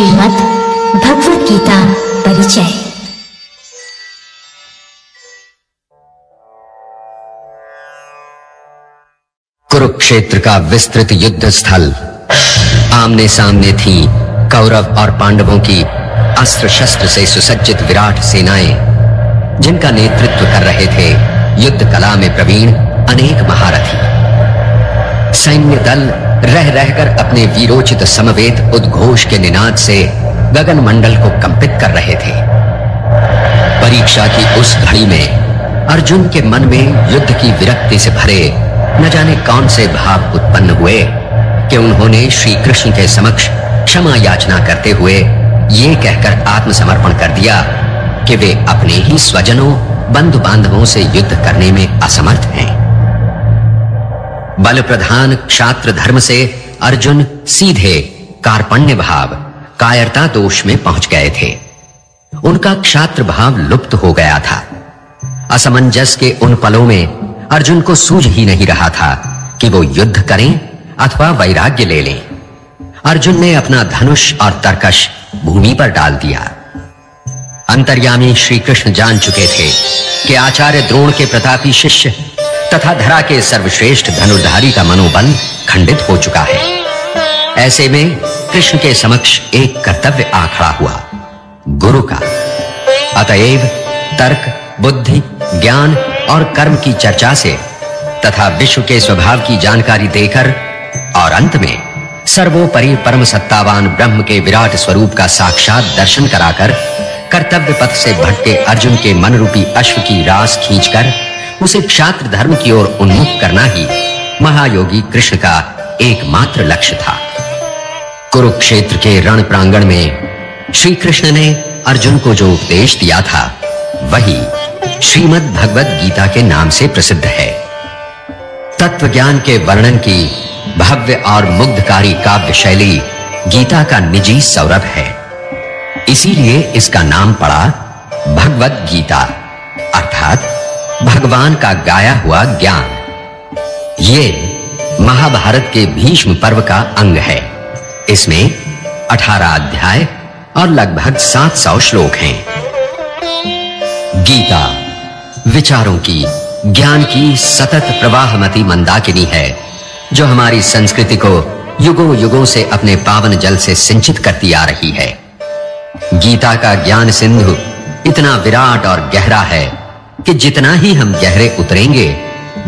श्रीमद् भगवत गीता परिचय। कुरुक्षेत्र का विस्तृत युद्ध स्थल। आमने सामने थी कौरव और पांडवों की अस्त्र शस्त्र से सुसज्जित विराट सेनाएं, जिनका नेतृत्व कर रहे थे युद्ध कला में प्रवीण अनेक महारथी। सैन्य दल रह रहकर अपने वीरोचित समवेत उद्घोष के निनाद से गगन मंडल को कंपित कर रहे थे। परीक्षा की उस घड़ी में अर्जुन के मन में युद्ध की विरक्ति से भरे न जाने कौन से भाव उत्पन्न हुए कि उन्होंने श्री कृष्ण के समक्ष क्षमा याचना करते हुए ये कहकर आत्मसमर्पण कर दिया कि वे अपने ही स्वजनों बंधु बांधवों से युद्ध करने में असमर्थ हैं। बल प्रधान क्षात्र धर्म से अर्जुन सीधे कार्पण्य भाव कायरता दोष में पहुंच गए थे। उनका क्षात्र भाव लुप्त हो गया था। असमंजस के उन पलों में अर्जुन को सूझ ही नहीं रहा था कि वो युद्ध करें अथवा वैराग्य ले लें। अर्जुन ने अपना धनुष और तरकश भूमि पर डाल दिया। अंतर्यामी श्री कृष्ण जान चुके थे कि आचार्य द्रोण के प्रतापी शिष्य तथा धरा के सर्वश्रेष्ठ धनुर्धारी का मनोबल खंडित हो चुका है। ऐसे में कृष्ण के समक्ष एक कर्तव्य आ खड़ा हुआ, गुरु का। अतएव तर्क, बुद्धि, ज्ञान और कर्म की चर्चा से तथा विश्व के स्वभाव की जानकारी देकर और अंत में सर्वोपरि परम सत्तावान ब्रह्म के विराट स्वरूप का साक्षात दर्शन कराकर कर्तव्य पथ से भटके अर्जुन के मन रूपी अश्व की रास खींचकर उसे क्षात्र धर्म की ओर उन्मुख करना ही महायोगी कृष्ण का एकमात्र लक्ष्य था। कुरुक्षेत्र के रण प्रांगण में श्री कृष्ण ने अर्जुन को जो उपदेश दिया था वही श्रीमद् भगवद गीता के नाम से प्रसिद्ध है। तत्व ज्ञान के वर्णन की भव्य और मुग्धकारी काव्य शैली गीता का निजी सौरभ है। इसीलिए इसका नाम पड़ा भगवद गीता, अर्थात भगवान का गाया हुआ ज्ञान। ये महाभारत के भीष्म पर्व का अंग है। इसमें 18 अध्याय और लगभग 700 श्लोक हैं। गीता विचारों की, ज्ञान की सतत प्रवाहमती मंदाकिनी है, जो हमारी संस्कृति को युगों युगों से अपने पावन जल से सिंचित करती आ रही है। गीता का ज्ञान सिंधु इतना विराट और गहरा है कि जितना ही हम गहरे उतरेंगे,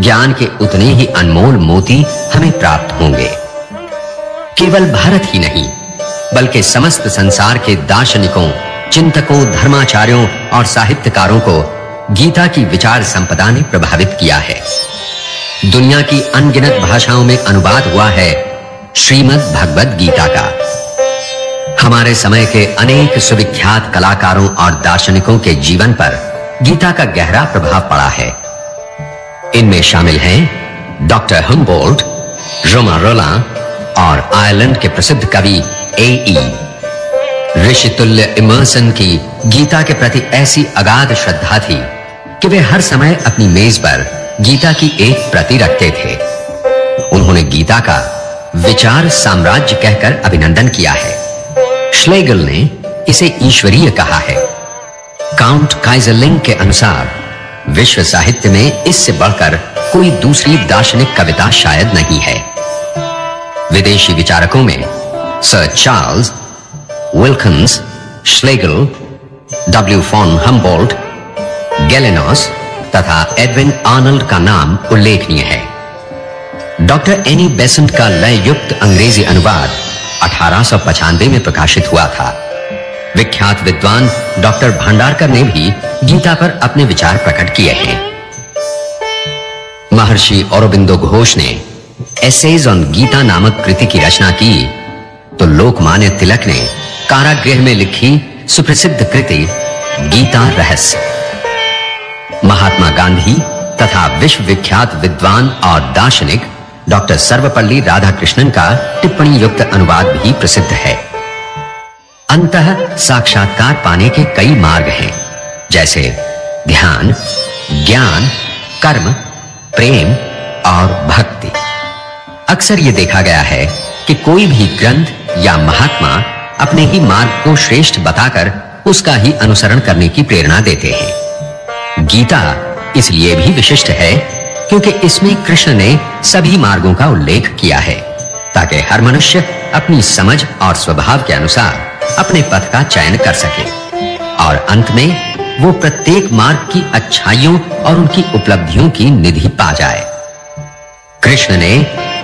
ज्ञान के उतने ही अनमोल मोती हमें प्राप्त होंगे। केवल भारत ही नहीं, बल्कि समस्त संसार के दार्शनिकों, चिंतकों, धर्माचार्यों और साहित्यकारों को गीता की विचार संपदा ने प्रभावित किया है। दुनिया की अनगिनत भाषाओं में अनुवाद हुआ है श्रीमद् भगवद गीता का। हमारे समय के अनेक सुविख्यात कलाकारों और दार्शनिकों के जीवन पर गीता का गहरा प्रभाव पड़ा है। इनमें शामिल हैं डॉक्टर हम्बोल्ट, रोमा रोला और आयरलैंड के प्रसिद्ध कवि ए.ई. ऋषितुल्य इमर्सन की गीता के प्रति ऐसी अगाध श्रद्धा थी कि वे हर समय अपनी मेज पर गीता की एक प्रति रखते थे। उन्होंने गीता का विचार साम्राज्य कहकर अभिनंदन किया है। श्लेगल ने इसे ईश्वरीय कहा है। काउंट काइजरलिंग के अनुसार विश्व साहित्य में इससे बढ़कर कोई दूसरी दार्शनिक कविता शायद नहीं है। विदेशी विचारकों में sir Charles Wilkins, Schlegel, W von Humboldt, Galenos तथा एडविन आर्नल्ड का नाम उल्लेखनीय है। डॉक्टर एनी बेसेंट का लययुक्त अंग्रेजी अनुवाद 1895 में प्रकाशित हुआ था। विख्यात विद्वान डॉक्टर भंडारकर ने भी गीता पर अपने विचार प्रकट किए हैं। महर्षि औरोबिंदो घोष ने एसेज ऑन गीता नामक कृति की रचना की, तो लोकमान्य तिलक ने कारागृह में लिखी सुप्रसिद्ध कृति गीता रहस्य। महात्मा गांधी तथा विश्व विख्यात विद्वान और दार्शनिक डॉक्टर सर्वपल्ली राधाकृष्णन का टिप्पणी युक्त अनुवाद भी प्रसिद्ध है। अंतः साक्षात्कार पाने के कई मार्ग हैं, जैसे ध्यान, ज्ञान, कर्म, प्रेम और भक्ति। अक्सर यह देखा गया है कि कोई भी ग्रंथ या महात्मा अपने ही मार्ग को श्रेष्ठ बताकर उसका ही अनुसरण करने की प्रेरणा देते हैं। गीता इसलिए भी विशिष्ट है क्योंकि इसमें कृष्ण ने सभी मार्गों का उल्लेख किया है ताकि हर मनुष्य अपनी समझ और स्वभाव के अनुसार अपने पथ का चयन कर सके और अंत में वो प्रत्येक मार्ग की अच्छाइयों और उनकी उपलब्धियों की निधि पा जाए। कृष्ण ने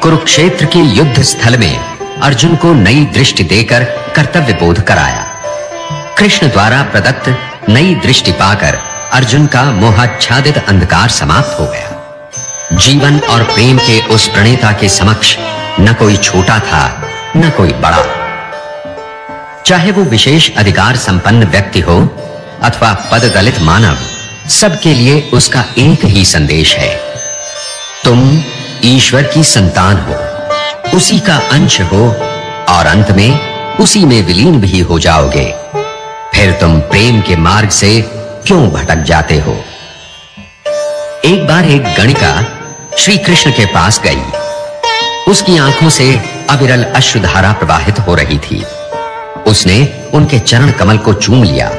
कुरुक्षेत्र के युद्ध स्थल में अर्जुन को नई दृष्टि देकर कर्तव्य बोध कराया। कृष्ण द्वारा प्रदत्त नई दृष्टि पाकर अर्जुन का मोहाच्छादित अंधकार समाप्त हो गया। जीवन और प्रेम के उस प्रणेता के समक्ष न कोई छोटा था न कोई बड़ा। चाहे वो विशेष अधिकार संपन्न व्यक्ति हो अथवा पद दलित मानव, सबके लिए उसका एक ही संदेश है, तुम ईश्वर की संतान हो, उसी का अंश हो और अंत में उसी में विलीन भी हो जाओगे। फिर तुम प्रेम के मार्ग से क्यों भटक जाते हो? एक बार एक गणिका श्री कृष्ण के पास गई। उसकी आंखों से अविरल अश्रुधारा प्रवाहित हो रही थी। उसने उनके चरण कमल को चूम लिया।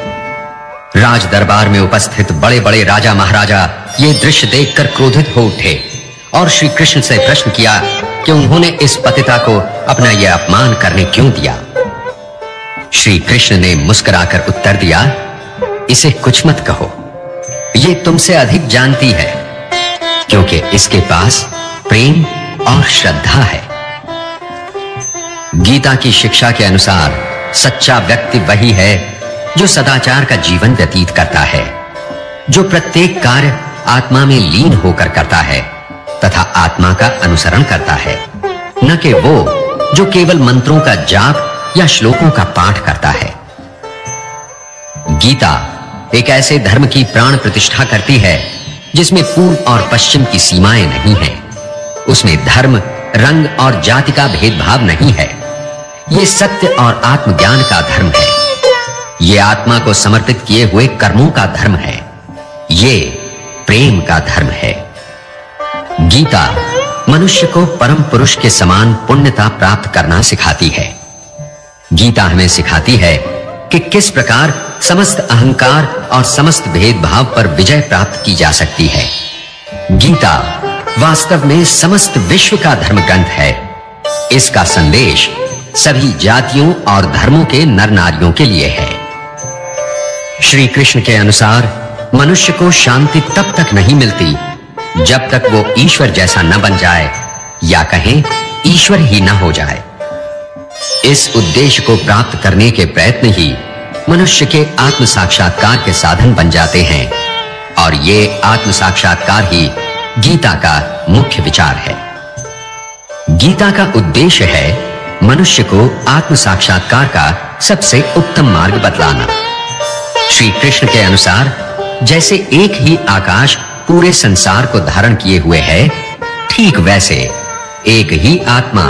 राज दरबार में उपस्थित बड़े बड़े राजा महाराजा ये दृश्य देखकर क्रोधित हो उठे और श्री कृष्ण से प्रश्न किया कि उन्होंने इस पतिता को अपना यह अपमान करने क्यों दिया। श्री कृष्ण ने मुस्कुराकर उत्तर दिया, इसे कुछ मत कहो, ये तुमसे अधिक जानती है क्योंकि इसके पास प्रेम और श्रद्धा है। गीता की शिक्षा के अनुसार सच्चा व्यक्ति वही है जो सदाचार का जीवन व्यतीत करता है, जो प्रत्येक कार्य आत्मा में लीन होकर करता है तथा आत्मा का अनुसरण करता है, न कि वो जो केवल मंत्रों का जाप या श्लोकों का पाठ करता है। गीता एक ऐसे धर्म की प्राण प्रतिष्ठा करती है जिसमें पूर्व और पश्चिम की सीमाएं नहीं है। उसमें धर्म, रंग और जाति का भेदभाव नहीं है। यह सत्य और आत्मज्ञान का धर्म है। यह आत्मा को समर्पित किए हुए कर्मों का धर्म है। यह प्रेम का धर्म है। गीता मनुष्य को परम पुरुष के समान पुण्यता प्राप्त करना सिखाती है। गीता हमें सिखाती है कि किस प्रकार समस्त अहंकार और समस्त भेदभाव पर विजय प्राप्त की जा सकती है। गीता वास्तव में समस्त विश्व का धर्म ग्रंथ है। इसका संदेश सभी जातियों और धर्मों के नर नारियों के लिए है। श्री कृष्ण के अनुसार मनुष्य को शांति तब तक नहीं मिलती जब तक वो ईश्वर जैसा न बन जाए या कहें ईश्वर ही न हो जाए। इस उद्देश्य को प्राप्त करने के प्रयत्न ही मनुष्य के आत्म साक्षात्कार के साधन बन जाते हैं और ये आत्म साक्षात्कार ही गीता का मुख्य विचार है। गीता का उद्देश्य है मनुष्य को आत्म साक्षात्कार का सबसे उत्तम मार्ग बतलाना। श्री कृष्ण के अनुसार जैसे एक ही आकाश पूरे संसार को धारण किए हुए है, ठीक वैसे एक ही आत्मा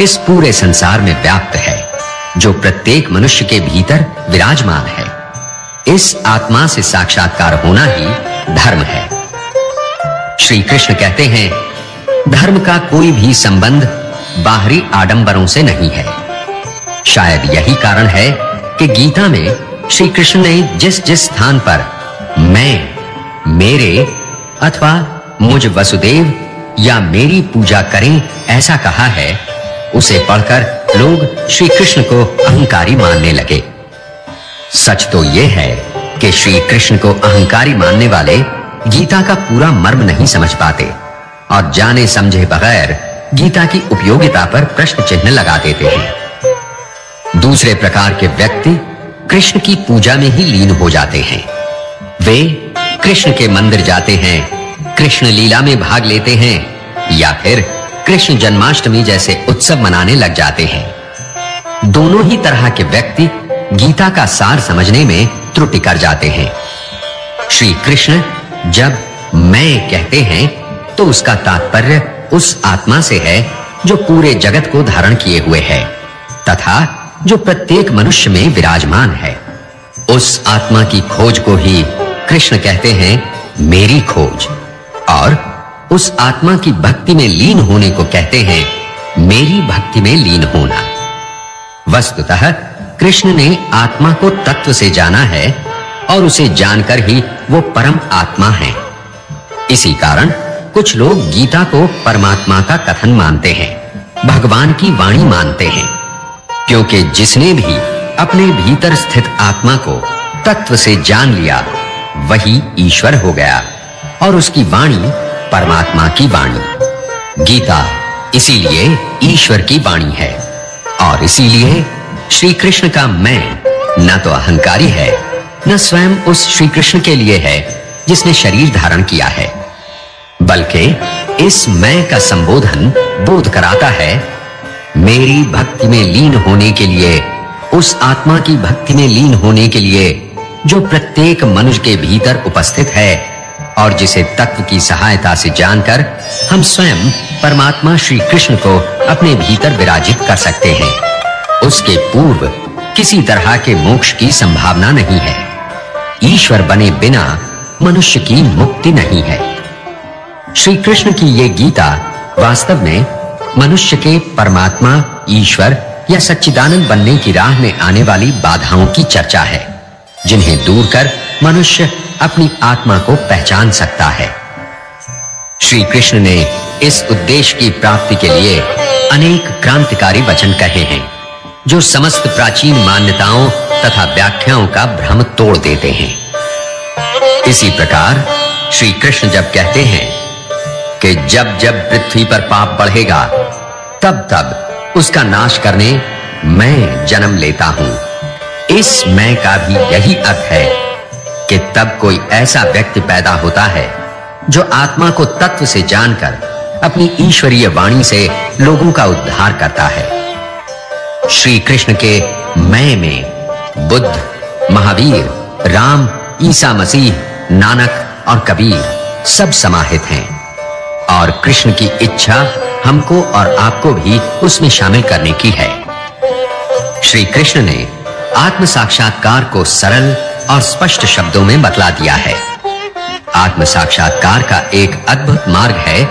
इस पूरे संसार में व्याप्त है जो प्रत्येक मनुष्य के भीतर विराजमान है। इस आत्मा से साक्षात्कार होना ही धर्म है। श्री कृष्ण कहते हैं, धर्म का कोई भी संबंध बाहरी आडंबरों से नहीं है। शायद यही कारण है कि गीता में श्री कृष्ण ने जिस जिस स्थान पर मैं, मेरे अथवा मुझ वसुदेव या मेरी पूजा करें ऐसा कहा है, उसे पढ़कर लोग श्री कृष्ण को अहंकारी मानने लगे। सच तो यह है कि श्री कृष्ण को अहंकारी मानने वाले गीता का पूरा मर्म नहीं समझ पाते और जाने समझे बगैर गीता की उपयोगिता पर प्रश्न चिन्ह लगा देते हैं। दूसरे प्रकार के व्यक्ति कृष्ण की पूजा में ही लीन हो जाते हैं। वे कृष्ण के मंदिर जाते हैं, कृष्ण लीला में भाग लेते हैं या फिर कृष्ण जन्माष्टमी जैसे उत्सव मनाने लग जाते हैं। दोनों ही तरह के व्यक्ति गीता का सार समझने में त्रुटि कर जाते हैं। श्री कृष्ण जब मैं कहते हैं तो उसका तात्पर्य उस आत्मा से है जो पूरे जगत को धारण किए हुए है तथा जो प्रत्येक मनुष्य में विराजमान है। उस आत्मा की खोज को ही कृष्ण कहते हैं मेरी खोज और उस आत्मा की भक्ति में लीन होने को कहते हैं मेरी भक्ति में लीन होना। वस्तुतः कृष्ण ने आत्मा को तत्व से जाना है और उसे जानकर ही वो परम आत्मा है। इसी कारण कुछ लोग गीता को परमात्मा का कथन मानते हैं, भगवान की वाणी मानते हैं, क्योंकि जिसने भी अपने भीतर स्थित आत्मा को तत्व से जान लिया वही ईश्वर हो गया और उसकी वाणी परमात्मा की वाणी। गीता इसीलिए ईश्वर की वाणी है और इसीलिए श्री कृष्ण का मैं न तो अहंकारी है न स्वयं उस श्री कृष्ण के लिए है जिसने शरीर धारण किया है, बल्कि इस मैं का संबोधन बोध कराता है मेरी भक्ति में लीन होने के लिए, उस आत्मा की भक्ति में लीन होने के लिए जो प्रत्येक मनुष्य के भीतर उपस्थित है और जिसे तत्व की सहायता से जानकर हम स्वयं परमात्मा श्री कृष्ण को अपने भीतर विराजित कर सकते हैं। उसके पूर्व किसी तरह के मोक्ष की संभावना नहीं है। ईश्वर बने बिना मनुष्य की मुक्ति नहीं है। श्री कृष्ण की ये गीता वास्तव में मनुष्य के परमात्मा, ईश्वर या सच्चिदानंद बनने की राह में आने वाली बाधाओं की चर्चा है, जिन्हें दूर कर मनुष्य अपनी आत्मा को पहचान सकता है। श्री कृष्ण ने इस उद्देश्य की प्राप्ति के लिए अनेक क्रांतिकारी वचन कहे हैं जो समस्त प्राचीन मान्यताओं तथा व्याख्याओं का भ्रम तोड़ देते हैं। इसी प्रकार श्री कृष्ण जब कहते हैं कि जब जब पृथ्वी पर पाप बढ़ेगा तब तब उसका नाश करने मैं जन्म लेता हूं, इस मैं का भी यही अर्थ है कि तब कोई ऐसा व्यक्ति पैदा होता है जो आत्मा को तत्व से जानकर अपनी ईश्वरीय वाणी से लोगों का उद्धार करता है। श्री कृष्ण के मैं में बुद्ध, महावीर, राम, ईसा मसीह, नानक और कबीर सब समाहित हैं और कृष्ण की इच्छा हमको और आपको भी उसमें शामिल करने की है। श्री कृष्ण ने आत्म साक्षात्कार को सरल और स्पष्ट शब्दों में बतला दिया है। आत्म साक्षात्कार का एक अद्भुत मार्ग है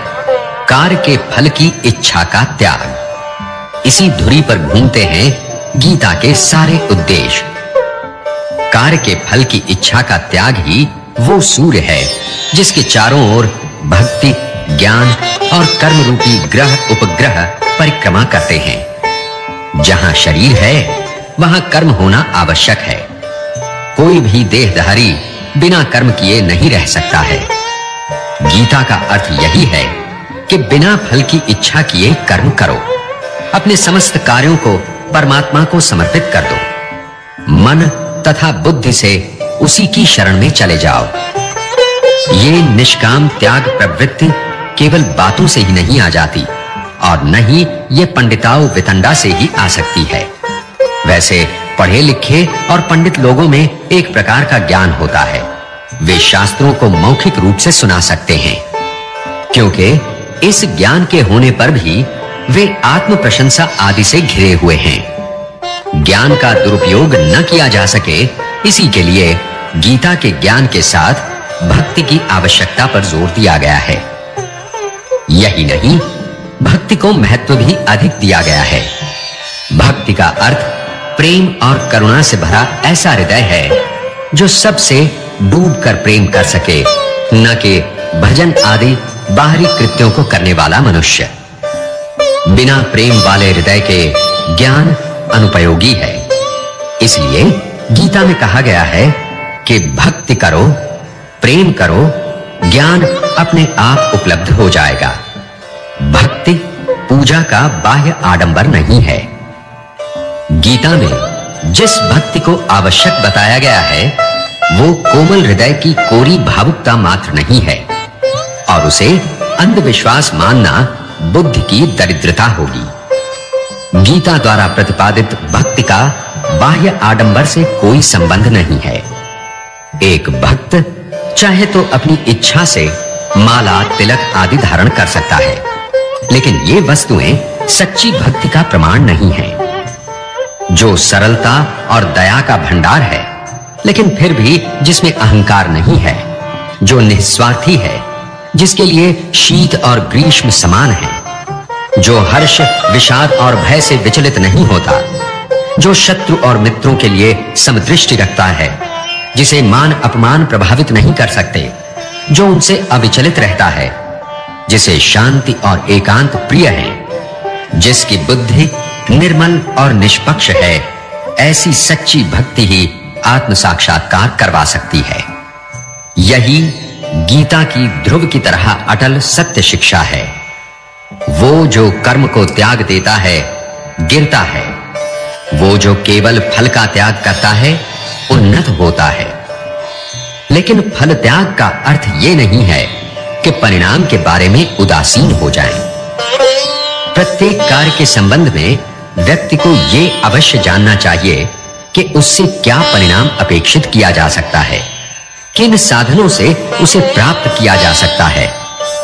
कार्य के फल की इच्छा का त्याग। इसी धुरी पर घूमते हैं गीता के सारे उद्देश्य। कार्य के फल की इच्छा का त्याग ही वो सूर्य है जिसके चारों ओर भक्ति, ज्ञान और कर्म रूपी ग्रह उपग्रह परिक्रमा करते हैं। जहां शरीर है वहां कर्म होना आवश्यक है। कोई भी देहधारी बिना कर्म किए नहीं रह सकता है। गीता का अर्थ यही है कि बिना फल की इच्छा किए कर्म करो, अपने समस्त कार्यों को परमात्मा को समर्पित कर दो, मन तथा बुद्धि से उसी की शरण में चले जाओ। ये निष्काम त्याग प्रवृत्ति केवल बातों से ही नहीं आ जाती और न ही ये पंडिताओ वितंडा से ही आ सकती है। वैसे पढ़े लिखे और पंडित लोगों में एक प्रकार का ज्ञान होता है, वे शास्त्रों को मौखिक रूप से सुना सकते हैं, क्योंकि इस ज्ञान के होने पर भी वे आत्म प्रशंसा आदि से घिरे हुए हैं। ज्ञान का दुरुपयोग न किया जा सके, इसी के लिए गीता के ज्ञान के साथ भक्ति की आवश्यकता पर जोर दिया गया है। यही नहीं, भक्ति को महत्व भी अधिक दिया गया है। भक्ति का अर्थ प्रेम और करुणा से भरा ऐसा हृदय है जो सबसे डूबकर प्रेम कर सके, न कि भजन आदि बाहरी कृत्यों को करने वाला मनुष्य। बिना प्रेम वाले हृदय के ज्ञान अनुपयोगी है। इसलिए गीता में कहा गया है कि भक्ति करो, प्रेम करो, ज्ञान अपने आप उपलब्ध हो जाएगा। भक्ति पूजा का बाह्य आडंबर नहीं है। गीता में जिस भक्ति को आवश्यक बताया गया है वो कोमल हृदय की कोरी भावुकता मात्र नहीं है और उसे अंधविश्वास मानना बुद्धि की दरिद्रता होगी। गीता द्वारा प्रतिपादित भक्ति का बाह्य आडंबर से कोई संबंध नहीं है। एक भक्त चाहे तो अपनी इच्छा से माला, तिलक आदि धारण कर सकता है, लेकिन ये वस्तुएं सच्ची भक्ति का प्रमाण नहीं है। जो सरलता और दया का भंडार है लेकिन फिर भी जिसमें अहंकार नहीं है, जो निस्वार्थी है, जिसके लिए शीत और ग्रीष्म समान है, जो हर्ष, विषाद और भय से विचलित नहीं होता, जो शत्रु और मित्रों के लिए समदृष्टि रखता है, जिसे मान अपमान प्रभावित नहीं कर सकते, जो उनसे अविचलित रहता है, जिसे शांति और एकांत प्रिय है, जिसकी बुद्धि निर्मल और निष्पक्ष है, ऐसी सच्ची भक्ति ही आत्म साक्षात्कार करवा सकती है। यही गीता की ध्रुव की तरह अटल सत्य शिक्षा है। वो जो कर्म को त्याग देता है गिरता है, वो जो केवल फल का त्याग करता है उन्नत होता है। लेकिन फल त्याग का अर्थ ये नहीं है कि परिणाम के बारे में उदासीन हो जाएं। प्रत्येक कार्य के संबंध में व्यक्ति को ये अवश्य जानना चाहिए कि उससे क्या परिणाम अपेक्षित किया जा सकता है, किन साधनों से उसे प्राप्त किया जा सकता है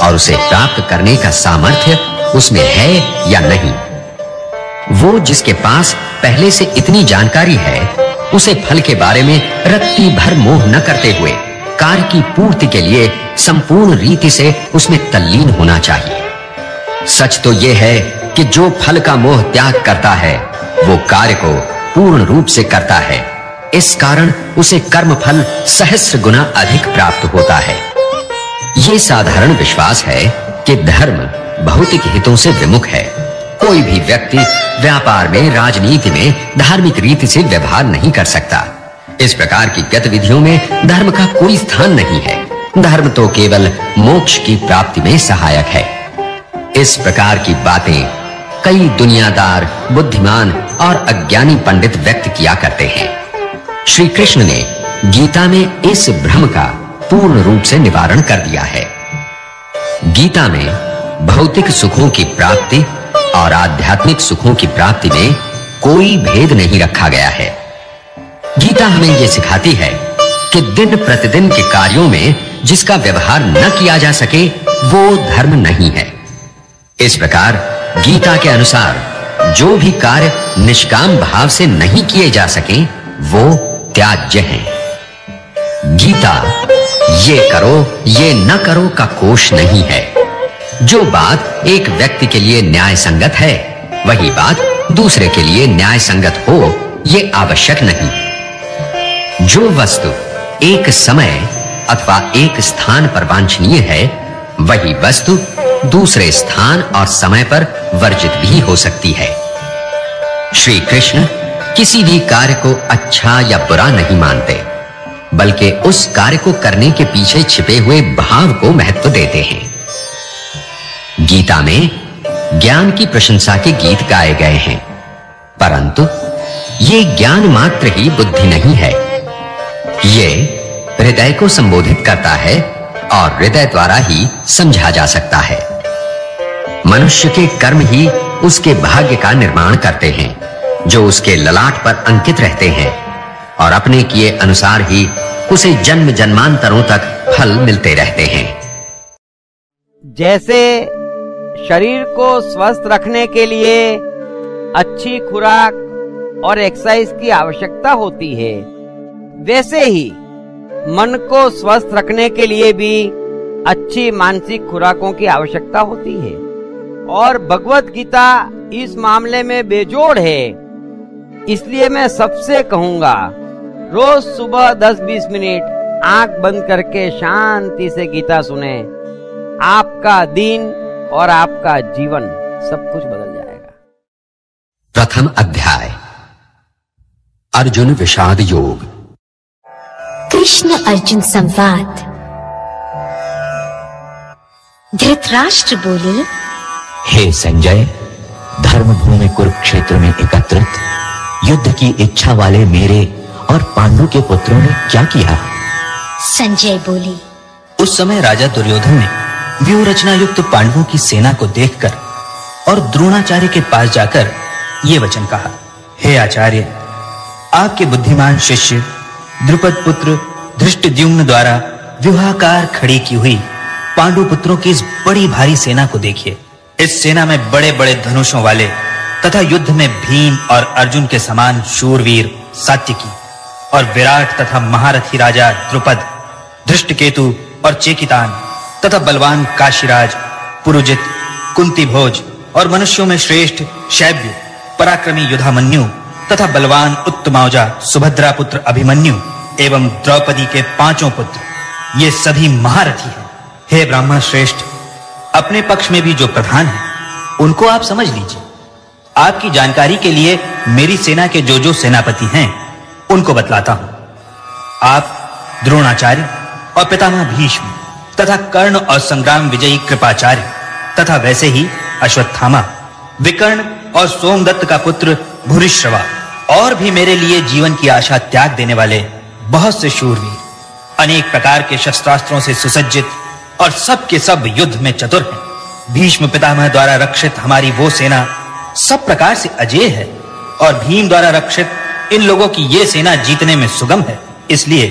और उसे प्राप्त करने का सामर्थ्य उसमें है या नहीं। वो जिसके पास पहले से इतनी जानकारी है, उसे फल के बारे में रत्ती भर मोह न करते हुए कार्य की पूर्ति के लिए संपूर्ण रीति से उसमें तल्लीन होना चाहिए। सच तो यह है कि जो फल का मोह त्याग करता है वो कार्य को पूर्ण रूप से करता है। इस कारण उसे कर्म फल सहस्र गुना अधिक प्राप्त होता है। ये साधारण विश्वास है कि धर्म भौतिक हितों से विमुख है। कोई भी व्यक्ति व्यापार में, राजनीति में धार्मिक रीति से व्यवहार नहीं कर सकता। इस प्रकार की गतिविधियों में धर्म का कोई स्थान नहीं है। धर्म तो केवल मोक्ष की प्राप्ति में सहायक है। इस प्रकार की बातें कई दुनियादार, बुद्धिमान और अज्ञानी पंडित व्यक्त किया करते हैं। श्री कृष्ण ने गीता में इस भ्रम का पूर्ण रूप से निवारण कर दिया है। गीता में भौतिक सुखों की प्राप्ति और आध्यात्मिक सुखों की प्राप्ति में कोई भेद नहीं रखा गया है। गीता हमें यह सिखाती है कि दिन प्रतिदिन के कार्यों में जिसका व्यवहार न किया जा सके वो धर्म नहीं है। इस प्रकार गीता के अनुसार जो भी कार्य निष्काम भाव से नहीं किए जा सके वो त्याज्य हैं। गीता ये करो ये न करो का कोष नहीं है। जो बात एक व्यक्ति के लिए न्याय संगत है वही बात दूसरे के लिए न्याय संगत हो ये आवश्यक नहीं। जो वस्तु एक समय अथवा एक स्थान पर वांछनीय है वही वस्तु दूसरे स्थान और समय पर वर्जित भी हो सकती है। श्री कृष्ण किसी भी कार्य को अच्छा या बुरा नहीं मानते, बल्कि उस कार्य को करने के पीछे छिपे हुए भाव को महत्व देते हैं। गीता में ज्ञान की प्रशंसा के गीत गाए गए हैं, परंतु ये ज्ञान मात्र ही बुद्धि नहीं है। ये हृदय को संबोधित करता है और हृदय द्वारा ही समझा जा सकता है। मनुष्य के कर्म ही उसके भाग्य का निर्माण करते हैं, जो उसके ललाट पर अंकित रहते हैं और अपने किए अनुसार ही उसे जन्म जन्मांतरों तक फल मिलते रहते हैं। जैसे शरीर को स्वस्थ रखने के लिए अच्छी खुराक और एक्सरसाइज की आवश्यकता होती है, वैसे ही मन को स्वस्थ रखने के लिए भी अच्छी मानसिक खुराकों की आवश्यकता होती है। और भगवत गीता इस मामले में बेजोड़ है। इसलिए मैं सबसे कहूंगा, रोज सुबह 10-20 मिनट आंख बंद करके शांति से गीता सुने। आपका दिन और आपका जीवन सब कुछ बदल जाएगा। प्रथम अध्याय, अर्जुन विषाद योग। कृष्ण अर्जुन संवाद। धृतराष्ट्र बोले, हे संजय, धर्मभूमि कुरुक्षेत्र में एकत्रित युद्ध की इच्छा वाले मेरे और पांडु के पुत्रों ने क्या किया? संजय बोले, उस समय राजा दुर्योधन ने व्यूह रचना युक्त पांडवों की सेना को देखकर और द्रोणाचार्य के पास जाकर ये वचन कहा, हे आचार्य, आपके बुद्धिमान शिष्य द्रुपद पुत्र धृष्टद्युम्न द्वारा व्यूहाकार खड़ी की हुई पांडु पुत्रों की इस बड़ी भारी सेना को देखिए। इस सेना में बड़े बड़े धनुषों वाले तथा युद्ध में भीम और अर्जुन के समान शूरवीर सात्यकी और विराट तथा महारथी राजा द्रुपद, धृष्टकेतु और चेकितान तथा बलवान काशीराज, पुरुजित, कुंती भोज और मनुष्यों में श्रेष्ठ शैव्य, पराक्रमी युधामन्यु तथा बलवान उत्तमौजा सुभद्रा पुत्र अभिमन्यु एवं द्रौपदी के पांचों पुत्र ये सभी महारथी हैं। हे ब्राह्मण श्रेष्ठ, अपने पक्ष में भी जो प्रधान है उनको आप समझ लीजिए। आपकी जानकारी के लिए मेरी सेना के जो जो सेनापति हैं उनको बतलाता हूं। आप द्रोणाचार्य और पितामह भीष्म तथा कर्ण और संग्राम विजयी कृपाचार्य तथा वैसे ही अश्वत्थामा, विकर्ण और सोमदत्त का पुत्र भूरिश्रवा और भी मेरे लिए जीवन की आशा त्याग देने वाले बहुत से शूरवीर, अनेक प्रकार के शस्त्रास्त्रों से सुसज्जित और सब के सब युद्ध में चतुर हैं। भीष्म पितामह द्वारा रक्षित हमारी वो सेना सब प्रकार से अजेय है और भीम द्वारा रक्षित इन लोगों की ये सेना जीतने में सुगम है। इसलिए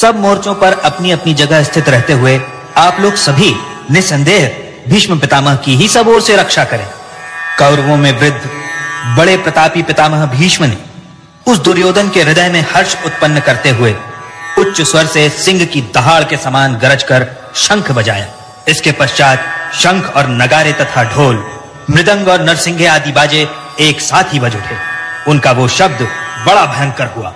सब मोर्चों पर अपनी अपनी जगह स्थित रहते हुए आप लोग सभी निसंदेह भीष्म पितामह की ही सब ओर से रक्षा करें। कौरवों में वृद्ध बड़े प्रतापी पितामह भीष्म ने उस दुर्योधन के हृदय में हर्ष उत्पन्न करते हुए उच्च स्वर से सिंह की दहाड़ के समान गरज कर शंख बजाया। इसके पश्चात शंख और नगारे तथा ढोल, मृदंग और नरसिंघे आदि बाजे एक साथ ही बज उठे। उनका वो शब्द बड़ा भयंकर हुआ।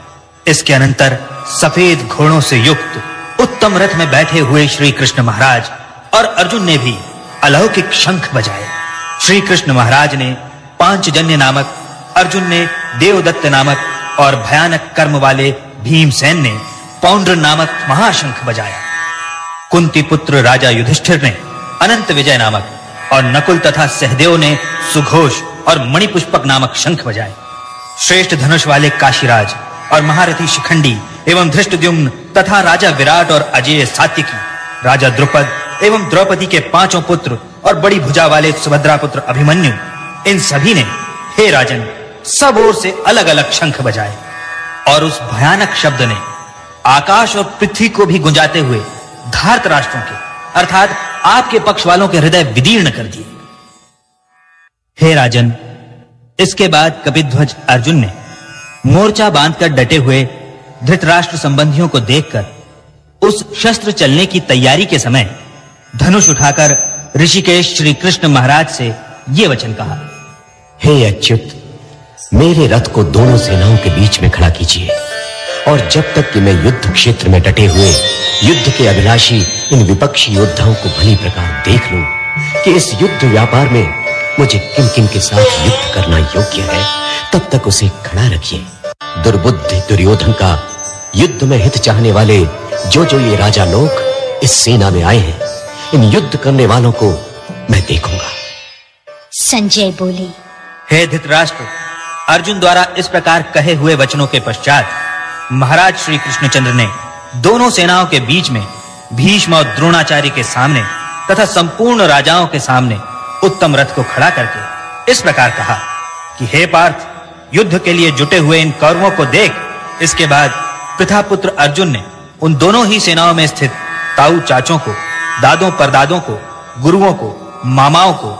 इसके अनंतर सफेद घोड़ों से युक्त उत्तम रथ में बैठे हुए श्री कृष्ण महाराज और अर्जुन ने भी अलौकिक शंख बजाए। श्री कृष्ण महाराज ने पांचजन्य नामक, अर्जुन ने देवदत्त नामक और भयानक कर्म वाले भीमसेन ने पौंड्र नामक महाशंख बजाया। कुंती पुत्र राजा युधिष्ठिर ने अनंत विजय नामक और नकुल तथा सहदेव ने सुघोष और मणिपुष्पक नामक शंख बजाए। श्रेष्ठ धनुष वाले काशीराज और महारथी शिखंडी एवं धृष्टद्युम्न तथा राजा विराट और अजेय सात्यकी, राजा द्रुपद एवं द्रौपदी के पांचों पुत्र और बड़ी भुजा वाले सुभद्रा पुत्र अभिमन्यु, इन सभी ने हे राजन सब ओर से अलग अलग शंख बजाए और उस भयानक शब्द ने आकाश और पृथ्वी को भी गुंजाते हुए धार्त राष्ट्रों के अर्थात आपके पक्ष वालों के हृदय विदीर्ण कर दिए। हे राजन, इसके बाद कपिध्वज अर्जुन ने मोर्चा बांधकर डटे हुए धृतराष्ट्र संबंधियों को देखकर उस शस्त्र चलने की तैयारी के समय धनुष उठाकर ऋषिकेश श्री कृष्ण महाराज से यह वचन कहा। हे अच्युत, मेरे रथ को दोनों सेनाओं के बीच में खड़ा कीजिए और जब तक कि मैं युद्ध क्षेत्र में डटे हुए युद्ध के अभिलाषी इन विपक्षी योद्धाओं को भली प्रकार देख लूं कि इस युद्ध व्यापार में मुझे किन किन के साथ युद्ध करना योग्य है, तब तक उसे खड़ा रखिए। दुर्बुद्धि दुर्योधन का युद्ध में हित चाहने वाले जो जो ये राजा लोग इस सेना में आए हैं, इन युद्ध करने वालों को मैं देखूंगा। संजय बोले, हे धृतराष्ट्र, अर्जुन द्वारा इस प्रकार कहे हुए वचनों के पश्चात महाराज श्री कृष्णचंद्र ने दोनों सेनाओं के बीच में भीष्म और द्रोणाचार्य के सामने तथा संपूर्ण राजाओं के सामने उत्तम रथ को खड़ा करके इस प्रकार कहा कि हे पार्थ, युद्ध के लिए जुटे हुए इन कौरवों को देख। इसके बाद पृथा पुत्र अर्जुन ने उन दोनों ही सेनाओं में स्थित ताऊ चाचों को, दादों परदादों को, गुरुओं को, मामाओं को,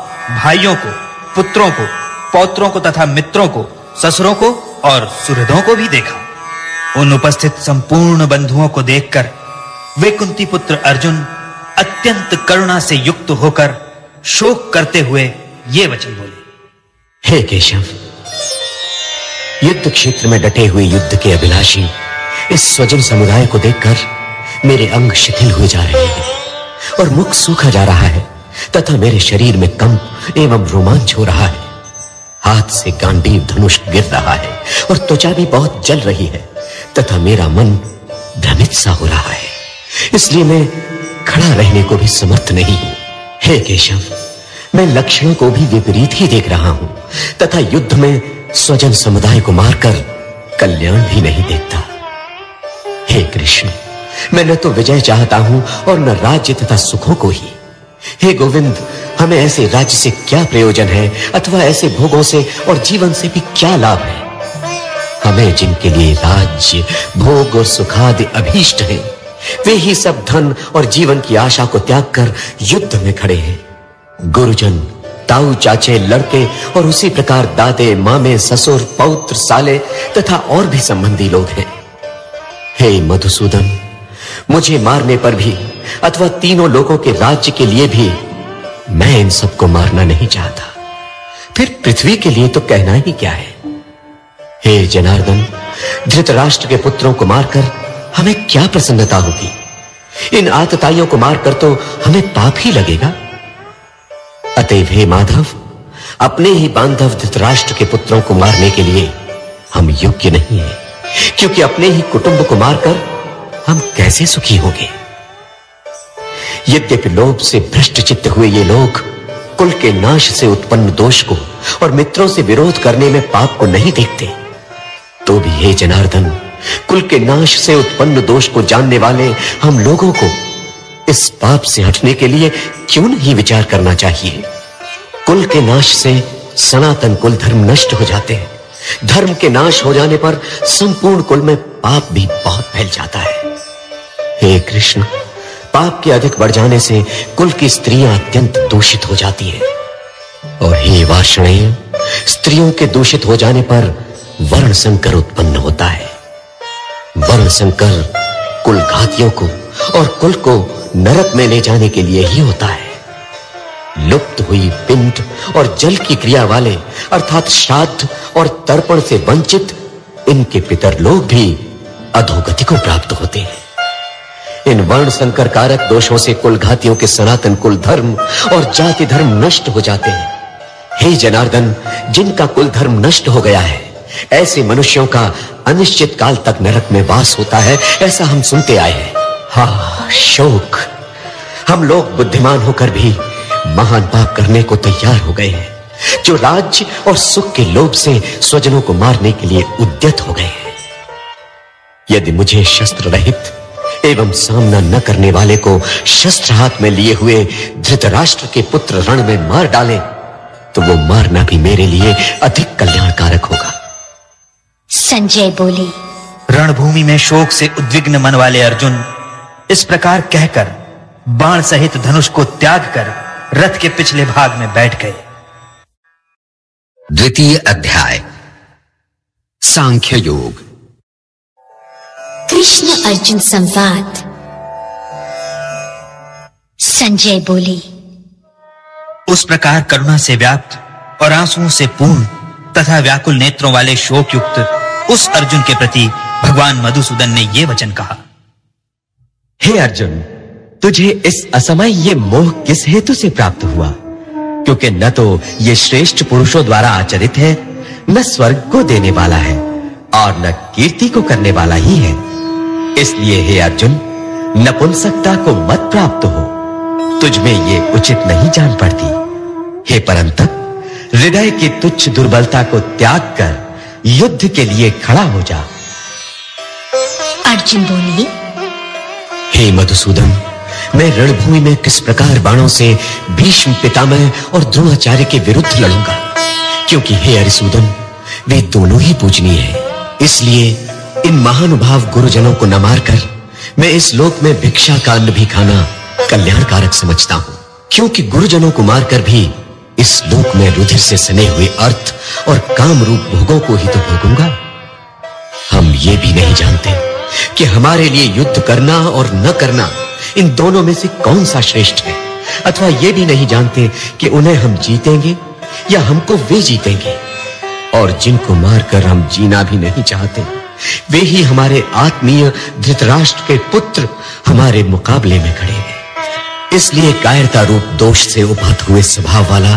भाइयों को, पुत्रों को, पौत्रों को तथा मित्रों को, ससुरों को और सुहृदों को भी देखा। उन उपस्थित संपूर्ण बंधुओं को देखकर वे कुंती पुत्र अर्जुन अत्यंत करुणा से युक्त होकर शोक करते हुए ये वचन बोले। हे केशव, युद्ध क्षेत्र में डटे हुए युद्ध के अभिलाषी इस स्वजन समुदाय को देखकर मेरे अंग शिथिल हुए जा रहे हैं और मुख सूखा जा रहा है तथा मेरे शरीर में कंप एवं रोमांच हो रहा है। हाथ से गांडीव धनुष गिर रहा है और त्वचा भी बहुत जल रही है तथा मेरा मन भ्रमित सा हो रहा है, इसलिए मैं खड़ा रहने को भी समर्थ नहीं हूं। हे केशव, मैं लक्षणों को भी विपरीत ही देख रहा हूं तथा युद्ध में स्वजन समुदाय को मारकर कल्याण भी नहीं देखता। हे कृष्ण, मैं न तो विजय चाहता हूं और न राज्य तथा सुखों को ही। हे गोविंद, हमें ऐसे राज्य से क्या प्रयोजन है अथवा ऐसे भोगों से और जीवन से भी क्या लाभ है। हमें जिनके लिए राज्य, भोग और सुखादि अभीष्ट हैं, वे ही सब धन और जीवन की आशा को त्याग कर युद्ध में खड़े हैं। गुरुजन, ताऊ चाचे, लड़के और उसी प्रकार दादे, मामे, ससुर, पौत्र, साले तथा और भी संबंधी लोग हैं। हे मधुसूदन, मुझे मारने पर भी अथवा तीनों लोगों के राज्य के लिए भी मैं इन सबको मारना नहीं चाहता, फिर पृथ्वी के लिए तो कहना ही क्या है। हे जनार्दन, धृतराष्ट्र के पुत्रों को मारकर हमें क्या प्रसन्नता होगी? इन आतताइयों को मारकर तो हमें पाप ही लगेगा। अतएव हे माधव, अपने ही बांधव धृतराष्ट्र के पुत्रों को मारने के लिए हम योग्य नहीं हैं, क्योंकि अपने ही कुटुंब को मारकर हम कैसे सुखी होंगे? यद्यपि लोभ से भ्रष्ट चित्त हुए ये लोग कुल के नाश से उत्पन्न दोष को और मित्रों से विरोध करने में पाप को नहीं देखते, तो भी हे जनार्दन, कुल के नाश से उत्पन्न दोष को जानने वाले हम लोगों को इस पाप से हटने के लिए क्यों नहीं विचार करना चाहिए? कुल के नाश से सनातन कुल धर्म नष्ट हो जाते हैं। धर्म के नाश हो जाने पर संपूर्ण कुल में पाप भी बहुत फैल जाता है। हे कृष्ण, पाप के अधिक बढ़ जाने से कुल की स्त्रियां अत्यंत दूषित हो जाती हैं। और हे वार्ष्णेय, स्त्रियों के दूषित हो जाने पर वर्ण संकर उत्पन्न होता है। वर्ण संकर कुल घातियों को और कुल को नरक में ले जाने के लिए ही होता है। लुप्त हुई पिंड और जल की क्रिया वाले अर्थात श्राद्ध और तर्पण से वंचित इनके पितर लोग भी अधोगति को प्राप्त होते हैं। इन वर्ण संकर कारक दोषों से कुल घातियों के सनातन कुल धर्म और जाति धर्म नष्ट हो जाते हैं। हे जनार्दन, जिनका कुल धर्म नष्ट हो गया है, ऐसे मनुष्यों का अनिश्चित काल तक नरक में वास होता है, ऐसा हम सुनते आए हैं। हा शोक! हम लोग बुद्धिमान होकर भी महान पाप करने को तैयार हो गए हैं, जो राज्य और सुख के लोभ से स्वजनों को मारने के लिए उद्यत हो गए हैं। यदि मुझे शस्त्र रहित एवं सामना न करने वाले को शस्त्र हाथ में लिए हुए धृतराष्ट्र के पुत्र रण में मार डाले, तो वो मारना भी मेरे लिए अधिक कल्याणकारक होगा। संजय बोले, रणभूमि में शोक से उद्विग्न मन वाले अर्जुन इस प्रकार कहकर बाण सहित धनुष को त्याग कर रथ के पिछले भाग में बैठ गए। द्वितीय अध्याय, सांख्य योग। कृष्ण अर्जुन संवाद। संजय बोले, उस प्रकार करुणा से व्याप्त और आंसुओं से पूर्ण तथा व्याकुल नेत्रों वाले शोक युक्त उस अर्जुन के प्रति भगवान मधुसूदन ने यह वचन कहा। हे अर्जुन, तुझे इस असमय ये मोह किस हेतु से प्राप्त हुआ? क्योंकि न तो ये श्रेष्ठ पुरुषों द्वारा आचरित है, न स्वर्ग को देने वाला है और न कीर्ति को करने वाला ही है। इसलिए हे अर्जुन, नपुंसकता को मत प्राप्त हो, तुझ में ये उचित नहीं जान पड़ती। हे परंतप, हृदय की तुच्छ दुर्बलता को त्याग कर युद्ध के लिए खड़ा हो जा। अर्जुन बोले, हे मधुसूदन, मैं रणभूमि में किस प्रकार बाणों से भीष्म पितामह और द्रोणाचार्य के विरुद्ध लड़ूंगा, क्योंकि हे हरिसूदन, वे दोनों ही पूजनीय हैं। इसलिए इन महानुभाव गुरुजनों को न मारकर मैं इस लोक में भिक्षा का अन्न भी खाना कल्याणकारक समझता हूं, क्योंकि गुरुजनों को मारकर भी इस लोक में रुधिर से सने हुए अर्थ और काम रूप भोगों को ही तो भोगूंगा। हम ये भी नहीं जानते कि हमारे लिए युद्ध करना और न करना इन दोनों में से कौन सा श्रेष्ठ है, अथवा ये भी नहीं जानते कि उन्हें हम जीतेंगे या हमको वे जीतेंगे। और जिनको मारकर हम जीना भी नहीं चाहते, वे ही हमारे आत्मीय धृतराष्ट्र के पुत्र हमारे मुकाबले में खड़े हैं। इसलिए कायरता रूप दोष से उपात हुए स्वभाव वाला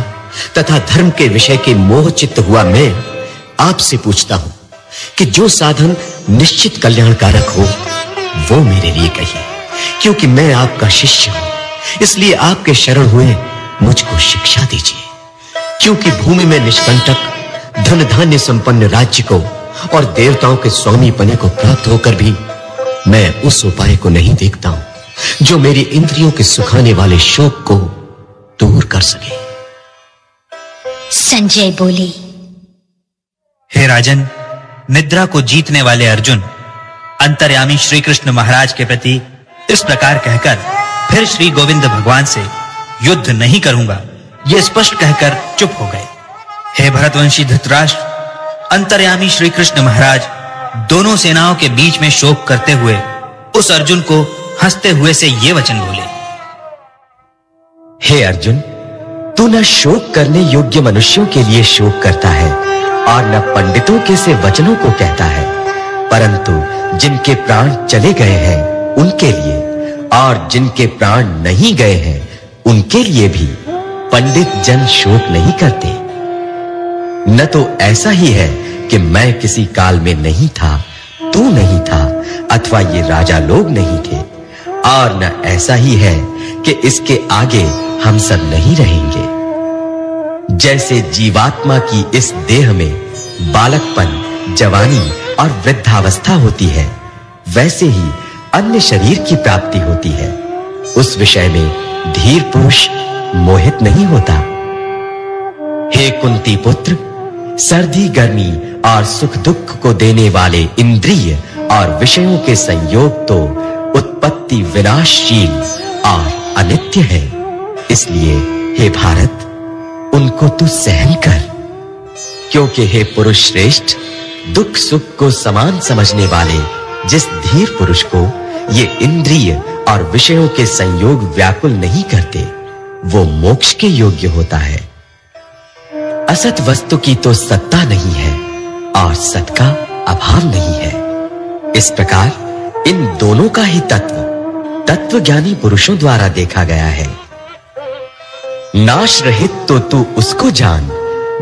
तथा धर्म के विषय के मोहचित्त हुआ मैं आपसे पूछता हूं कि जो साधन निश्चित कल्याणकारक हो वो मेरे लिए कहिए, क्योंकि मैं आपका शिष्य हूं। इसलिए आपके शरण हुए मुझको शिक्षा दीजिए, क्योंकि भूमि में निष्कंटक धन धान्य संपन्न राज्य को और देवताओं के स्वामी पने को प्राप्त होकर भी मैं उस उपाय को नहीं देखता हूं जो मेरी इंद्रियों के सुखाने वाले शोक को दूर कर सके। संजय बोले, हे राजन, निद्रा को जीतने वाले अर्जुन अंतर्यामी श्री कृष्ण महाराज के प्रति इस प्रकार कहकर फिर श्री गोविंद भगवान से युद्ध नहीं करूंगा यह स्पष्ट कहकर चुप हो गए। हे भरतवंशी धृतराष्ट्र, अंतर्यामी श्री कृष्ण महाराज दोनों सेनाओं के बीच में शोक करते हुए उस अर्जुन को हंसते हुए से यह वचन बोले। हे अर्जुन, तू न शोक करने योग्य मनुष्यों के लिए शोक करता है और न पंडितों के से वचनों को कहता है, परंतु जिनके प्राण चले गए हैं उनके लिए और जिनके प्राण नहीं गए हैं उनके लिए भी पंडित जन शोक नहीं करते। न तो ऐसा ही है कि मैं किसी काल में नहीं था, तू नहीं था, अथवा ये राजा लोग नहीं थे, और न ऐसा ही है कि इसके आगे हम सब नहीं रहेंगे। जैसे जीवात्मा की इस देह में बालकपन, जवानी और वृद्धावस्था होती है, वैसे ही अन्य शरीर की प्राप्ति होती है। उस विषय में धीर पुरुष मोहित नहीं होता। हे कुंती पुत्र, सर्दी गर्मी और सुख दुख को देने वाले इंद्रिय और विषयों के संयोग तो उत्पत्ति विनाशशील और अनित्य है। इसलिए हे भारत, उनको तू सहन कर, क्योंकि हे पुरुष श्रेष्ठ, दुख सुख को समान समझने वाले जिस धीर पुरुष को ये इंद्रिय और विषयों के संयोग व्याकुल नहीं करते, वो मोक्ष के योग्य होता है। असत वस्तु की तो सत्ता नहीं है और सत का अभाव नहीं है। इस प्रकार इन दोनों का ही तत्व ज्ञानी पुरुषों द्वारा देखा गया है। नाश रहित तो तू उसको जान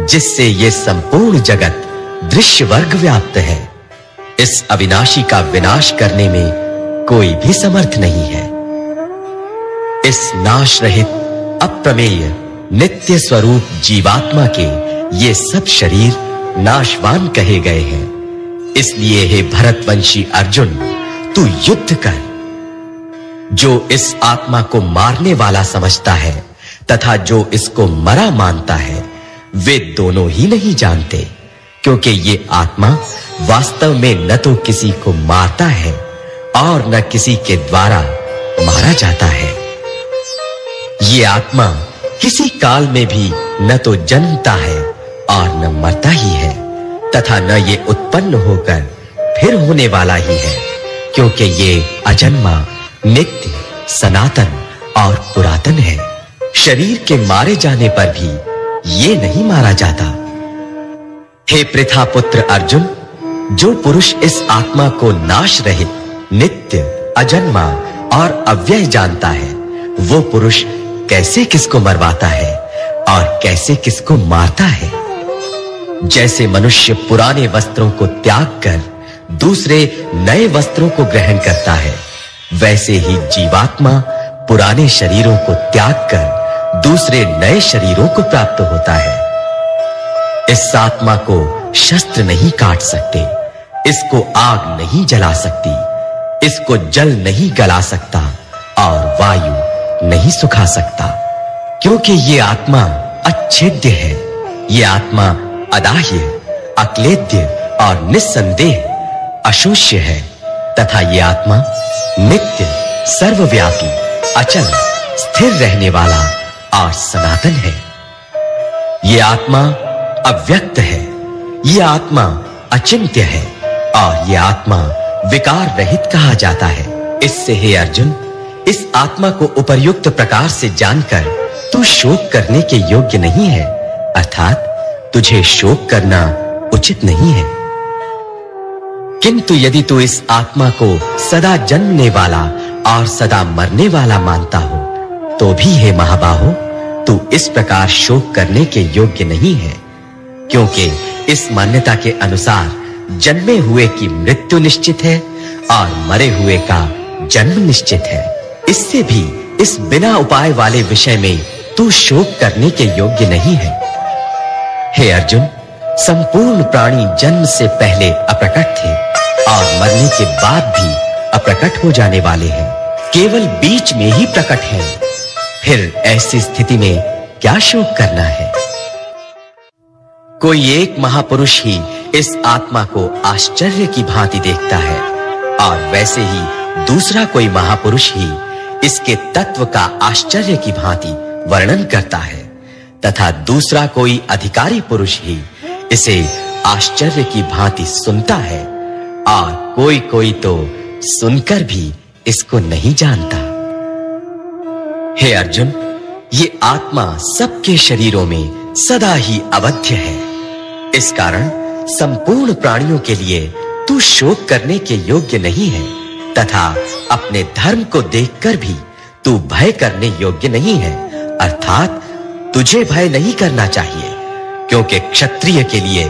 जिससे ये संपूर्ण जगत दृश्य वर्ग व्याप्त है। इस अविनाशी का विनाश करने में कोई भी समर्थ नहीं है। इस नाश रहित अप्रमेय नित्य स्वरूप जीवात्मा के ये सब शरीर नाशवान कहे गए हैं। इसलिए हे भरतवंशी अर्जुन, तू युद्ध कर। जो इस आत्मा को मारने वाला समझता है तथा जो इसको मरा मानता है, वे दोनों ही नहीं जानते, क्योंकि ये आत्मा वास्तव में न तो किसी को मारता है और न किसी के द्वारा मारा जाता है। ये आत्मा किसी काल में भी न तो जन्मता है और न मरता ही है, तथा न ये उत्पन्न होकर फिर होने वाला ही है, क्योंकि ये अजन्मा, नित्य, सनातन और पुरातन है। शरीर के मारे जाने पर भी ये नहीं मारा जाता। हे पृथा पुत्र अर्जुन, जो पुरुष इस आत्मा को नाश रहित, नित्य, अजन्मा और अव्यय जानता है, वो पुरुष कैसे किसको मरवाता है और कैसे किसको मारता है। जैसे मनुष्य पुराने वस्त्रों को त्याग कर दूसरे नए वस्त्रों को ग्रहण करता है, वैसे ही जीवात्मा पुराने शरीरों को त्याग कर दूसरे नए शरीरों को प्राप्त होता है। इस आत्मा को शस्त्र नहीं काट सकते, इसको आग नहीं जला सकती, इसको जल नहीं गला सकता और वायु नहीं सुखा सकता, क्योंकि ये आत्मा अच्छेद्य है। ये आत्मा अदाह्य, अक्लेद्य और निस्संदेह अशोष्य है, तथा ये आत्मा नित्य, सर्वव्यापी, अचल, स्थिर रहने वाला और सनातन है। ये आत्मा अव्यक्त है, ये आत्मा अचिंत्य है और ये आत्मा विकार रहित कहा जाता है। इससे हे अर्जुन, इस आत्मा को उपर्युक्त प्रकार से जानकर तू शोक करने के योग्य नहीं है, अर्थात तुझे शोक करना उचित नहीं है। किंतु यदि तू इस आत्मा को सदा जन्मने वाला और सदा मरने वाला मानता हो, तो भी हे महाबाहो, तू इस प्रकार शोक करने के योग्य नहीं है, क्योंकि इस मान्यता के अनुसार जन्मे हुए की मृत्यु निश्चित है और मरे हुए का जन्म निश्चित है। इससे भी इस बिना उपाय वाले विषय में तू शोक करने के योग्य नहीं है। हे अर्जुन, संपूर्ण प्राणी जन्म से पहले अप्रकट थे और मरने के बाद भी अप्रकट हो जाने वाले हैं, केवल बीच में ही प्रकट हैं। फिर ऐसी स्थिति में क्या शोक करना है। कोई एक महापुरुष ही इस आत्मा को आश्चर्य की भांति देखता है और वैसे ही दूसरा कोई महापुरुष ही इसके तत्व का आश्चर्य की भांति वर्णन करता है, तथा दूसरा कोई अधिकारी पुरुष ही इसे आश्चर्य की भांति सुनता है, और कोई कोई तो सुनकर भी इसको नहीं जानता। हे अर्जुन, ये आत्मा सबके शरीरों में सदा ही अवध्य है। इस कारण संपूर्ण प्राणियों के लिए तू शोक करने के योग्य नहीं है तथा अपने धर्म को देखकर भी तू भय करने योग्य नहीं है, अर्थात तुझे भय नहीं करना चाहिए, क्योंकि क्षत्रिय के लिए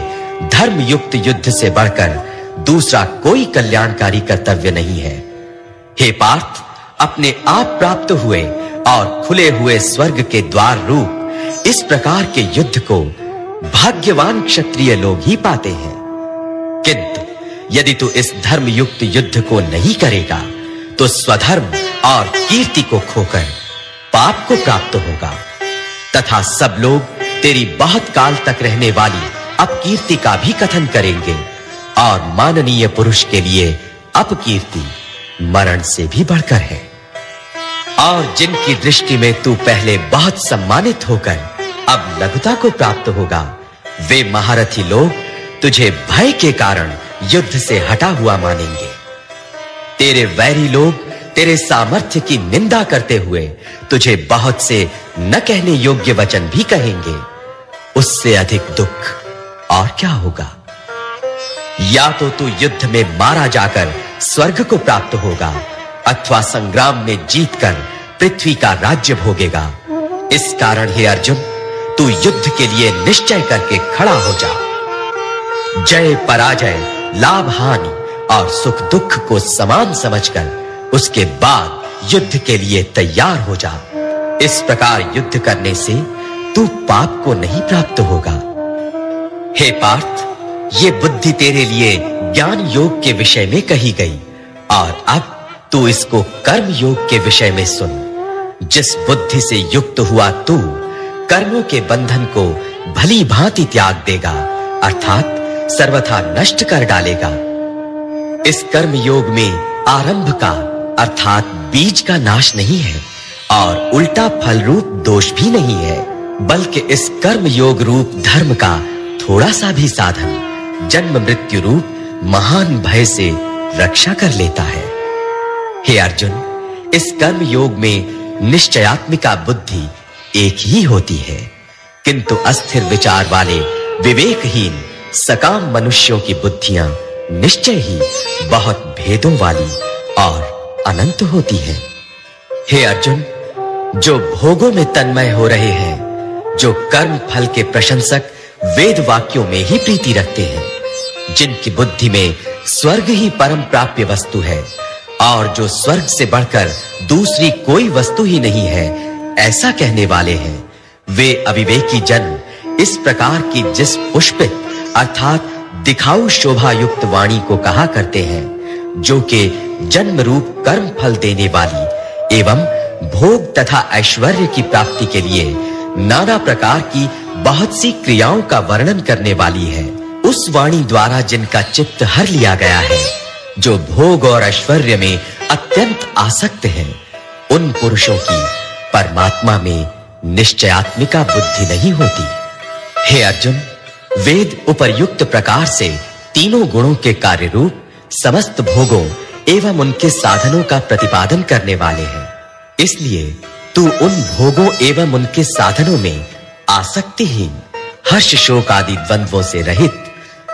धर्म युक्त युद्ध से बढ़कर दूसरा कोई कल्याणकारी कर्तव्य नहीं है। हे पार्थ, अपने आप प्राप्त हुए और खुले हुए स्वर्ग के द्वार रूप इस प्रकार के युद्ध को भाग्यवान क्षत्रिय लोग ही पाते हैं। किंतु यदि तू इस धर्म युक्त युद्ध को नहीं करेगा तो स्वधर्म और कीर्ति को खोकर पाप को प्राप्त होगा तथा सब लोग तेरी बहुत काल तक रहने वाली अपकीर्ति का भी कथन करेंगे और माननीय पुरुष के लिए अपकीर्ति मरण से भी बढ़कर है। और जिनकी दृष्टि में तू पहले बहुत सम्मानित होकर अब लघुता को प्राप्त होगा, वे महारथी लोग तुझे भय के कारण युद्ध से हटा हुआ मानेंगे। तेरे वैरी लोग तेरे सामर्थ्य की निंदा करते हुए तुझे बहुत से न कहने योग्य वचन भी कहेंगे, उससे अधिक दुख और क्या होगा। या तो तू युद्ध में मारा जाकर स्वर्ग को प्राप्त होगा अथवा संग्राम में जीतकर पृथ्वी का राज्य भोगेगा। इस कारण हे अर्जुन, तू युद्ध के लिए निश्चय करके खड़ा हो जा। जय पराजय, लाभ हानि और सुख दुख को समान समझकर उसके बाद युद्ध के लिए तैयार हो जा। इस प्रकार युद्ध करने से तू पाप को नहीं प्राप्त होगा। हे पार्थ, ये बुद्धि तेरे लिए ज्ञान योग के विषय में कही गई और अब तू इसको कर्म योग के विषय में सुन। जिस बुद्धि से युक्त हुआ तू कर्मों के बंधन को भली भांति त्याग देगा, अर्थात सर्वथा नष्ट कर डालेगा। इस कर्म योग में आरंभ का अर्थात बीज का नाश नहीं है और उल्टा फल रूप दोष भी नहीं है, बल्कि इस कर्म योग रूप धर्म का थोड़ा सा भी साधन जन्म मृत्यु रूप महान भय से रक्षा कर लेता है। हे अर्जुन, इस कर्म योग में निश्चयात्मिका बुद्धि एक ही होती है, किंतु अस्थिर विचार वाले विवेकहीन सकाम मनुष्यों की बुद्धियां निश्चय ही बहुत भेदों वाली और अनंत होती है। हे अर्जुन, जो भोगों में तन्मय हो रहे हैं, जो कर्म फल के प्रशंसक वेद वाक्यों में ही प्रीति रखते हैं, जिनकी बुद्धि में स्वर्ग ही परम प्राप्य वस्तु है और जो स्वर्ग से बढ़कर दूसरी कोई वस्तु ही नहीं है, ऐसा कहने वाले हैं, वे अविवेकी जन इस प्रकार की जिस पुष्पित अर्थात दिखाऊ शोभा युक्त वाणी को कहा करते हैं, जो कि जन्म रूप कर्म फल देने वाली एवं भोग तथा ऐश्वर्य की प्राप्ति के लिए नाना प्रकार की बहुत सी क्रियाओं का वर्णन करने वाली है, उस वाणी द्वारा जिनका चित्त हर लिया गया है, जो भोग और ऐश्वर्य में अत्यंत आसक्त हैं, उन पुरुषों की परमात्मा में निश्चयात्मिका बुद्धि नहीं होती। हे अर्जुन, वेद उपर्युक्त प्रकार से तीनों गुणों के कार्य रूप समस्त भोगों एवं उनके साधनों का प्रतिपादन करने वाले हैं, इसलिए तू उन भोगों एवं उनके साधनों में आसक्तिहीन, हर्ष शोक आदि द्वंद्वों से रहित,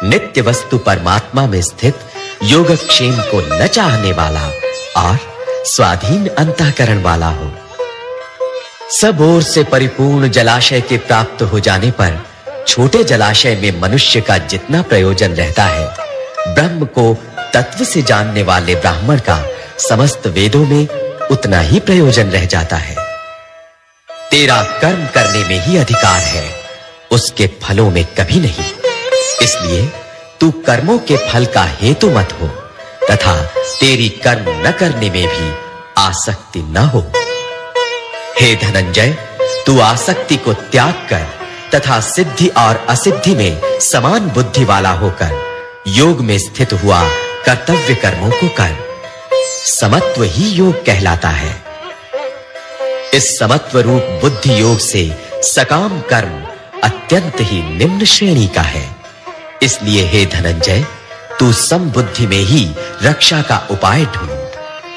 नित्य वस्तु परमात्मा में स्थित योगक्षेम को न चाहने वाला और स्वाधीन अंतःकरण वाला हो। सब ओर से परिपूर्ण जलाशय के प्राप्त हो जाने पर छोटे जलाशय में मनुष्य का जितना प्रयोजन रहता है, ब्रह्म को तत्व से जानने वाले ब्राह्मण का समस्त वेदों में उतना ही प्रयोजन रह जाता है। तेरा कर्म करने में ही अधिकार है, उसके फलों में कभी नहीं। इसलिए तू कर्मों के फल का हेतु मत हो तथा तेरी कर्म न करने में भी आसक्ति न हो। हे धनंजय, तू आसक्ति को त्याग कर तथा सिद्धि और असिद्धि में समान बुद्धि वाला होकर योग में स्थित हुआ कर्तव्य कर्मों को कर। समत्व ही योग कहलाता है। इस समत्व रूप बुद्धि योग से सकाम कर्म अत्यंत ही निम्न श्रेणी का है। इसलिए हे धनंजय, तू समबुद्धि में ही रक्षा का उपाय ढूंढ,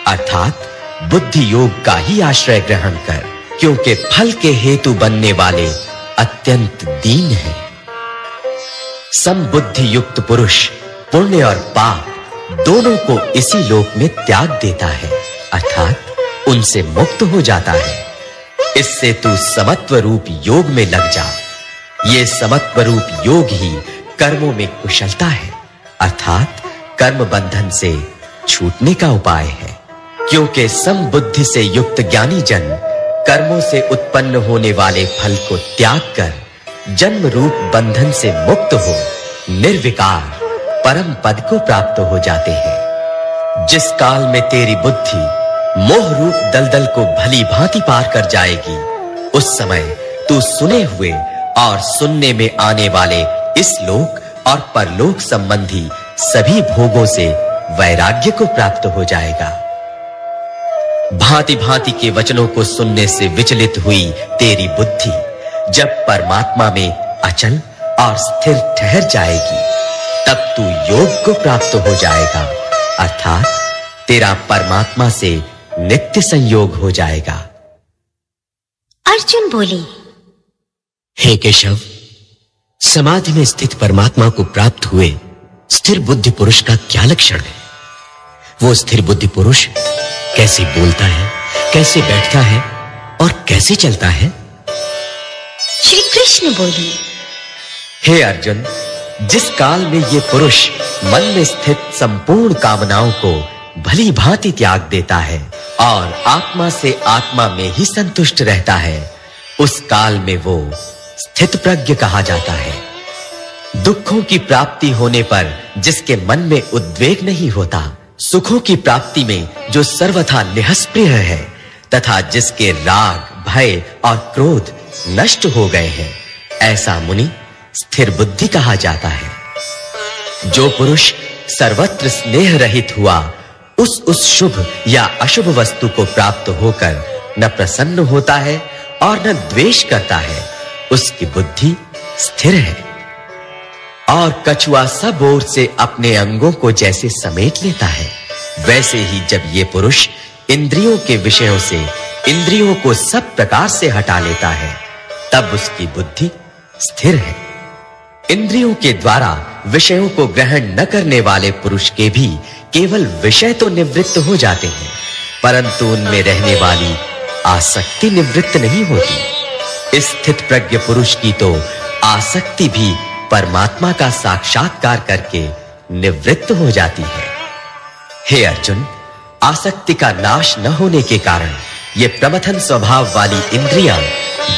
अर्थात बुद्धि योग का ही आश्रय ग्रहण कर, क्योंकि फल के हेतु बनने वाले अत्यंत दीन है। संबुद्धि युक्त पुरुष पुण्य और पाप दोनों को इसी लोक में त्याग देता है, अर्थात उनसे मुक्त हो जाता है। इससे तू समत्व रूप योग में लग जा। ये समत्व रूप योग ही कर्मों में कुशलता है, अर्थात कर्म बंधन से छूटने का उपाय है। क्योंकि समबुद्धि से युक्त ज्ञानी जन कर्मों से उत्पन्न होने वाले फल को त्याग कर जन्म रूप बंधन से मुक्त हो निर्विकार परम पद को प्राप्त हो जाते हैं। जिस काल में तेरी बुद्धि मोह रूप दलदल को भली भांति पार कर जाएगी, उस समय तू सुने हुए और सुनने में आने वाले इस लोक और परलोक संबंधी सभी भोगों से वैराग्य को प्राप्त हो जाएगा। भांति भांति के वचनों को सुनने से विचलित हुई तेरी बुद्धि जब परमात्मा में अचल और स्थिर ठहर जाएगी, तब तू योग को प्राप्त हो जाएगा, अर्थात तेरा परमात्मा से नित्य संयोग हो जाएगा। अर्जुन बोले, हे केशव, समाधि में स्थित परमात्मा को प्राप्त हुए स्थिर बुद्धि पुरुष का क्या लक्षण है? वो स्थिर बुद्धि पुरुष कैसे बोलता है, कैसे बैठता है और कैसे चलता है? श्री कृष्ण बोले, हे अर्जुन, जिस काल में ये पुरुष मन में स्थित संपूर्ण कामनाओं को भली भांति त्याग देता है और आत्मा से आत्मा में ही संतुष्ट रहता है, उस काल में वो स्थित प्रज्ञ कहा जाता है। दुखों की प्राप्ति होने पर जिसके मन में उद्वेग नहीं होता, सुखों की प्राप्ति में जो सर्वथा निहसप्रिय है, तथा जिसके राग, भय और क्रोध नष्ट हो गए हैं, ऐसा मुनि स्थिर बुद्धि कहा जाता है। जो पुरुष सर्वत्र स्नेह रहित हुआ, उस शुभ या अशुभ वस्तु को प्राप्त होकर न प्रसन्न होता है और न द्वेष करता है, उसकी बुद्धि स्थिर है। और कछुआ सब ओर से अपने अंगों को जैसे समेट लेता है, वैसे ही जब ये पुरुष इंद्रियों के विषयों से इंद्रियों को सब प्रकार से हटा लेता है, तब उसकी बुद्धि स्थिर है। इंद्रियों के द्वारा विषयों को ग्रहण न करने वाले पुरुष के भी केवल विषय तो निवृत्त हो जाते हैं, परंतु उनमें रहने वाली आसक्ति निवृत्त नहीं होती। स्थित प्रज्ञ पुरुष की तो आसक्ति भी परमात्मा का साक्षात्कार करके निवृत्त हो जाती है। हे अर्जुन, आसक्ति का नाश न होने के कारण ये प्रमथन स्वभाव वाली इंद्रियां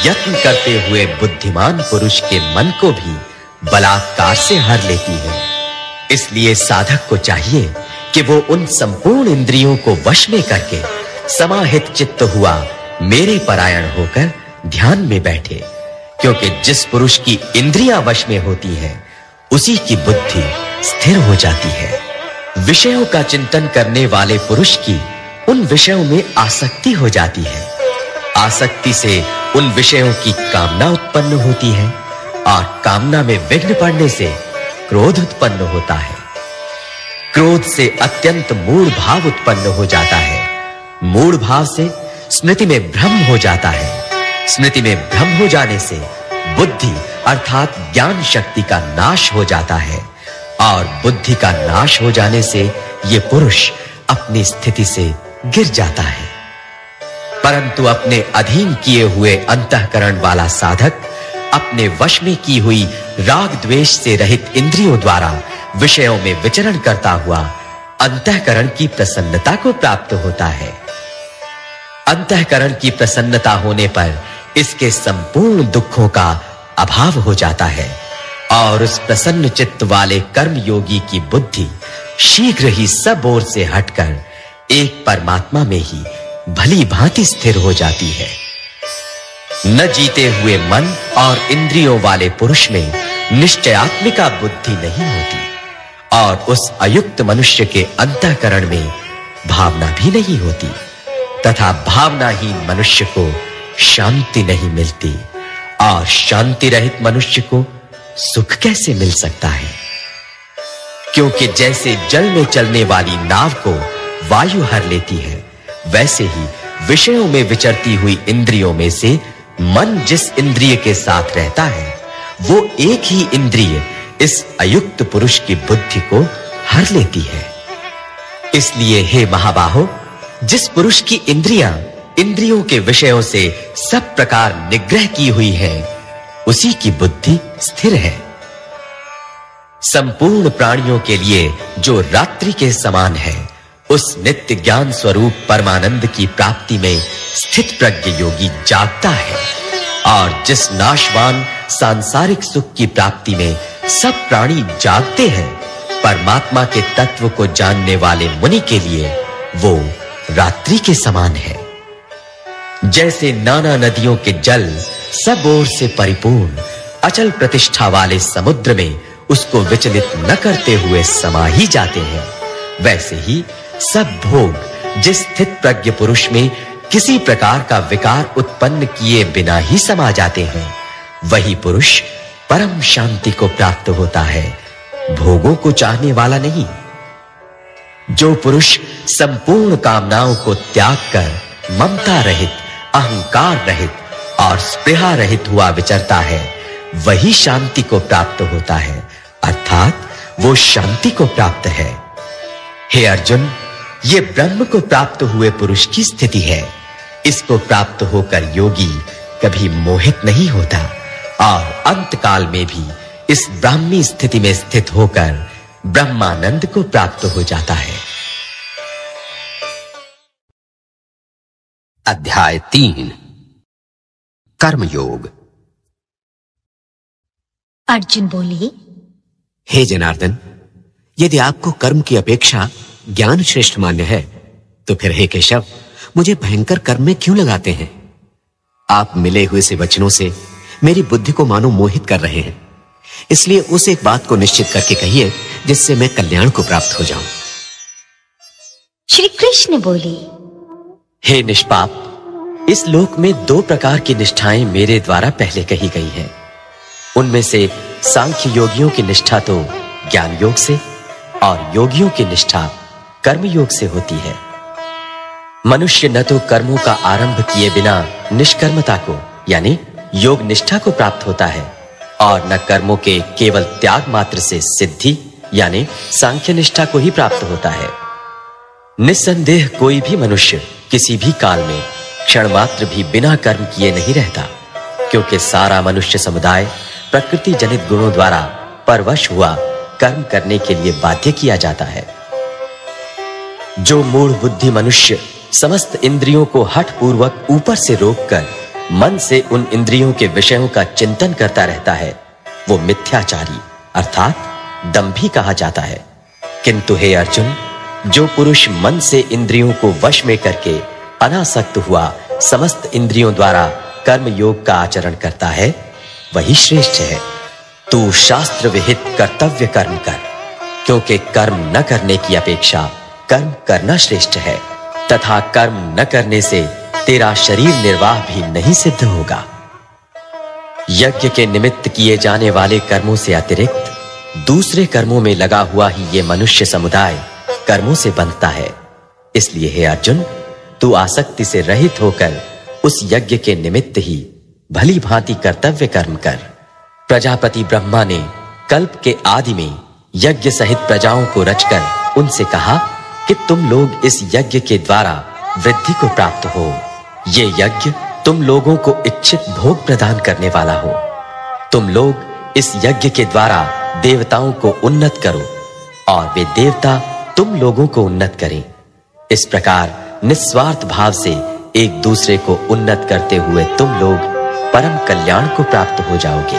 यत्न करते हुए बुद्धिमान पुरुष के मन को भी बलात्कार से हर लेती है। इसलिए साधक को चाहिए कि वो उन संपूर्ण इंद्रियों को वश में करके समाहित चित्त हुआ मेरे परायण होकर ध्यान में बैठे, क्योंकि जिस पुरुष की इंद्रियां वश में होती है, उसी की बुद्धि स्थिर हो जाती है। विषयों का चिंतन करने वाले पुरुष की उन विषयों में आसक्ति हो जाती है। आसक्ति से उन विषयों की कामना उत्पन्न होती है और कामना में विघ्न पड़ने से क्रोध उत्पन्न होता है। क्रोध से अत्यंत मूढ़ भाव उत्पन्न हो जाता है। मूढ़ भाव से स्मृति में भ्रम हो जाता है। स्मृति में भ्रम हो जाने से बुद्धि अर्थात ज्ञान शक्ति का नाश हो जाता है, और बुद्धि का नाश हो जाने से ये पुरुष अपनी स्थिति से गिर जाता है। परंतु अपने अधीन किए हुए अंतःकरण वाला साधक अपने वश में की हुई राग द्वेष से रहित इंद्रियों द्वारा विषयों में विचरण करता हुआ अंतःकरण की प्रसन्नता को प्राप्त होता है। अंतःकरण की प्रसन्नता होने पर इसके संपूर्ण दुखों का अभाव हो जाता है, और उस प्रसन्न चित्त वाले कर्मयोगी की बुद्धि शीघ्र ही सब ओर से हटकर एक परमात्मा में ही भली भांति स्थिर हो जाती है। न जीते हुए मन और इंद्रियों वाले पुरुष में निश्चयात्मिका बुद्धि नहीं होती, और उस अयुक्त मनुष्य के अंतःकरण में भावना भी नहीं होती, तथा भावनाहीन मनुष्य को शांति नहीं मिलती, और शांति रहित मनुष्य को सुख कैसे मिल सकता है? क्योंकि जैसे जल में चलने वाली नाव को वायु हर लेती है, वैसे ही विषयों में विचरती हुई इंद्रियों में से मन जिस इंद्रिय के साथ रहता है, वो एक ही इंद्रिय इस अयुक्त पुरुष की बुद्धि को हर लेती है। इसलिए हे महाबाहो, जिस पुरुष की इंद्रियां इंद्रियों के विषयों से सब प्रकार निग्रह की हुई है, उसी की बुद्धि स्थिर है। संपूर्ण प्राणियों के लिए जो रात्रि के समान है, उस नित्य ज्ञान स्वरूप परमानंद की प्राप्ति में स्थित प्रज्ञ योगी जागता है। और जिस नाशवान सांसारिक सुख की प्राप्ति में सब प्राणी जागते हैं, परमात्मा के तत्व को जानने वाले मुनि के लिए वो रात्रि के समान है। जैसे नाना नदियों के जल सब ओर से परिपूर्ण अचल प्रतिष्ठा वाले समुद्र में उसको विचलित न करते हुए समा ही जाते हैं, वैसे ही सब भोग जिस स्थित प्रज्ञ पुरुष में किसी प्रकार का विकार उत्पन्न किए बिना ही समा जाते हैं, वही पुरुष परम शांति को प्राप्त होता है, भोगों को चाहने वाला नहीं। जो पुरुष संपूर्ण कामनाओं को त्याग कर ममता रहित, अहंकार रहित और स्पृहा रहित हुआ विचरता है, वही शांति को प्राप्त होता है, अर्थात वो शांति को प्राप्त है। हे अर्जुन, ये ब्रह्म को प्राप्त हुए पुरुष की स्थिति है। इसको प्राप्त होकर योगी कभी मोहित नहीं होता और अंतकाल में भी इस ब्राह्मी स्थिति में स्थित होकर ब्रह्मानंद को प्राप्त हो जाता है। अध्याय 3 कर्मयोग। अर्जुन बोले, हे जनार्दन, यदि आपको कर्म की अपेक्षा ज्ञान श्रेष्ठ मान्य है, तो फिर हे केशव, मुझे भयंकर कर्म में क्यों लगाते हैं? आप मिले हुए से वचनों से मेरी बुद्धि को मानो मोहित कर रहे हैं। इसलिए उस एक बात को निश्चित करके कहिए जिससे मैं कल्याण को प्राप्त हो जाऊं। श्री कृष्ण बोले, हे निष्पाप, इस लोक में 2 प्रकार की निष्ठाएं मेरे द्वारा पहले कही गई हैं। उनमें से सांख्य योगियों की निष्ठा तो ज्ञान योग से और योगियों की निष्ठा कर्म योग से होती है। मनुष्य न तो कर्मों का आरंभ किए बिना निष्कर्मता को यानी योग निष्ठा को प्राप्त होता है और न कर्मों के केवल त्याग मात्र से सिद्धि यानी सांख्य निष्ठा को ही प्राप्त होता है। निस्संदेह कोई भी मनुष्य किसी भी काल में क्षण मात्र भी बिना कर्म किए नहीं रहता, क्योंकि सारा मनुष्य समुदाय प्रकृति जनित गुणों द्वारा परवश हुआ कर्म करने के लिए बाध्य किया जाता है। जो मूढ़ बुद्धि मनुष्य समस्त इंद्रियों को हठपूर्वक ऊपर से रोककर मन से उन इंद्रियों के विषयों का चिंतन करता रहता है, वो मिथ्याचारी अर्थात दंभी कहा जाता है। किंतु हे अर्जुन, जो पुरुष मन से इंद्रियों को वश में करके अनासक्त हुआ समस्त इंद्रियों द्वारा कर्म योग का आचरण करता है, वही श्रेष्ठ है। तू शास्त्र विहित कर्तव्य कर्म कर, क्योंकि कर्म न करने की अपेक्षा कर्म करना श्रेष्ठ है, तथा कर्म न करने से तेरा शरीर निर्वाह भी नहीं सिद्ध होगा। यज्ञ के निमित्त किए जाने वाले कर्मों से अतिरिक्त दूसरे कर्मों में लगा हुआ ही ये मनुष्य समुदाय कर्मों से बंधता है। इसलिए हे अर्जुन, तू आसक्ति से रहित होकर उस यज्ञ के निमित्त ही भली भांति कर्तव्य कर्म कर। प्रजापति ब्रह्मा ने कल्प के आदि में यज्ञ सहित प्रजाओं को रचकर उनसे कहा कि तुम लोग इस यज्ञ के द्वारा वृद्धि को प्राप्त हो। ये यज्ञ तुम लोगों को इच्छित भोग प्रदान करने वाला हो। तुम लोग इस यज्ञ के द्वारा देवताओं को उन्नत करो और वे देवता तुम लोगों को उन्नत करें। इस प्रकार निस्वार्थ भाव से एक दूसरे को उन्नत करते हुए तुम लोग परम कल्याण को प्राप्त हो जाओगे।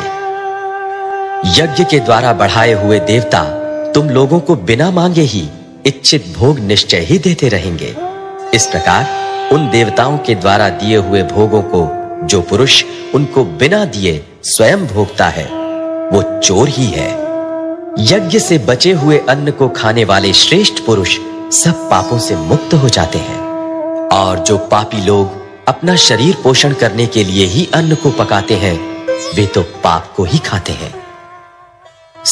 यज्ञ के द्वारा बढ़ाए हुए देवता तुम लोगों को बिना मांगे ही इच्छित भोग निश्चय ही देते रहेंगे। इस प्रकार उन देवताओं के द्वारा दिए हुए भोगों को जो पुरुष उनको बिना दिए स्वयं भोगता है, वो चोर ही है। यज्ञ से बचे हुए अन्न को खाने वाले श्रेष्ठ पुरुष सब पापों से मुक्त हो जाते हैं। और जो पापी लोग अपना शरीर पोषण करने के लिए ही अन्न को पकाते हैं, वे तो पाप को ही खाते हैं।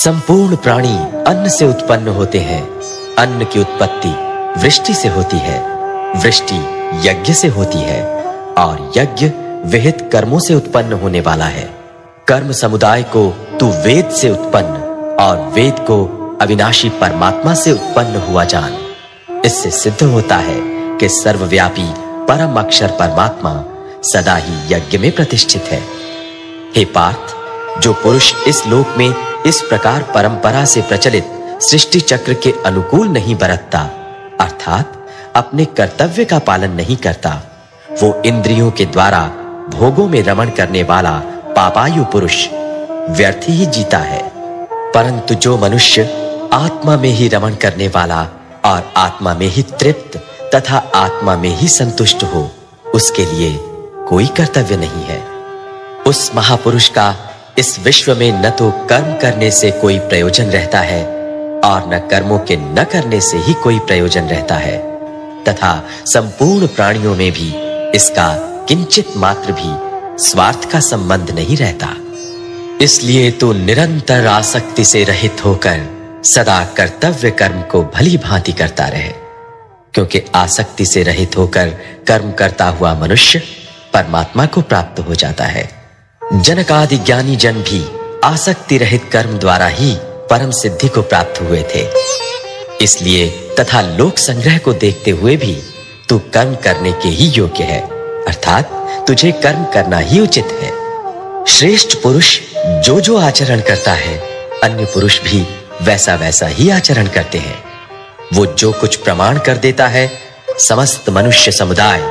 संपूर्ण प्राणी अन्न से उत्पन्न होते हैं। अन्न की उत्पत्ति वृष्टि से होती है, वृष्टि यज्ञ से होती है और यज्ञ विहित कर्मों से उत्पन्न होने वाला है। कर्म समुदाय को तू वेद से उत्पन्न और वेद को अविनाशी परमात्मा से उत्पन्न हुआ जान। इससे सिद्ध होता है कि सर्वव्यापी परम अक्षर परमात्मा सदा ही यज्ञ में प्रतिष्ठित है। हे पार्थ, जो पुरुष इस लोक में इस प्रकार परंपरा से प्रचलित सृष्टि चक्र के अनुकूल नहीं बरतता, अर्थात अपने कर्तव्य का पालन नहीं करता, वो इंद्रियों के द्वारा भोगों में रमण करने वाला पापायु पुरुष व्यर्थ ही जीता है। परंतु जो मनुष्य आत्मा में ही रमण करने वाला और आत्मा में ही तृप्त तथा आत्मा में ही संतुष्ट हो, उसके लिए कोई कर्तव्य नहीं है। उस महापुरुष का इस विश्व में न तो कर्म करने से कोई प्रयोजन रहता है और न कर्मों के न करने से ही कोई प्रयोजन रहता है, तथा संपूर्ण प्राणियों में भी इसका किंचित मात्र भी स्वार्थ का संबंध नहीं रहता। इसलिए तो निरंतर आसक्ति से रहित होकर सदा कर्तव्य कर्म को भली भांति करता रहे, क्योंकि आसक्ति से रहित होकर कर्म करता हुआ मनुष्य परमात्मा को प्राप्त हो जाता है। जनक आदि ज्ञानी जन भी आसक्ति रहित कर्म द्वारा ही परम सिद्धि को प्राप्त हुए थे। इसलिए तथा लोक संग्रह को देखते हुए भी तू कर्म करने के ही योग्य है, अर्थात तुझे कर्म करना ही उचित है। श्रेष्ठ पुरुष जो जो आचरण करता है, अन्य पुरुष भी वैसा वैसा ही आचरण करते हैं। वो जो कुछ प्रमाण कर देता है, समस्त मनुष्य समुदाय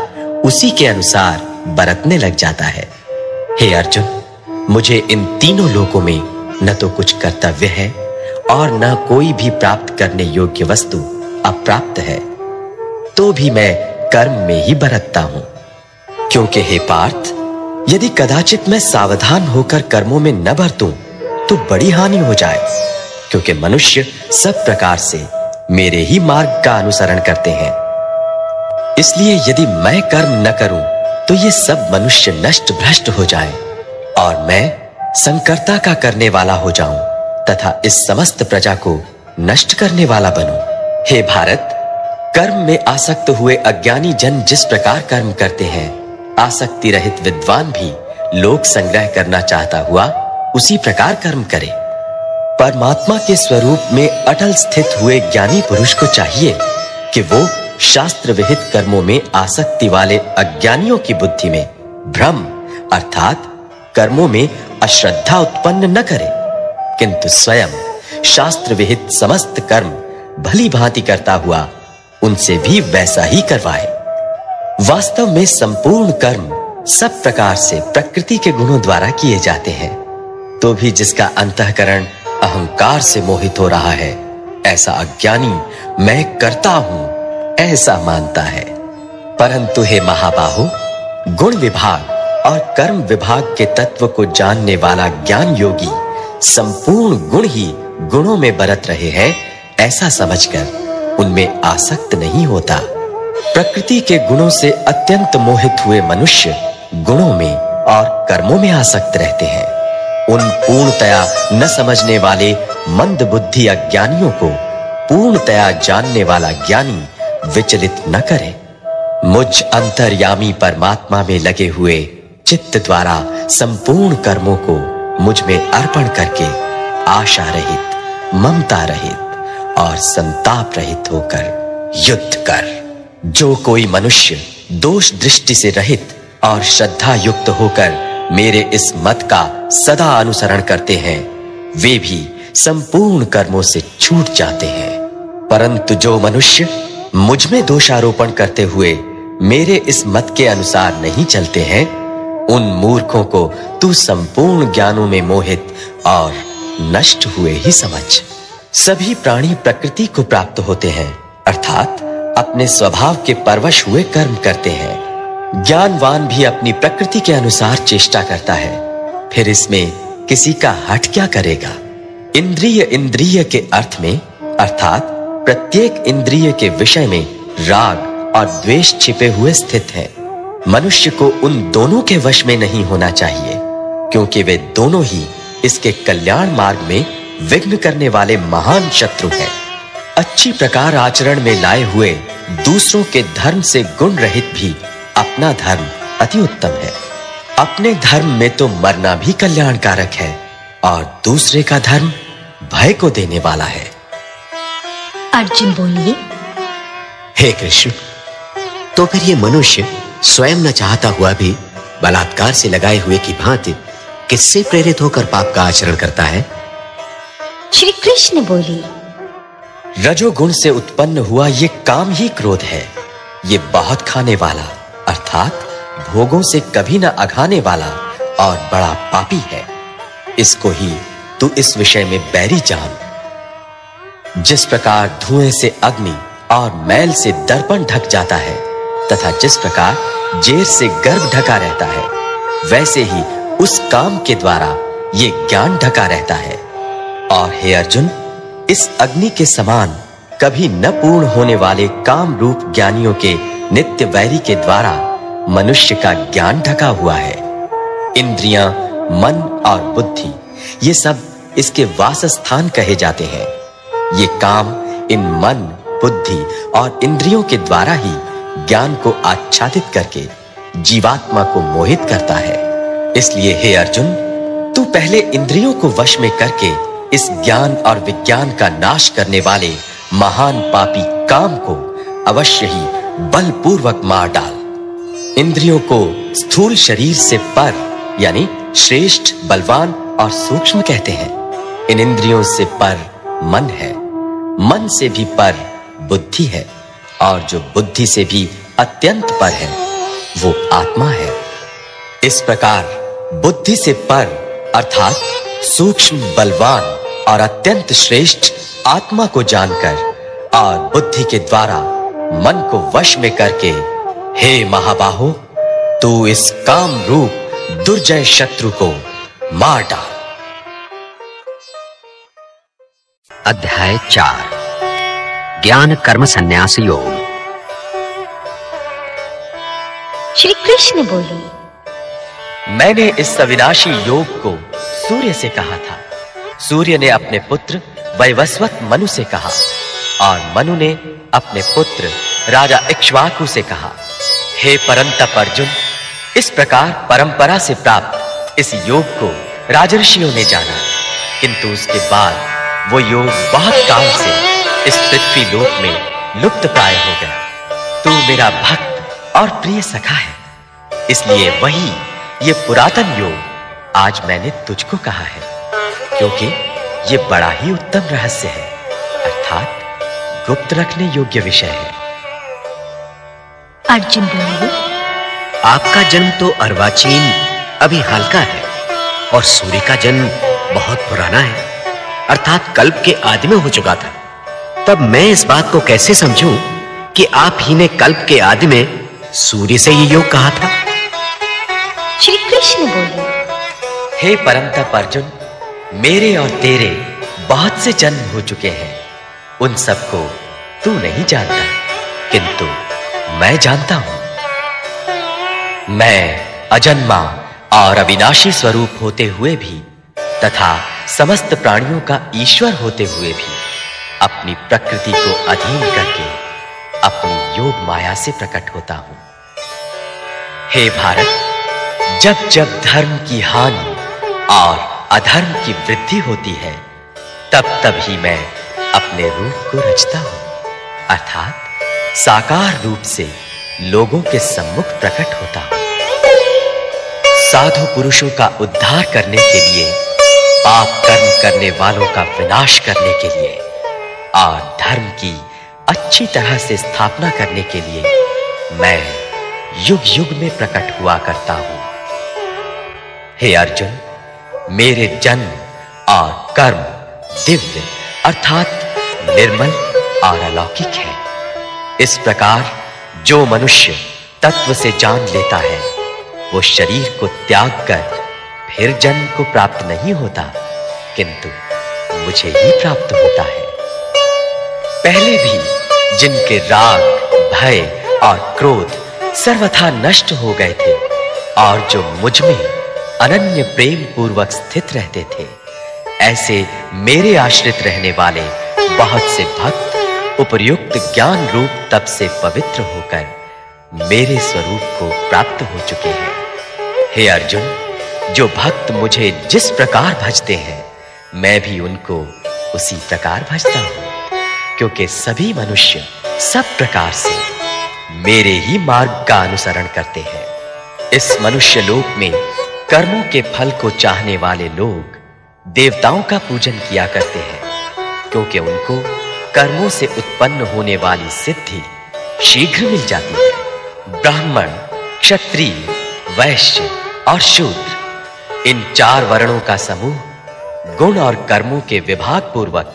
उसी के अनुसार बरतने लग जाता है। हे अर्जुन, मुझे इन तीनों लोकों में न तो कुछ कर्तव्य है और न कोई भी प्राप्त करने योग्य वस्तु अप्राप्त है, तो भी मैं कर्म में ही बरतता हूं। क्योंकि हे पार्थ, यदि कदाचित मैं सावधान होकर कर्मों में न बरतूं तो बड़ी हानि हो जाए, क्योंकि मनुष्य सब प्रकार से मेरे ही मार्ग का अनुसरण करते हैं। इसलिए यदि मैं कर्म न करूं तो ये सब मनुष्य नष्ट भ्रष्ट हो जाए और मैं संकर्ता का करने वाला हो जाऊं तथा इस समस्त प्रजा को नष्ट करने वाला बनूं। हे भारत, कर्म में आसक्त हुए अज्ञानी जन जिस प्रकार कर्म करते हैं, आसक्ति रहित विद्वान भी लोक संग्रह करना चाहता हुआ उसी प्रकार कर्म करे। परमात्मा के स्वरूप में अटल स्थित हुए ज्ञानी पुरुष को चाहिए कि वो शास्त्र विहित कर्मों में आसक्ति वाले अज्ञानियों की बुद्धि में भ्रम अर्थात कर्मों में अश्रद्धा उत्पन्न न करे, किंतु स्वयं शास्त्र विहित समस्त कर्म भली भांति करता हुआ उनसे भी वैसा ही करवाए। वास्तव में संपूर्ण कर्म सब प्रकार से प्रकृति के गुणों द्वारा किए जाते हैं, तो भी जिसका अंतःकरण अहंकार से मोहित हो रहा है, ऐसा अज्ञानी मैं करता हूं ऐसा मानता है। परंतु हे महाबाहो, गुण विभाग और कर्म विभाग के तत्व को जानने वाला ज्ञान योगी संपूर्ण गुण ही गुणों में बरत रहे हैं ऐसा समझकर उनमें आसक्त नहीं होता। प्रकृति के गुणों से अत्यंत मोहित हुए मनुष्य गुणों में और कर्मों में आसक्त रहते हैं। उन पूर्णतया न समझने वाले मंद बुद्धि अज्ञानियों को पूर्णतया जानने वाला ज्ञानी विचलित न करे। मुझ अंतर्यामी परमात्मा में लगे हुए चित्त द्वारा संपूर्ण कर्मों को मुझ में अर्पण करके आशा रहित, ममता रहित और संताप रहित होकर युद्ध कर। जो कोई मनुष्य दोष दृष्टि से रहित और श्रद्धा युक्त होकर मेरे इस मत का सदा अनुसरण करते हैं, वे भी संपूर्ण कर्मों से छूट जाते हैं। परंतु जो मनुष्य मुझ में दोषारोपण करते हुए मेरे इस मत के अनुसार नहीं चलते हैं, उन मूर्खों को तू संपूर्ण ज्ञानों में मोहित और नष्ट हुए ही समझ। सभी प्राणी प्रकृति को प्राप्त होते हैं, अर्थात अपने स्वभाव के परवश हुए कर्म करते हैं। ज्ञानवान भी अपनी प्रकृति के अनुसार चेष्टा करता है, फिर इसमें किसी का हट क्या करेगा। इंद्रिय इंद्रिय के अर्थ में अर्थात प्रत्येक इंद्रिय के विषय में राग और द्वेष छिपे हुए स्थित है। मनुष्य को उन दोनों के वश में नहीं होना चाहिए, क्योंकि वे दोनों ही इसके कल्याण मार्ग में विघ्न करने वाले महान शत्रु हैं। अच्छी प्रकार आचरण में लाए हुए दूसरों के धर्म से गुण रहित भी अपना धर्म अति उत्तम है। अपने धर्म में तो मरना भी कल्याणकारक है और दूसरे का धर्म भय को देने वाला है। अर्जुन बोलिए, हे कृष्ण, तो फिर ये मनुष्य स्वयं न चाहता हुआ भी बलात्कार से लगाए हुए की भांति किससे प्रेरित होकर पाप का आचरण करता है? श्री कृष्ण बोले, रजोगुण से उत्पन्न हुआ ये काम ही क्रोध है। ये बहुत खाने वाला अर्थात भोगों से कभी न अघाने वाला और बड़ा पापी है। इसको ही तू इस विषय में बैरी जान। जिस प्रकार धुएं से अग्नि और मैल से दर्पण ढक जाता है तथा जिस प्रकार जेर से गर्भ ढका रहता है, वैसे ही उस काम के द्वारा ये ज्ञान ढका रहता है। और हे अर्जुन, इस अग्नि के समान कभी न पूर्ण होने वाले काम रूप ज्ञानियों के नित्य वैरी के द्वारा मनुष्य का ज्ञान ढका हुआ है। इंद्रियां, मन और बुद्धि ये सब इसके वासस्थान कहे जाते हैं। ये काम इन मन, बुद्धि और इंद्रियों के द्वारा ही ज्ञान को आच्छादित करके जीवात्मा को मोहित करता है। इसलिए हे अर्जुन, तू पहले इंद्रियों को वश में करके इस ज्ञान और विज्ञान का नाश करने वाले महान पापी काम को अवश्य ही बलपूर्वक मार डाल। इंद्रियों को स्थूल शरीर से पर यानी श्रेष्ठ, बलवान और सूक्ष्म कहते हैं। इन इंद्रियों से पर मन है, मन से भी पर बुद्धि है और जो बुद्धि से भी अत्यंत पर है वो आत्मा है। इस प्रकार बुद्धि से पर अर्थात सूक्ष्म, बलवान और अत्यंत श्रेष्ठ आत्मा को जानकर और बुद्धि के द्वारा मन को वश में करके हे महाबाहो, तू इस काम रूप दुर्जय शत्रु को मार डाल। अध्याय 4 ज्ञान कर्म संन्यास योग। श्री कृष्ण बोले, मैंने इस अविनाशी योग को सूर्य से कहा था। सूर्य ने अपने पुत्र वैवस्वत मनु से कहा और मनु ने अपने पुत्र राजा इक्ष्वाकु से कहा, हे परंतप अर्जुन, इस प्रकार परंपरा से प्राप्त इस योग को राजर्षियों ने जाना, किंतु उसके बाद वो योग बहुत काल से इस पृथ्वी लोक में लुप्त प्राय हो गया। तू मेरा भक्त और प्रिय सखा है, इसलिए वही ये पुरातन योग आज मैंने तुझको कहा है, क्योंकि ये बड़ा ही उत्तम रहस्य है अर्थात गुप्त रखने योग्य विषय है। अर्जुन बोले, आपका जन्म तो अर्वाचीन अभी हाल का है और सूर्य का जन्म बहुत पुराना है अर्थात कल्प के आदि में हो चुका था। तब मैं इस बात को कैसे समझूं कि आप ही ने कल्प के आदि में सूर्य से ये योग कहा था? श्री कृष्ण बोले, हे परमतप अर्जुन, मेरे और तेरे बहुत से जन्म हो चुके हैं। उन सबको तू नहीं जानता, किंतु मैं जानता हूं। मैं अजन्मा और अविनाशी स्वरूप होते हुए भी तथा समस्त प्राणियों का ईश्वर होते हुए भी अपनी प्रकृति को अधीन करके अपनी योग माया से प्रकट होता हूं। हे भारत, जब जब धर्म की हानि और अधर्म की वृद्धि होती है, तब तब ही मैं अपने रूप को रचता हूं अर्थात साकार रूप से लोगों के सम्मुख प्रकट होता हूं। साधु पुरुषों का उद्धार करने के लिए, पाप कर्म करने वालों का विनाश करने के लिए और धर्म की अच्छी तरह से स्थापना करने के लिए मैं युग युग में प्रकट हुआ करता हूं। हे अर्जुन, मेरे जन्म और कर्म दिव्य अर्थात निर्मल और अलौकिक है। इस प्रकार जो मनुष्य तत्व से जान लेता है वो शरीर को त्याग कर फिर जन्म को प्राप्त नहीं होता, किंतु मुझे ही प्राप्त होता है। पहले भी जिनके राग, भय और क्रोध सर्वथा नष्ट हो गए थे और जो मुझ में अनन्य प्रेम पूर्वक स्थित रहते थे, ऐसे मेरे आश्रित रहने वाले बहुत से भक्त उपर्युक्त ज्ञान रूप तप से पवित्र होकर मेरे स्वरूप को प्राप्त हो चुके हैं। हे अर्जुन, जो भक्त मुझे जिस प्रकार भजते हैं, मैं भी उनको उसी प्रकार भजता हूं, क्योंकि सभी मनुष्य सब प्रकार से मेरे ही मार्ग का अनुसरण करते हैं। इस मनुष्य लोक में कर्मों के फल को चाहने वाले लोग देवताओं का पूजन किया करते हैं, क्योंकि उनको कर्मों से उत्पन्न होने वाली सिद्धि शीघ्र मिल जाती है। ब्राह्मण, क्षत्रिय, वैश्य और शूद्र, इन चार वर्णों का समूह गुण और कर्मों के विभाग पूर्वक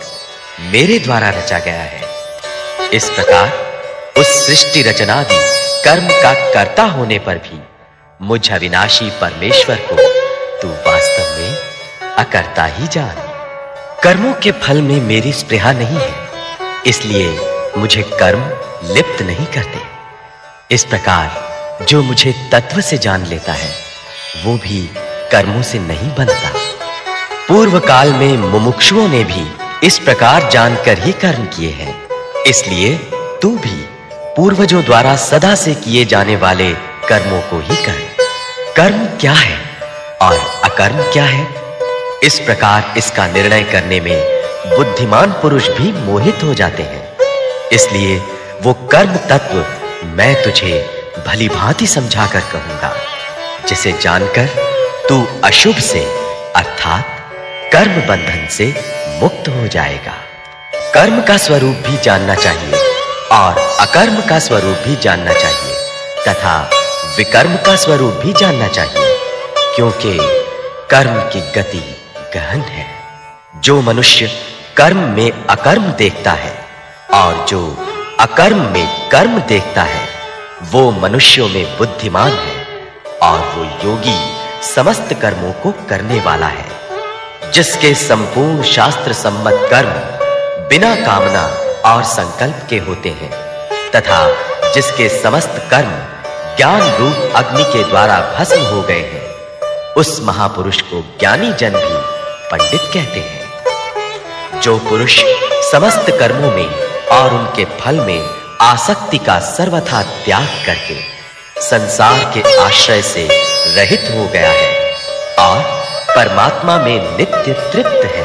मेरे द्वारा रचा गया है। इस प्रकार उस सृष्टि रचनादि कर्म का कर्ता होने पर भी मुझ अविनाशी परमेश्वर को तू वास्तव में अकर्ता ही जान। कर्मों के फल में मेरी स्पृहा नहीं है, इसलिए मुझे कर्म लिप्त नहीं करते। इस प्रकार जो मुझे तत्व से जान लेता है वो भी कर्मों से नहीं बनता। पूर्व काल में मुमुक्षुओं ने भी इस प्रकार जानकर ही कर्म किए हैं, इसलिए तू भी पूर्वजों द्वारा सदा से किए जाने वाले कर्मों को ही कर। कर्म क्या है और अकर्म क्या है, इस प्रकार इसका निर्णय करने में बुद्धिमान पुरुष भी मोहित हो जाते हैं। इसलिए वो कर्म तत्व मैं तुझे भलीभांति समझा कर कहूंगा, जिसे जानकर तू अशुभ से अर्थात कर्म बंधन से मुक्त हो जाएगा। कर्म का स्वरूप भी जानना चाहिए और अकर्म का स्वरूप भी जानना चाहिए तथा विकर्म का स्वरूप भी जानना चाहिए, क्योंकि कर्म की गति गहन है। जो मनुष्य कर्म में अकर्म देखता है और जो अकर्म में कर्म देखता है वो मनुष्यों में बुद्धिमान है और वो योगी समस्त कर्मों को करने वाला है, जिसके संपूर्ण शास्त्र सम्मत कर्म बिना कामना और संकल्प के होते हैं तथा जिसके समस्त कर्म ज्ञान रूप अग्नि के द्वारा भस्म हो गए हैं। उस महापुरुष को ज्ञानी जन भी पंडित कहते हैं। जो पुरुष समस्त कर्मों में और उनके फल में आसक्ति का सर्वथा त्याग करके संसार के आश्रय से रहित हो गया है और परमात्मा में नित्य तृप्त है,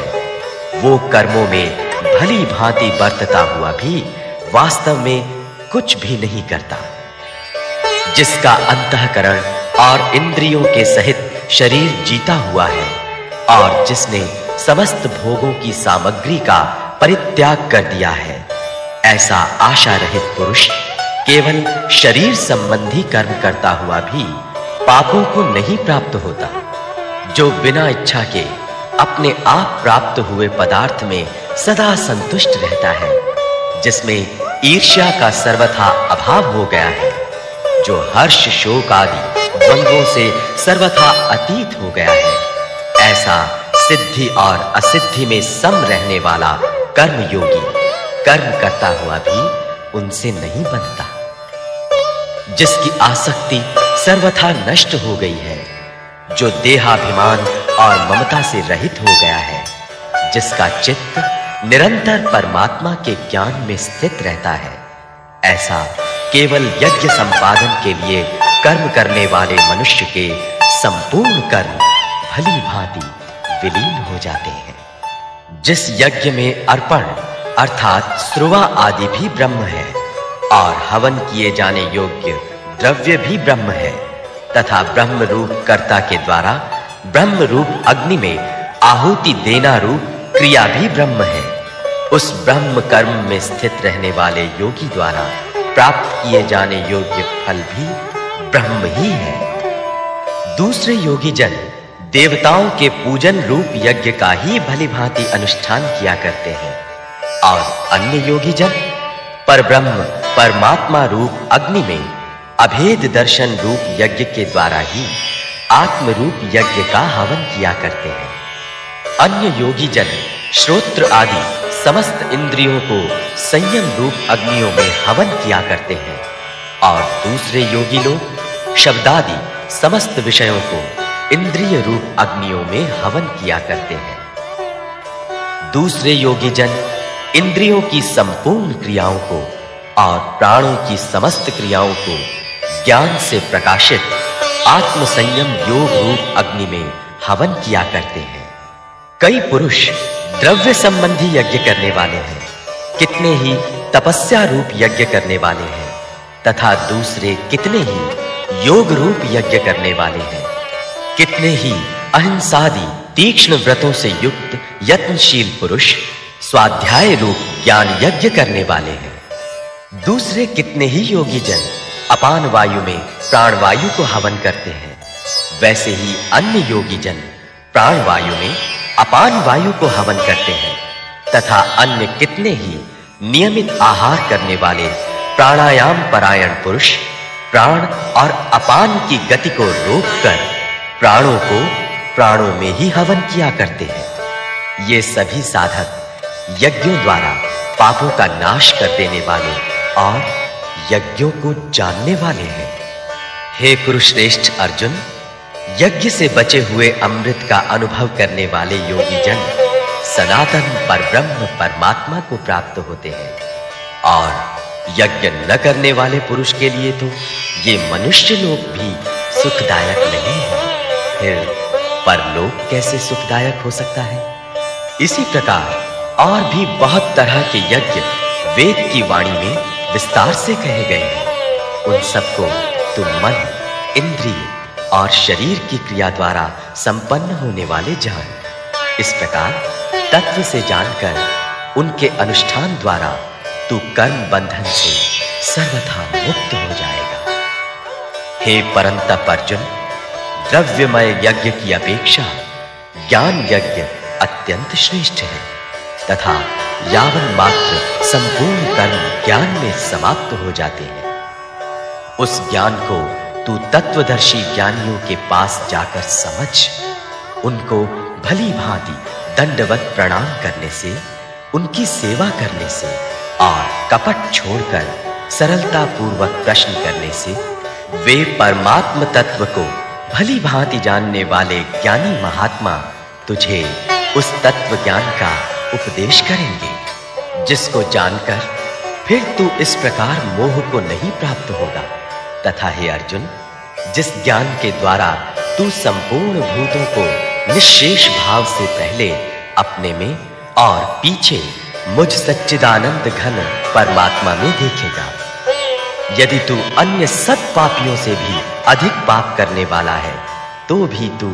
वो कर्मों में भली भांति बरतता हुआ भी वास्तव में कुछ भी नहीं करता। जिसका अंतःकरण और इंद्रियों के सहित शरीर जीता हुआ है और जिसने समस्त भोगों की सामग्री का परित्याग कर दिया है, ऐसा आशा रहित पुरुष केवल शरीर संबंधी कर्म करता हुआ भी पापों को नहीं प्राप्त होता। जो बिना इच्छा के अपने आप प्राप्त हुए पदार्थ में सदा संतुष्ट रहता है, जिसमें ईर्ष्या का सर्वथा अभाव हो गया है, जो हर्ष शोक आदि द्वंद्वों से सर्वथा अतीत हो गया है, ऐसा सिद्धि और असिद्धि में सम रहने वाला कर्मयोगी कर्म करता हुआ भी उनसे नहीं बनता। जिसकी आसक्ति सर्वथा नष्ट हो गई है, जो देहाभिमान और ममता से रहित हो गया है, जिसका चित्त निरंतर परमात्मा के ज्ञान में स्थित रहता है, ऐसा केवल यज्ञ संपादन के लिए कर्म करने वाले मनुष्य के संपूर्ण कर्म भली भांति विलीन हो जाते हैं। जिस यज्ञ में अर्पण अर्थात स्रुवा आदि भी ब्रह्म है और हवन किए जाने योग्य द्रव्य भी ब्रह्म है तथा ब्रह्म रूप कर्ता के द्वारा ब्रह्म रूप अग्नि में आहुति देना रूप क्रिया भी ब्रह्म है, उस ब्रह्म कर्म में स्थित रहने वाले योगी द्वारा प्राप्त किए जाने योग्य फल भी ब्रह्म ही है। दूसरे योगी जन देवताओं के पूजन रूप यज्ञ का ही भलीभांति अनुष्ठान किया करते हैं और अन्य योगी जन परब्रह्म परमात्मा रूप अग्नि में अभेद दर्शन रूप यज्ञ के द्वारा ही आत्म रूप यज्ञ का हवन किया करते हैं। अन्य योगी जन श्रोत्र आदि समस्त इंद्रियों को संयम रूप अग्नियों में हवन किया करते हैं और दूसरे योगी लोग शब्दादि समस्त विषयों को इंद्रिय रूप अग्नियों में हवन किया करते हैं। दूसरे योगी जन इंद्रियों की संपूर्ण क्रियाओं को और प्राणों की समस्त क्रियाओं को ज्ञान से प्रकाशित आत्म संयम योग रूप अग्नि में हवन किया करते हैं। कई पुरुष द्रव्य संबंधी यज्ञ करने वाले हैं, कितने ही तपस्या रूप यज्ञ करने वाले हैं तथा दूसरे कितने ही योग रूप यज्ञ करने वाले हैं, कितने ही अहिंसादि तीक्ष्ण व्रतों से युक्त यत्नशील पुरुष स्वाध्याय रूप ज्ञान यज्ञ करने वाले हैं, दूसरे कितने ही योगी जन अपान वायु में प्राण वायु को हवन करते हैं, वैसे ही अन्य योगी जन प्राण वायु में अपान वायु को हवन करते हैं तथा अन्य कितने ही नियमित आहार करने वाले प्राणायाम परायण पुरुष प्राण और अपान की गति को रोककर प्राणों को प्राणों में ही हवन किया करते हैं। ये सभी साधक यज्ञों द्वारा पापों का नाश कर देने वाले और यज्ञों को जानने वाले हैं। हे कुरुश्रेष्ठ अर्जुन, यज्ञ से बचे हुए अमृत का अनुभव करने वाले योगी जन सनातन परब्रह्म परमात्मा को प्राप्त होते हैं और यज्ञ न करने वाले पुरुष के लिए तो ये मनुष्य लोक भी सुखदायक नहीं है, फिर परलोक कैसे सुखदायक हो सकता है। इसी प्रकार और भी बहुत तरह के यज्ञ वेद की वाणी में विस्तार से कहे गए हैं। उन सबको तुम मन, इंद्रिय और शरीर की क्रिया द्वारा संपन्न होने वाले जान। इस प्रकार तत्व से जानकर उनके अनुष्ठान द्वारा तू कर्म बंधन से सर्वथा मुक्त हो जाएगा। हे परंतप अर्जुन, द्रव्यमय यज्ञ की अपेक्षा ज्ञान यज्ञ अत्यंत श्रेष्ठ है तथा यावन मात्र संपूर्ण कर्म ज्ञान में समाप्त हो जाते हैं। उस ज्ञान को तू तत्वदर्शी ज्ञानियों के पास जाकर समझ, उनको भली भांति दंडवत प्रणाम करने से, उनकी सेवा करने से और कपट छोड़कर सरलता पूर्वक प्रश्न करने से वे परमात्म तत्व को भली भांति जानने वाले ज्ञानी महात्मा तुझे उस तत्व ज्ञान का उपदेश करेंगे, जिसको जानकर फिर तू इस प्रकार मोह को नहीं प्राप्त होगा। तथा हे अर्जुन, जिस ज्ञान के द्वारा तू संपूर्ण भूतों को निशेष भाव से पहले अपने में और पीछे मुझ सच्चिदानंद घन परमात्मा में देखेगा, यदि तू अन्य सब पापियों से भी अधिक पाप करने वाला है तो भी तू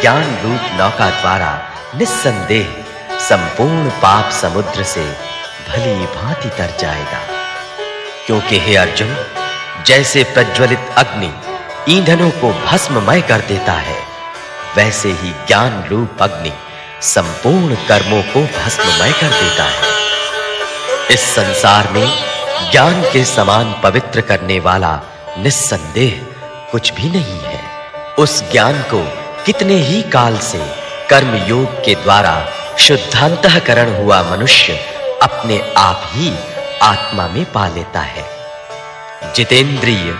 ज्ञान रूप नौका द्वारा निस्संदेह संपूर्ण पाप समुद्र से भली भांति तर जाएगा। क्योंकि हे अर्जुन, जैसे प्रज्वलित अग्नि ईंधनों को भस्ममय कर देता है, वैसे ही ज्ञान रूप अग्नि संपूर्ण कर्मों को भस्ममय कर देता है। इस संसार में ज्ञान के समान पवित्र करने वाला निस्संदेह कुछ भी नहीं है। उस ज्ञान को कितने ही काल से कर्म योग के द्वारा शुद्धांतःकरण हुआ मनुष्य अपने आप ही आत्मा में पा लेता है। जितेंद्रिय,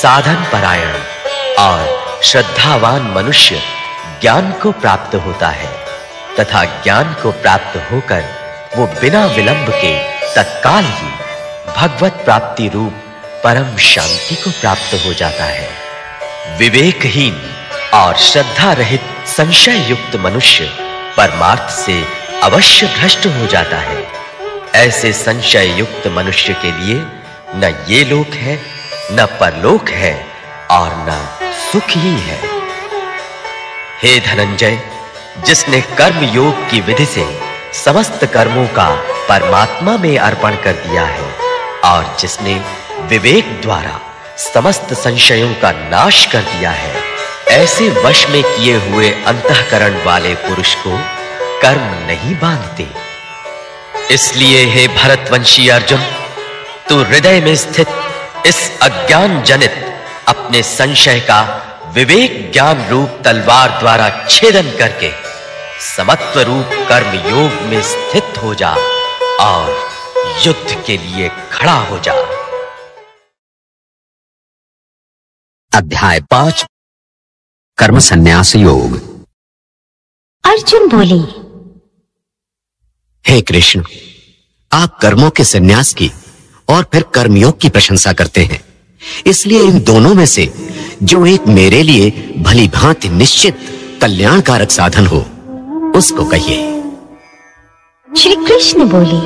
साधन परायण और श्रद्धावान मनुष्य ज्ञान को प्राप्त होता है तथा ज्ञान को प्राप्त होकर वो बिना विलंब के तत्काल ही भगवत प्राप्ति रूप परम शांति को प्राप्त हो जाता है। विवेकहीन और श्रद्धा रहित संशय युक्त मनुष्य परमार्थ से अवश्य भ्रष्ट हो जाता है। ऐसे संशय युक्त मनुष्य के लिए न ये लोक है, न परलोक है और न सुख ही है। हे धनंजय, जिसने कर्म योग की विधि से समस्त कर्मों का परमात्मा में अर्पण कर दिया है और जिसने विवेक द्वारा समस्त संशयों का नाश कर दिया है, ऐसे वश में किए हुए अंतःकरण वाले पुरुष को कर्म नहीं बांधते। इसलिए हे भरतवंशी अर्जुन, तू हृदय में स्थित इस अज्ञान जनित अपने संशय का विवेक ज्ञान रूप तलवार द्वारा छेदन करके समत्व रूप कर्म योग में स्थित हो जा और युद्ध के लिए खड़ा हो जा। अध्याय 5 कर्म संन्यास योग। अर्जुन बोले, हे कृष्ण, आप कर्मों के संन्यास की और फिर कर्मयोग की प्रशंसा करते हैं, इसलिए इन दोनों में से जो एक मेरे लिए भली भांति निश्चित कल्याणकारक साधन हो उसको कहिए। श्री कृष्ण बोले,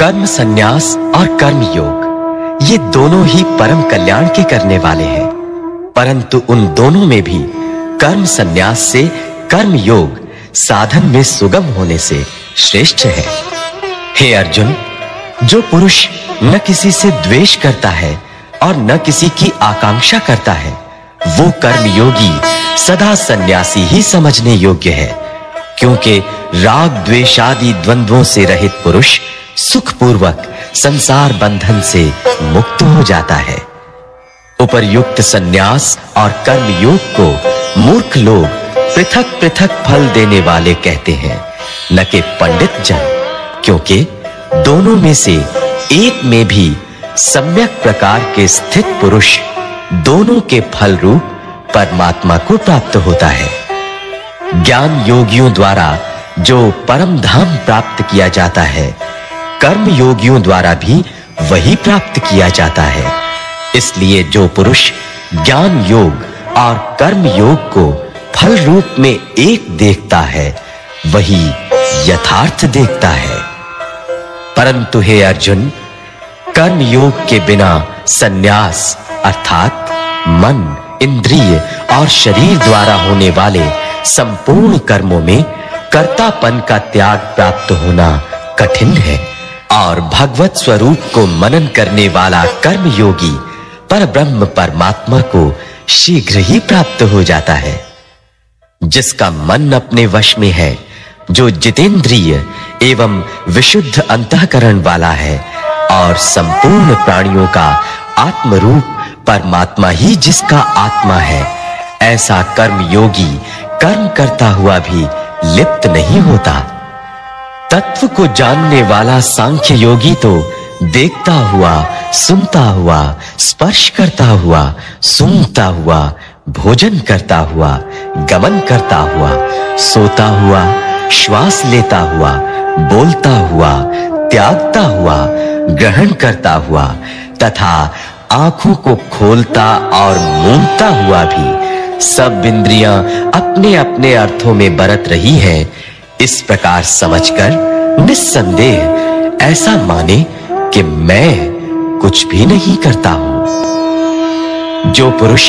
कर्म संन्यास और कर्म योग ये दोनों ही परम कल्याण के करने वाले हैं, परंतु उन दोनों में भी कर्म संन्यास से कर्म योग साधन में सुगम होने से श्रेष्ठ है। हे अर्जुन, जो पुरुष न किसी से द्वेष करता है और न किसी की आकांक्षा करता है, वो कर्मयोगी सदा सन्यासी ही समझने योग्य है, क्योंकि राग द्वेष आदि द्वंद्वों से रहित पुरुष सुखपूर्वक संसार बंधन से मुक्त हो जाता है। उपर्युक्त सन्यास और कर्मयोग को मूर्ख लोग पृथक पृथक फल देने वाले कहते हैं, न कि पंडित जन, क्योंकि दोनों में से एक में भी सम्यक प्रकार के स्थित पुरुष दोनों के फल रूप परमात्मा को प्राप्त होता है। ज्ञान योगियों द्वारा जो परम धाम प्राप्त किया जाता है, कर्म योगियों द्वारा भी वही प्राप्त किया जाता है। इसलिए जो पुरुष ज्ञान योग और कर्म योग को फल रूप में एक देखता है, वही यथार्थ देखता है। परंतु हे अर्जुन, कर्म योग के बिना संन्यास अर्थात मन, इंद्रिय और शरीर द्वारा होने वाले संपूर्ण कर्मों में कर्तापन का त्याग प्राप्त होना कठिन है, और भगवत स्वरूप को मनन करने वाला कर्मयोगी परब्रह्म परमात्मा को शीघ्र ही प्राप्त हो जाता है। जिसका मन अपने वश में है, जो जितेंद्रिय एवं विशुद्ध अंतःकरण वाला है और संपूर्ण प्राणियों का आत्मरूप परमात्मा ही जिसका आत्मा है, ऐसा कर्मयोगी कर्म करता हुआ भी लिप्त नहीं होता। तत्व को जानने वाला सांख्य योगी तो देखता हुआ, सुनता हुआ, स्पर्श करता हुआ, सूंघता हुआ, भोजन करता हुआ, गमन करता हुआ, सोता हुआ, श्वास लेता हुआ, बोलता हुआ, त्यागता हुआ, ग्रहण करता हुआ तथा आंखों को खोलता और मूंदता हुआ भी सब इंद्रियां अपने अपने अर्थों में बरत रही हैं, इस प्रकार समझकर निस्संदेह ऐसा माने कि मैं कुछ भी नहीं करता हूं। जो पुरुष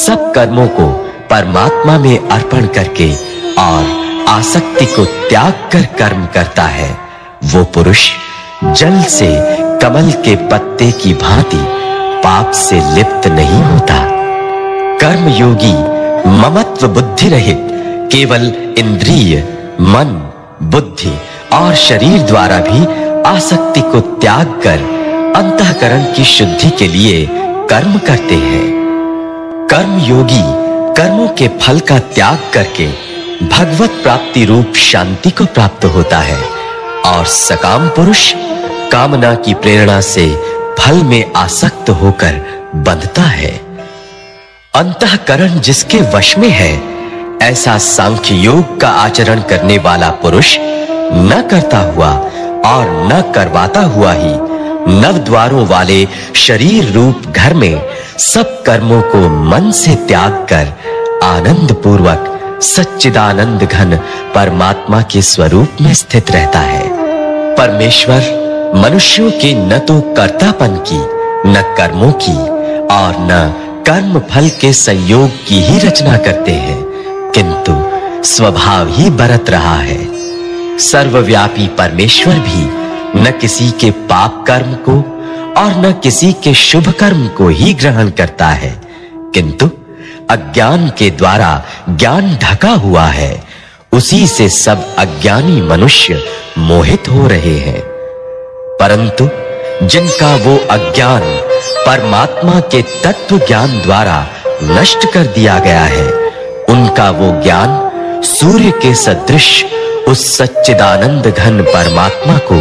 सब कर्मों को परमात्मा में अर्पण करके और आसक्ति को त्याग कर कर्म करता है, वो पुरुष जल से कमल के पत्ते की भांति पाप से लिप्त नहीं होता। कर्मयोगी ममत्व बुद्धि रहित केवल इंद्रिय, मन, बुद्धि और शरीर द्वारा भी आसक्ति को त्याग कर अंतःकरण की शुद्धि के लिए कर्म करते हैं। कर्मयोगी कर्मों के फल का त्याग करके भगवत प्राप्ति रूप शांति को प्राप्त होता है, और सकाम पुरुष कामना की प्रेरणा से फल में आसक्त होकर बंधता है। अंतःकरण जिसके वश में है, ऐसा सांख्य योग का आचरण करने वाला पुरुष न करता हुआ और न करवाता हुआ ही नव द्वारों वाले शरीर रूप घर में सब कर्मों को मन से त्याग कर आनंद पूर्वक सच्चिदानंद घन परमात्मा के स्वरूप में स्थित रहता है। परमेश्वर मनुष्यों के न तो कर्तापन की, न कर्मों की और न कर्म फल के संयोग की ही रचना करते हैं, किंतु स्वभाव ही बरत रहा है। सर्वव्यापी परमेश्वर भी न किसी के पाप कर्म को और न किसी के शुभ कर्म को ही ग्रहण करता है, किंतु अज्ञान के द्वारा ज्ञान ढका हुआ है, उसी से सब अज्ञानी मनुष्य मोहित हो रहे हैं। परंतु जिनका वो अज्ञान परमात्मा के तत्व ज्ञान द्वारा नष्ट कर दिया गया है, उनका वो ज्ञान सूर्य के सदृश उस सच्चिदानंद घन परमात्मा को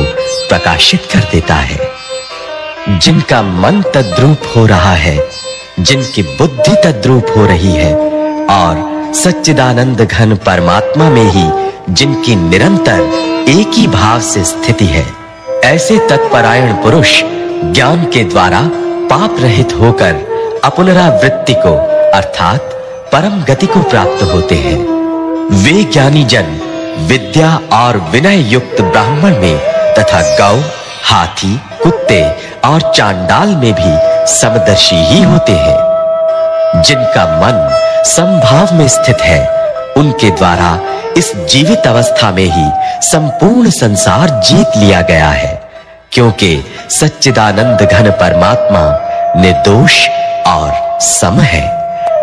प्रकाशित कर देता है। जिनका मन तद्रूप हो रहा है, जिनकी बुद्धि तद्रूप हो रही है और सच्चिदानंद घन परमात्मा में ही जिनकी निरंतर एक ही भाव से स्थिति है, ऐसे तत्परायण पुरुष ज्ञान के द्वारा पाप रहित होकर अपनरावृत्ति को अर्थात परम गति को प्राप्त होते हैं। वे ज्ञानी जन विद्या और विनय युक्त ब्राह्मण में तथा गौ, हाथी, कुत्ते और चांडाल में भी समदर्शी ही होते हैं। जिनका मन समभाव में स्थित है, उनके द्वारा इस जीवित अवस्था में ही संपूर्ण संसार जीत लिया गया है, क्योंकि सच्चिदानंद घन परमात्मा निर्दोष और सम है।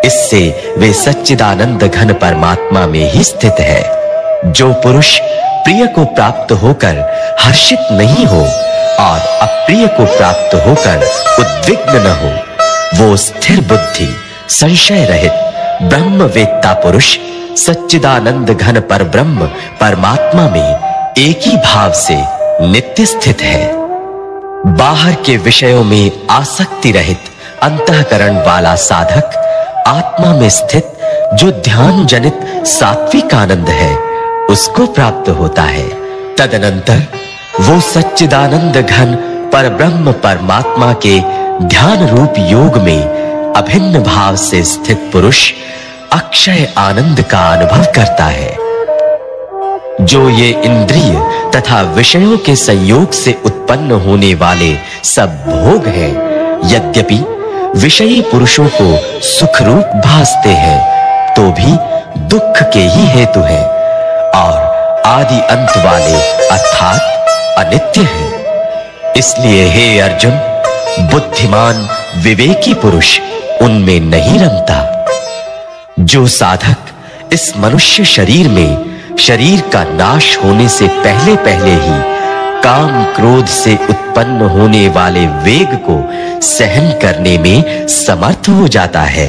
इससे वे सच्चिदानंद घन परमात्मा में ही स्थित है। जो पुरुष प्रिय को प्राप्त होकर हर्षित नहीं हो और अप्रिय को प्राप्त होकर उद्विग्न न हो, वो स्थिर बुद्धि, संशय रहित ब्रह्मवेत्ता पुरुष सच्चिदानंद घन परब्रह्म परमात्मा में एक ही भाव से नित्य स्थित है। बाहर के विषयों में आसक्ति रहित अंतःकरण वाला साधक आत्मा में स्थित जो ध्यान जनित सात्विक आनंद है, उसको प्राप्त होता है। तदनंतर वो सच्चिदानंद घन परब्रह्म परमात्मा के ध्यान रूप योग में अभिन्न भाव से स्थित पुरुष अक्षय आनंद का अनुभव करता है। जो ये इंद्रिय तथा विषयों के संयोग से उत्पन्न होने वाले सब भोग हैं, यद्यपि विषयी पुरुषों को सुखरूप भासते हैं, तो भी दुख के ही हेतु है और आदि अंत वाले अर्थात अनित्य हैं। इसलिए हे अर्जुन, बुद्धिमान विवेकी पुरुष उनमें नहीं रमता। जो साधक इस मनुष्य शरीर में शरीर का नाश होने से पहले पहले ही काम क्रोध से उत्पन्न होने वाले वेग को सहन करने में समर्थ हो जाता है,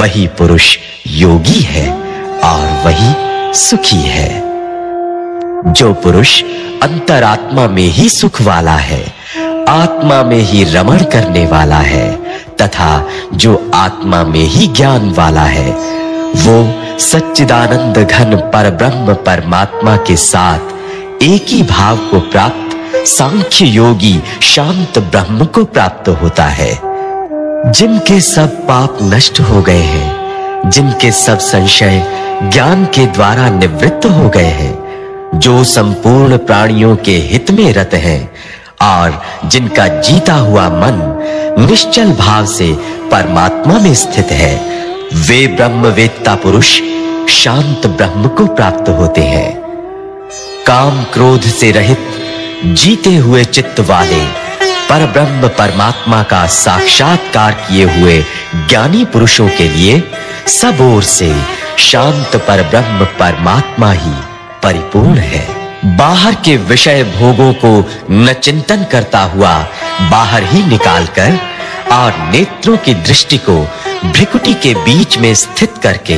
वही पुरुष योगी है और वही सुखी है। जो पुरुष अंतरात्मा में ही सुख वाला है, आत्मा में ही रमण करने वाला है तथा जो आत्मा में ही ज्ञान वाला है, वो सच्चिदानंद घन परब्रह्म परमात्मा के साथ एक ही भाव को प्राप्त सांख्य योगी शांत ब्रह्म को प्राप्त होता है। जिनके सब पाप नष्ट हो गए हैं, जिनके सब संशय ज्ञान के द्वारा निवृत्त हो गए हैं, जो संपूर्ण प्राणियों के हित में रत हैं और जिनका जीता हुआ मन निश्चल भाव से परमात्मा में स्थित है, वे ब्रह्मवेत्ता पुरुष शांत ब्रह्म को प्राप्त होते हैं। काम क्रोध से रहित जीते हुए चित्त वाले परब्रह्म परमात्मा का साक्षात्कार किए हुए ज्ञानी पुरुषों के लिए सब ओर से शांत परब्रह्म परमात्मा ही परिपूर्ण है। बाहर के विषय भोगों को न चिंतन करता हुआ बाहर ही निकालकर और नेत्रों की दृष्टि को भ्रिकुटी के बीच में स्थित करके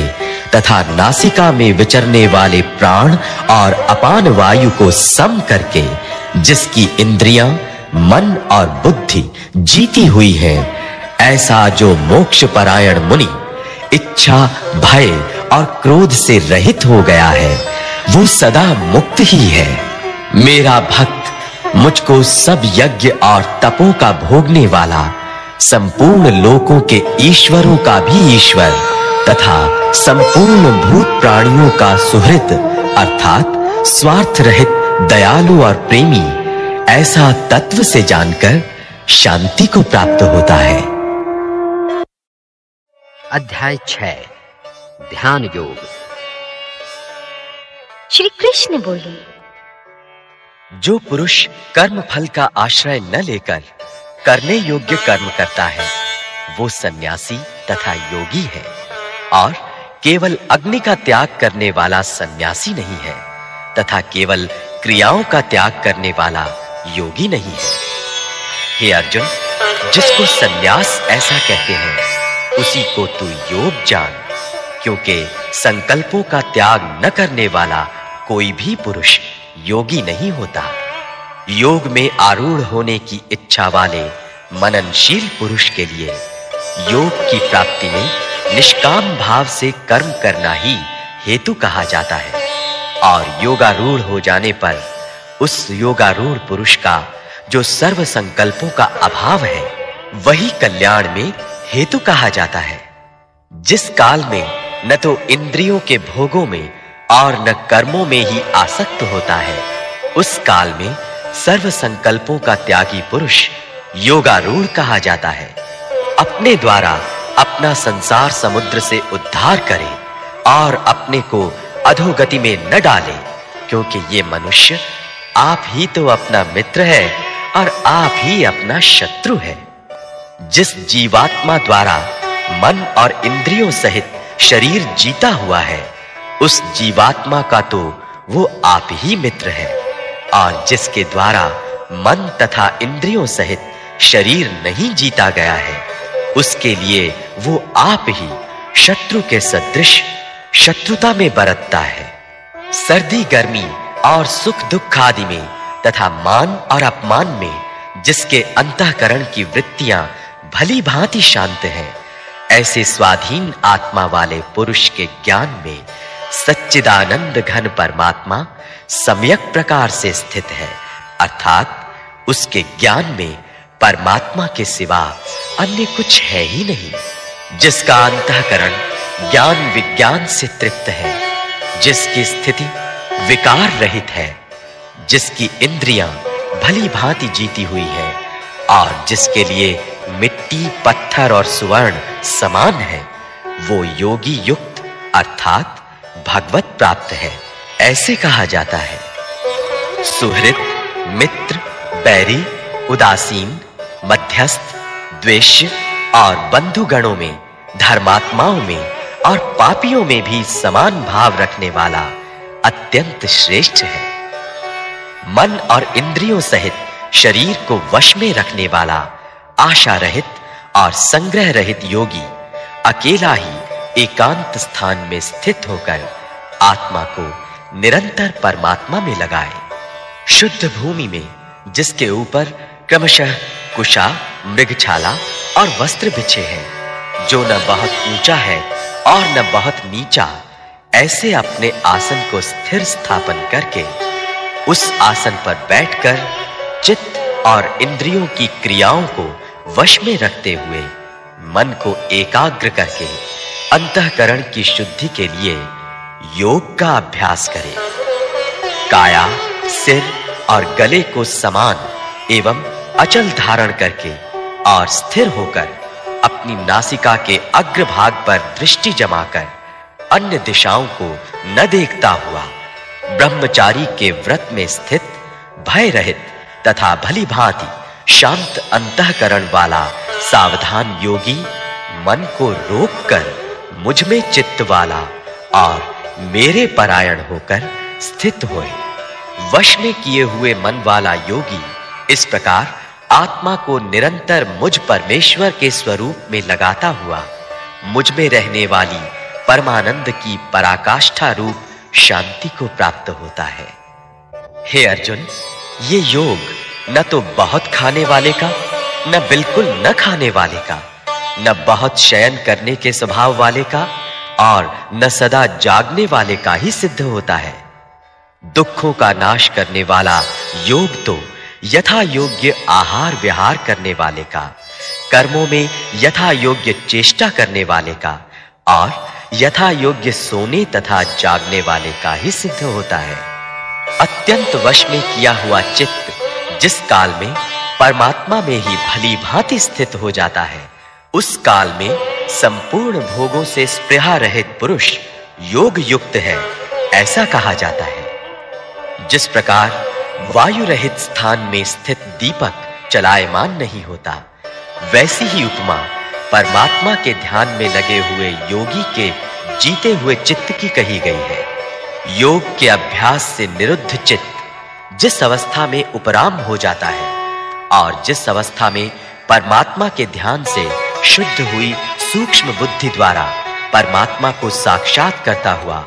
तथा नासिका में विचरने वाले प्राण और अपान वायु को सम करके जिसकी इंद्रियां, मन और बुद्धि जीती हुई हैं, ऐसा जो मोक्ष परायण मुनि इच्छा, भय और क्रोध से रहित हो गया है, वो सदा मुक्त ही है। मेरा भक्त मुझको सब यज्ञ और तपों का भोगने वाला, संपूर्ण लोकों के ईश्वरों का भी ईश्वर तथा संपूर्ण भूत प्राणियों का सुहृत अर्थात स्वार्थ रहित दयालु और प्रेमी, ऐसा तत्व से जानकर शांति को प्राप्त होता है। अध्याय 6 ध्यान योग। श्री कृष्ण बोले, जो पुरुष कर्म फल का आश्रय न लेकर करने योग्य कर्म करता है, वो सन्यासी तथा योगी है, और केवल अग्नि का त्याग करने वाला सन्यासी नहीं है तथा केवल क्रियाओं का त्याग करने वाला योगी नहीं है। हे अर्जुन, जिसको सन्यास ऐसा कहते हैं, उसी को तू योग जान, क्योंकि संकल्पों का त्याग न करने वाला कोई भी पुरुष योगी नहीं होता। योग में आरूढ़ होने की इच्छा वाले मननशील पुरुष के लिए योग की प्राप्ति में निष्काम भाव से कर्म करना ही हेतु कहा जाता है, और योगारूढ़ हो जाने पर उस योगारूढ़ पुरुष का जो सर्व संकल्पों का अभाव है, वही कल्याण में हेतु कहा जाता है। जिस काल में न तो इंद्रियों के भोगों में और न कर्मों में ही आसक्त होता है, उस काल में सर्व संकल्पों का त्यागी पुरुष योगारूढ़ कहा जाता है। अपने द्वारा अपना संसार समुद्र से उद्धार करें और अपने को अधोगति में न डालें, क्योंकि ये मनुष्य आप ही तो अपना मित्र है और आप ही अपना शत्रु है। जिस जीवात्मा द्वारा मन और इंद्रियों सहित शरीर जीता हुआ है, उस जीवात्मा का तो वो आप ही मित्र है, और जिसके द्वारा मन तथा इंद्रियों सहित शरीर नहीं जीता गया है, उसके लिए वो आप ही शत्रु के सदृश शत्रुता में बरतता है। सर्दी गर्मी और सुख दुख आदि में तथा मान और अपमान में जिसके अंतःकरण की वृत्तियां भली भांति शांत हैं, ऐसे स्वाधीन आत्मा वाले पुरुष के ज्ञान में सच्चिदानंद घन परमात्मा सम्यक प्रकार से स्थित है, अर्थात उसके ज्ञान में परमात्मा के सिवा अन्य कुछ है ही नहीं। जिसका अंतःकरण ज्ञान विज्ञान से तृप्त है, जिसकी स्थिति विकार रहित है, जिसकी इंद्रियां भली भांति जीती हुई है और जिसके लिए मिट्टी पत्थर और सुवर्ण समान है, वो योगी युक्त अर्थात भगवत प्राप्त है, ऐसे कहा जाता है। सुहृत, मित्र, बैरी, उदासीन, मध्यस्थ, द्वेष्य और बंधुगणों में, धर्मात्माओं में और पापियों में भी समान भाव रखने वाला अत्यंत श्रेष्ठ है। मन और इंद्रियों सहित शरीर को वश में रखने वाला आशा रहित और संग्रह रहित योगी अकेला ही एकांत स्थान में स्थित होकर आत्मा को निरंतर परमात्मा में लगाए। शुद्ध भूमि में जिसके ऊपर क्रमशः कुशा, मृगछाला और वस्त्र बिछे हैं, जो न बहुत ऊंचा है और न बहुत नीचा, ऐसे अपने आसन को स्थिर स्थापन करके उस आसन पर बैठकर चित्त और इंद्रियों की क्रियाओं को वश में रखते हुए मन को एकाग्र करके अंतःकरण की शुद्धि के लिए योग का अभ्यास करें। काया, सिर और गले को समान एवं अचल धारण करके और स्थिर होकर अपनी नासिका के अग्रभाग पर दृष्टि जमाकर अन्य दिशाओं को न देखता हुआ ब्रह्मचारी के व्रत में स्थित भय रहित तथा भली भांति शांत अंतःकरण वाला सावधान योगी मन को रोककर मुझ में चित्त वाला और मेरे परायण होकर स्थित होए। वश में किए हुए मन वाला योगी इस प्रकार आत्मा को निरंतर मुझ परमेश्वर के स्वरूप में लगाता हुआ मुझ में रहने वाली परमानंद की पराकाष्ठा रूप शांति को प्राप्त होता है। हे अर्जुन, ये योग न तो बहुत खाने वाले का, न बिल्कुल न खाने वाले का, न बहुत शयन करने के स्वभाव वाले का और न सदा जागने वाले का ही सिद्ध होता है। दुखों का नाश करने वाला योग तो यथा योग्य आहार विहार करने वाले का, कर्मों में यथा योग्य चेष्टा करने वाले का और यथा योग्य सोने तथा जागने वाले का ही सिद्ध होता है। अत्यंत वश में किया हुआ चित्त जिस काल में परमात्मा में ही भली भांति स्थित हो जाता है, उस काल में संपूर्ण भोगों से स्पृहा रहित पुरुष योग युक्त है, ऐसा कहा जाता है। जिस प्रकार वायु रहित स्थान में स्थित दीपक चलायमान नहीं होता, वैसी ही उपमा परमात्मा के ध्यान में लगे हुए योगी के जीते हुए चित्त की कही गई है। योग के अभ्यास से निरुद्ध चित्त जिस अवस्था में उपराम हो जाता है और जिस अवस्था में परमात्मा के ध्यान से शुद्ध हुई सूक्ष्म बुद्धि द्वारा परमात्मा को साक्षात करता हुआ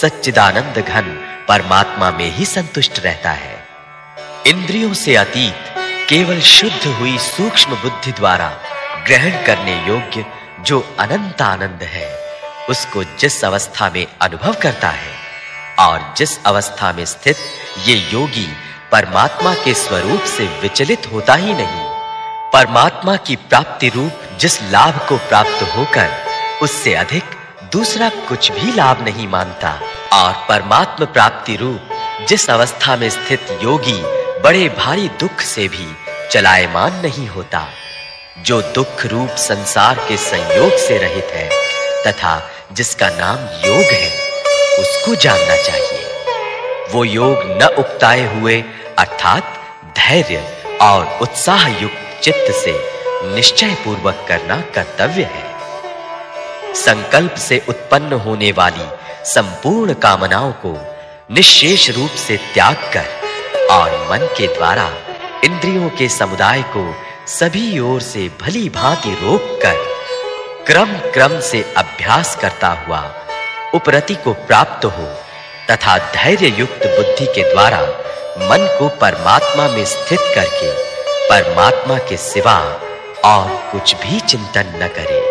सच्चिदानंद घन परमात्मा में ही संतुष्ट रहता है। इंद्रियों से अतीत केवल शुद्ध हुई सूक्ष्म बुद्धि द्वारा ग्रहण करने योग्य जो अनंत आनंद है, उसको जिस अवस्था में अनुभव करता है और जिस अवस्था में स्थित ये योगी परमात्मा के स्वरूप से विचलित होता ही नहीं, परमात्मा की प्राप्ति रूप जिस लाभ को प्राप्त होकर उससे अधिक दूसरा कुछ भी लाभ नहीं मानता और परमात्म प्राप्ति रूप जिस अवस्था में स्थित योगी बड़े भारी दुख से भी चलायमान नहीं होता, जो दुख रूप संसार के संयोग से रहित है तथा जिसका नाम योग है, उसको जानना चाहिए। वो योग न उकताए हुए अर्थात धैर्य और उत्साह युक्त चित्त से निश्चय पूर्वक करना कर्तव्य है। संकल्प से उत्पन्न होने वाली संपूर्ण कामनाओं को निश्शेष रूप से त्याग कर और मन के द्वारा इंद्रियों के समुदाय को सभी ओर से भली भांति रोक कर क्रम क्रम से अभ्यास करता हुआ उपरति को प्राप्त हो तथा धैर्य युक्त बुद्धि के द्वारा मन को परमात्मा में स्थित करके परमात्मा के सिवा और कुछ भी चिंतन न करे।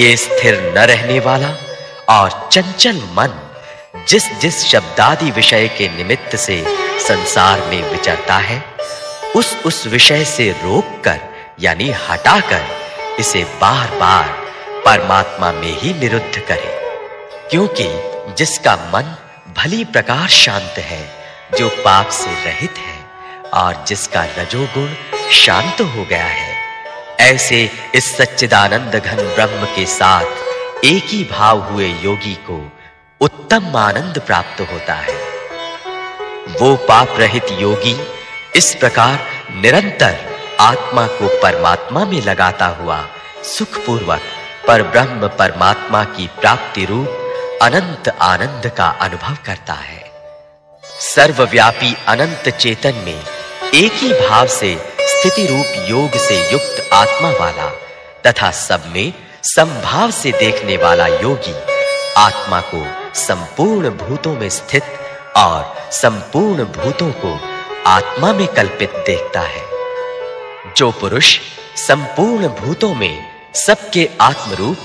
ये स्थिर न रहने वाला और चंचल मन जिस जिस शब्दादि विषय के निमित्त से संसार में विचरता है, उस विषय से रोककर यानी हटाकर इसे बार-बार परमात्मा में ही निरुद्ध करे, क्योंकि जिसका मन भली प्रकार शांत है, जो पाप से रहित है और जिसका रजोगुण शांत हो गया है, ऐसे इस सच्चिदानंद घन ब्रह्म के साथ एक ही भाव हुए योगी को उत्तम आनंद प्राप्त होता है। वो पाप रहित योगी इस प्रकार निरंतर आत्मा को परमात्मा में लगाता हुआ सुखपूर्वक परब्रह्म परमात्मा की प्राप्ति रूप अनंत आनंद का अनुभव करता है। सर्वव्यापी अनंत चेतन में एक ही भाव से स्थिति रूप योग से युक्त आत्मा वाला तथा सब में समभाव से देखने वाला योगी आत्मा को संपूर्ण भूतों में स्थित और संपूर्ण भूतों को आत्मा में कल्पित देखता है। जो पुरुष संपूर्ण भूतों में सबके आत्मरूप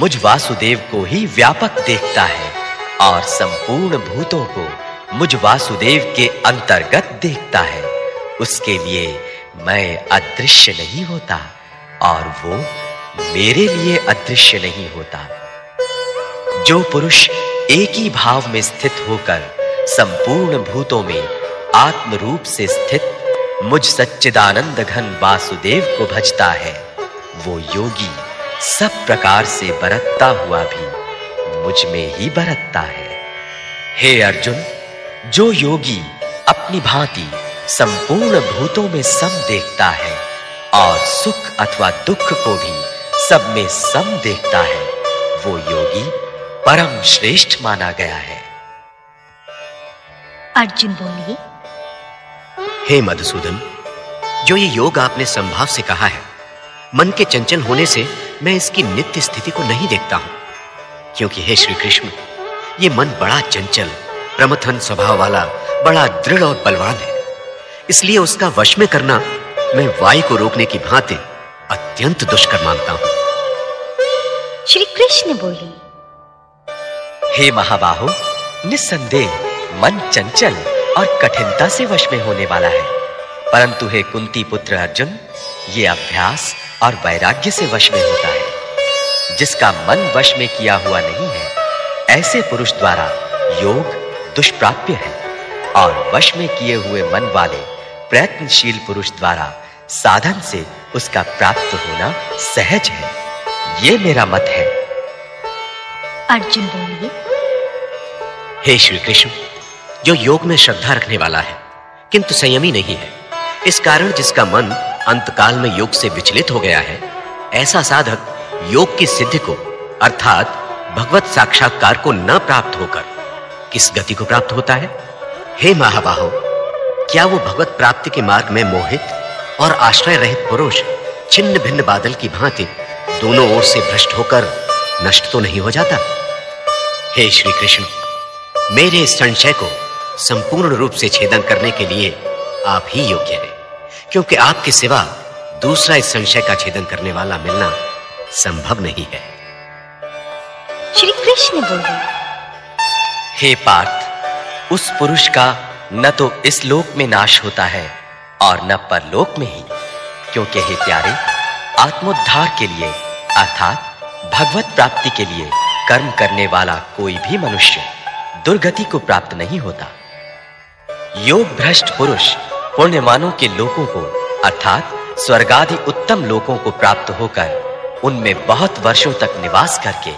मुझ वासुदेव को ही व्यापक देखता है और संपूर्ण भूतों को मुझ वासुदेव के अंतर्गत देखता है, उसके लिए मैं अदृश्य नहीं होता और वो मेरे लिए अदृश्य नहीं होता। जो पुरुष एक ही भाव में स्थित होकर संपूर्ण भूतों में आत्म रूप से स्थित मुझ सच्चिदानंद घन वासुदेव को भजता है, वो योगी सब प्रकार से बरतता हुआ भी मुझ में ही बरतता है। हे अर्जुन, जो योगी अपनी भांति संपूर्ण भूतों में सम देखता है और सुख अथवा दुख को भी सब में सम देखता है, वो योगी परम श्रेष्ठ माना गया है। अर्जुन बोलिए, हे मधुसूदन, जो ये योग आपने संभाव से कहा है, मन के चंचल होने से मैं इसकी नित्य स्थिति को नहीं देखता हूं, क्योंकि हे श्री कृष्ण, ये मन बड़ा चंचल प्रमथन स्वभाव वाला बड़ा दृढ़ और बलवान है, इसलिए उसका वश में करना मैं वायु को रोकने की भांति अत्यंत दुष्कर मानता हूं। श्री कृष्ण बोले, हे महाबाहो, निस्संदेह मन चंचल और कठिनता से वश में होने वाला है, परंतु हे कुंती पुत्र अर्जुन, ये अभ्यास और वैराग्य से वश में होता है। जिसका मन वश में किया हुआ नहीं है, ऐसे पुरुष द्वारा योग दुष्प्राप्य है और वश में किए हुए मन वाले प्रयत्नशील पुरुष द्वारा साधन से उसका प्राप्त होना सहज है, ये मेरा मत है। अर्जुन बोलिए, हे श्री कृष्ण, जो योग में श्रद्धा रखने वाला है किंतु संयमी नहीं है, इस कारण जिसका मन अंतकाल में योग से विचलित हो गया है, ऐसा साधक योग की सिद्धि को अर्थात भगवत साक्षात्कार को न प्राप्त होकर किस गति को प्राप्त होता है? हे महाबाहो, क्या वो भगवत प्राप्ति के मार्ग में मोहित और आश्रय रहित पुरुष छिन्न भिन्न बादल की भांति दोनों ओर से भ्रष्ट होकर नष्ट तो नहीं हो जाता? हे श्री कृष्ण, मेरे इस संशय को संपूर्ण रूप से छेदन करने के लिए आप ही योग्य हैं, क्योंकि आपके सिवा दूसरा इस संशय का छेदन करने वाला मिलना संभव नहीं है। श्री कृष्ण बोले, हे पार्थ, उस पुरुष का न तो इस लोक में नाश होता है और न परलोक में ही, क्योंकि हे प्यारे, आत्मोद्धार के लिए अर्थात भगवत प्राप्ति के लिए कर्म करने वाला कोई भी मनुष्य दुर्गति को प्राप्त नहीं होता। योग भ्रष्ट पुरुष पुण्यमानों के लोकों को अर्थात स्वर्गादि उत्तम लोकों को प्राप्त होकर उनमें बहुत वर्षों तक निवास करके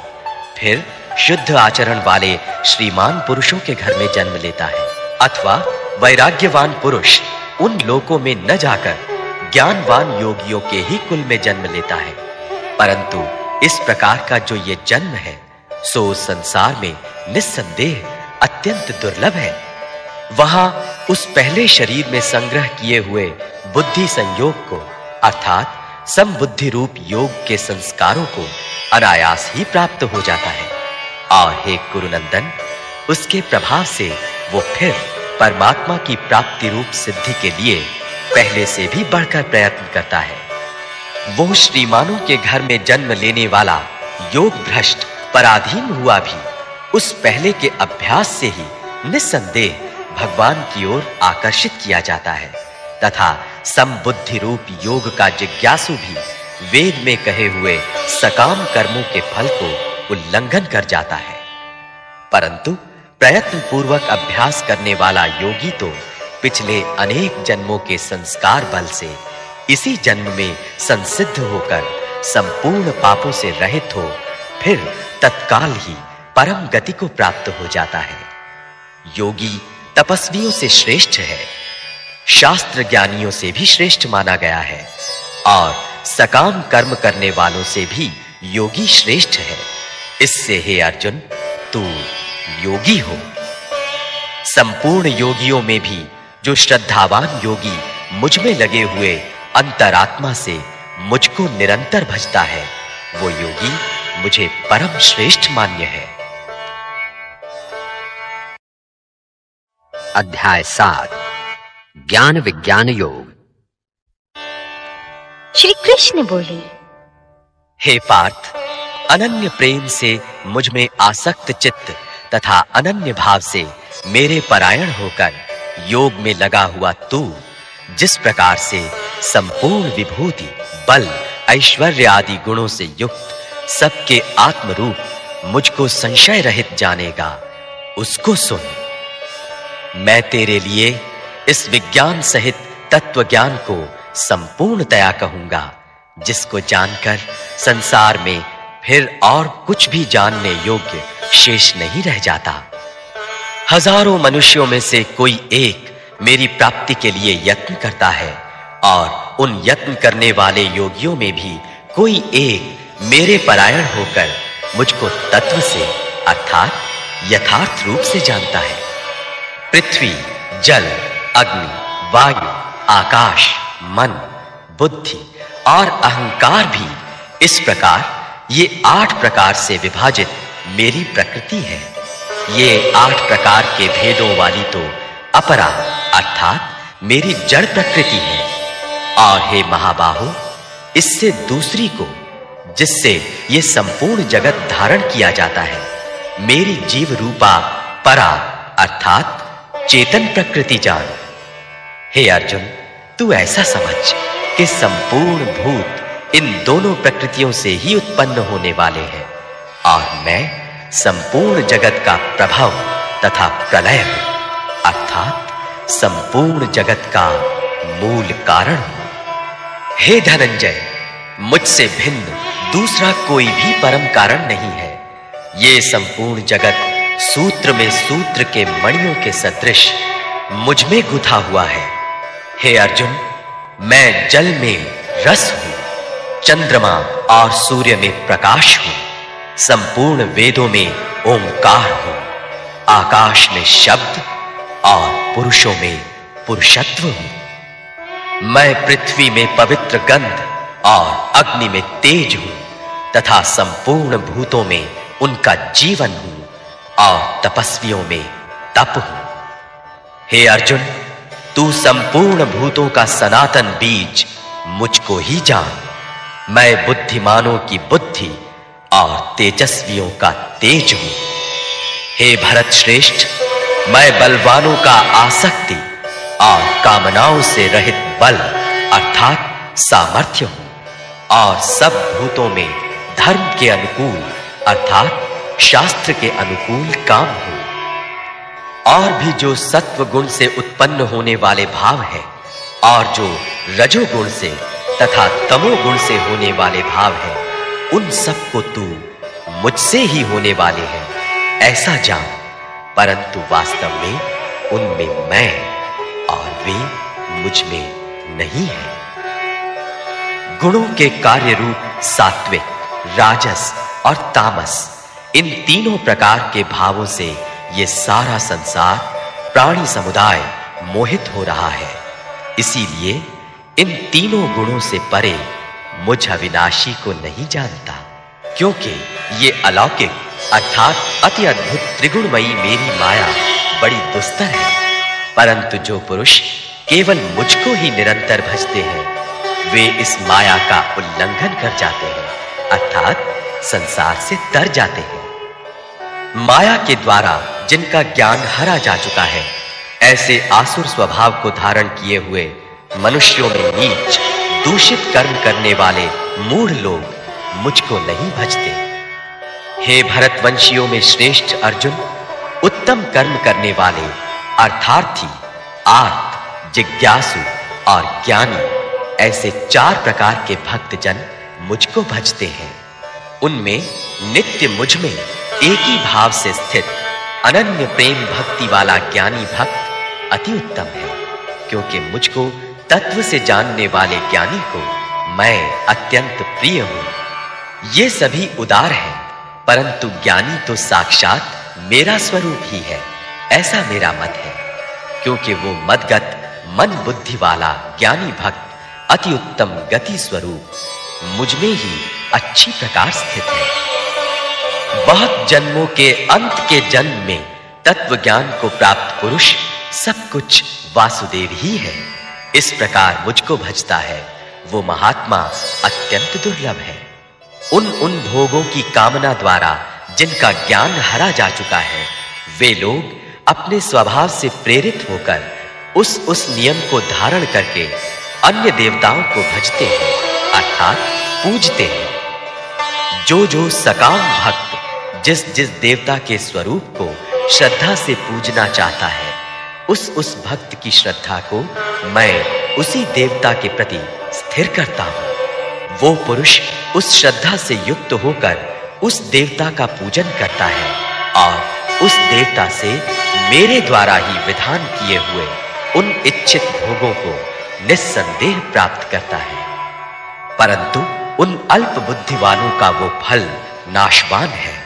फिर शुद्ध आचरण वाले श्रीमान पुरुषों के घर में जन्म लेता है। अथवा वैराग्यवान पुरुष उन लोकों में न जाकर ज्ञानवान योगियों के ही कुल में जन्म लेता है। परंतु इस प्रकार का जो ये जन्म है सो संसार में निस्संदेह अत्यंत दुर्लभ है। वहां उस पहले शरीर में संग्रह किए हुए बुद्धि संयोग को अर्थात समबुद्धि रूप योग के संस्कारों को अनायास ही प्राप्त हो जाता है। और हे गुरुनंदन, उसके प्रभाव से वो फिर परमात्मा की प्राप्ति रूप सिद्धि के लिए पहले से भी बढ़कर प्रयत्न करता है। वो श्रीमानों के घर में जन्म लेने वाला योग भ्रष्ट पराधीन हुआ भी उस पहले के अभ्यास से ही निस्संदेह भगवान की ओर आकर्षित किया जाता है तथा समबुद्धि रूप योग का जिज्ञासु भी वेद में कहे हुए सकाम कर्मों के फल को उल्लंघन कर जाता है। परंतु प्रयत्न पूर्वक अभ्यास करने वाला योगी तो पिछले अनेक जन्मों के संस्कार बल से इसी जन्म में संसिद्ध होकर संपूर्ण पापों से रहित हो फिर तत्काल ही परम गति को प्राप्त हो जाता है। योगी तपस्वियों से श्रेष्ठ है, शास्त्र ज्ञानियों से भी श्रेष्ठ माना गया है और सकाम कर्म करने वालों से भी योगी श्रेष्ठ है। इससे हे अर्जुन, तू योगी हो। संपूर्ण योगियों में भी जो श्रद्धावान योगी मुझ में लगे हुए अंतरात्मा से मुझको निरंतर भजता है वो योगी मुझे परम श्रेष्ठ मान्य है। अध्याय 7 ज्ञान विज्ञान योग। श्री कृष्ण बोले, हे पार्थ, अनन्य प्रेम से मुझ में आसक्त चित्त तथा अनन्य भाव से मेरे परायण होकर योग में लगा हुआ तू जिस प्रकार से संपूर्ण विभूति बल ऐश्वर्य आदि गुणों से युक्त सबके आत्मरूप मुझको संशय रहित जानेगा, उसको सुन। मैं तेरे लिए इस विज्ञान सहित तत्व ज्ञान को संपूर्णतया कहूंगा जिसको जानकर संसार में फिर और कुछ भी जानने योग्य शेष नहीं रह जाता। हजारों मनुष्यों में से कोई एक मेरी प्राप्ति के लिए यत्न करता है और उन यत्न करने वाले योगियों में भी कोई एक मेरे परायण होकर मुझको तत्व से अर्थात यथार्थ रूप से जानता है। पृथ्वी, जल, अग्नि, वायु, आकाश, मन, बुद्धि और अहंकार भी इस प्रकार ये 8 प्रकार से विभाजित मेरी प्रकृति है। ये 8 प्रकार के भेदों वाली तो अपरा अर्थात मेरी जड़ प्रकृति है। और हे महाबाहो, इससे दूसरी को जिससे ये संपूर्ण जगत धारण किया जाता है मेरी जीव रूपा परा अर्थात चेतन प्रकृति जान। हे अर्जुन, तू ऐसा समझ कि संपूर्ण भूत इन दोनों प्रकृतियों से ही उत्पन्न होने वाले हैं और मैं संपूर्ण जगत का प्रभाव तथा प्रलय हूं अर्थात संपूर्ण जगत का मूल कारण हूं। हे धनंजय, मुझसे भिन्न दूसरा कोई भी परम कारण नहीं है। ये संपूर्ण जगत सूत्र में सूत्र के मणियों के सदृश मुझ में गुथा हुआ है। हे अर्जुन, मैं जल में रस हूं, चंद्रमा और सूर्य में प्रकाश हूं, संपूर्ण वेदों में ओंकार हूं, आकाश में शब्द और पुरुषों में पुरुषत्व हूं। मैं पृथ्वी में पवित्र गंध और अग्नि में तेज हूं तथा संपूर्ण भूतों में उनका जीवन हूं और तपस्वियों में तप हूं। हे अर्जुन, तू संपूर्ण भूतों का सनातन बीज मुझको ही जान। मैं बुद्धिमानों की बुद्धि और तेजस्वियों का तेज हूं। हे भरत श्रेष्ठ, मैं बलवानों का आसक्ति और कामनाओं से रहित बल अर्थात सामर्थ्य हूं और सब भूतों में धर्म के अनुकूल अर्थात शास्त्र के अनुकूल काम हूं। और भी जो सत्व गुण से उत्पन्न होने वाले भाव है और जो रजोगुण से तथा तमोगुण से होने वाले भाव है, उन सब को तू मुझसे ही होने वाले हैं ऐसा जान, परंतु वास्तव में उनमें मैं और वे मुझ में नहीं है। गुणों के कार्य रूप सात्विक, राजस और तामस, इन तीनों प्रकार के भावों से ये सारा संसार, प्राणी समुदाय मोहित हो रहा है। इसीलिए इन तीनों गुणों से परे मुझ अविनाशी को नहीं जानता, क्योंकि ये अलौकिक अर्थात अति अद्भुत त्रिगुणमयी मेरी माया बड़ी दुस्तर है। परंतु जो पुरुष केवल मुझको ही निरंतर भजते हैं, वे इस माया का उल्लंघन कर जाते हैं, अर्थात संसार से तर जाते हैं। माया के द्वारा जिनका ज्ञान हरा जा चुका है, ऐसे आसुर स्वभाव को धारण किए हुए मनुष्यों में नीच दूषित कर्म करने वाले मूढ़ लोग मुझको नहीं भजते। हे भरतवंशियों में श्रेष्ठ अर्जुन, उत्तम कर्म करने वाले अर्थार्थी, आर्त, जिज्ञासु और ज्ञानी, ऐसे चार प्रकार के भक्तजन मुझको भजते हैं। उनमें नित्य मुझ में एक ही भाव से स्थित अनन्य प्रेम भक्ति वाला ज्ञानी भक्त अति उत्तम है, क्योंकि मुझको तत्व से जानने वाले ज्ञानी को मैं अत्यंत प्रिय हूं। ये सभी उदार हैं, परंतु ज्ञानी तो साक्षात मेरा स्वरूप ही है, ऐसा मेरा मत है, क्योंकि वो मदगत मन बुद्धि वाला ज्ञानी भक्त अति उत्तम गति स्वरूप मुझ में ही अच्छी प्रकार स्थित है। बहुत जन्मों के अंत के जन्म में तत्व ज्ञान को प्राप्त पुरुष सब कुछ वासुदेव ही है। इस प्रकार मुझको भजता है वो महात्मा अत्यंत दुर्लभ है। उन भोगों की कामना द्वारा जिनका ज्ञान हरा जा चुका है, वे लोग अपने स्वभाव से प्रेरित होकर उस नियम को धारण करके अन्य देवताओं को भजते हैं, अर्थात पूजते हैं। जो सकाम भक्त जिस देवता के स्वरूप को श्रद्धा से पूजना चाहता है, उस भक्त की श्रद्धा को मैं उसी देवता के प्रति स्थिर करता हूँ। वो पुरुष उस श्रद्धा से युक्त होकर उस देवता का पूजन करता है और उस देवता से मेरे द्वारा ही विधान किए हुए उन इच्छित भोगों को निस्संदेह प्राप्त करता है। परंतु उन अल्प बुद्धि वालों का वो फल नाशवान है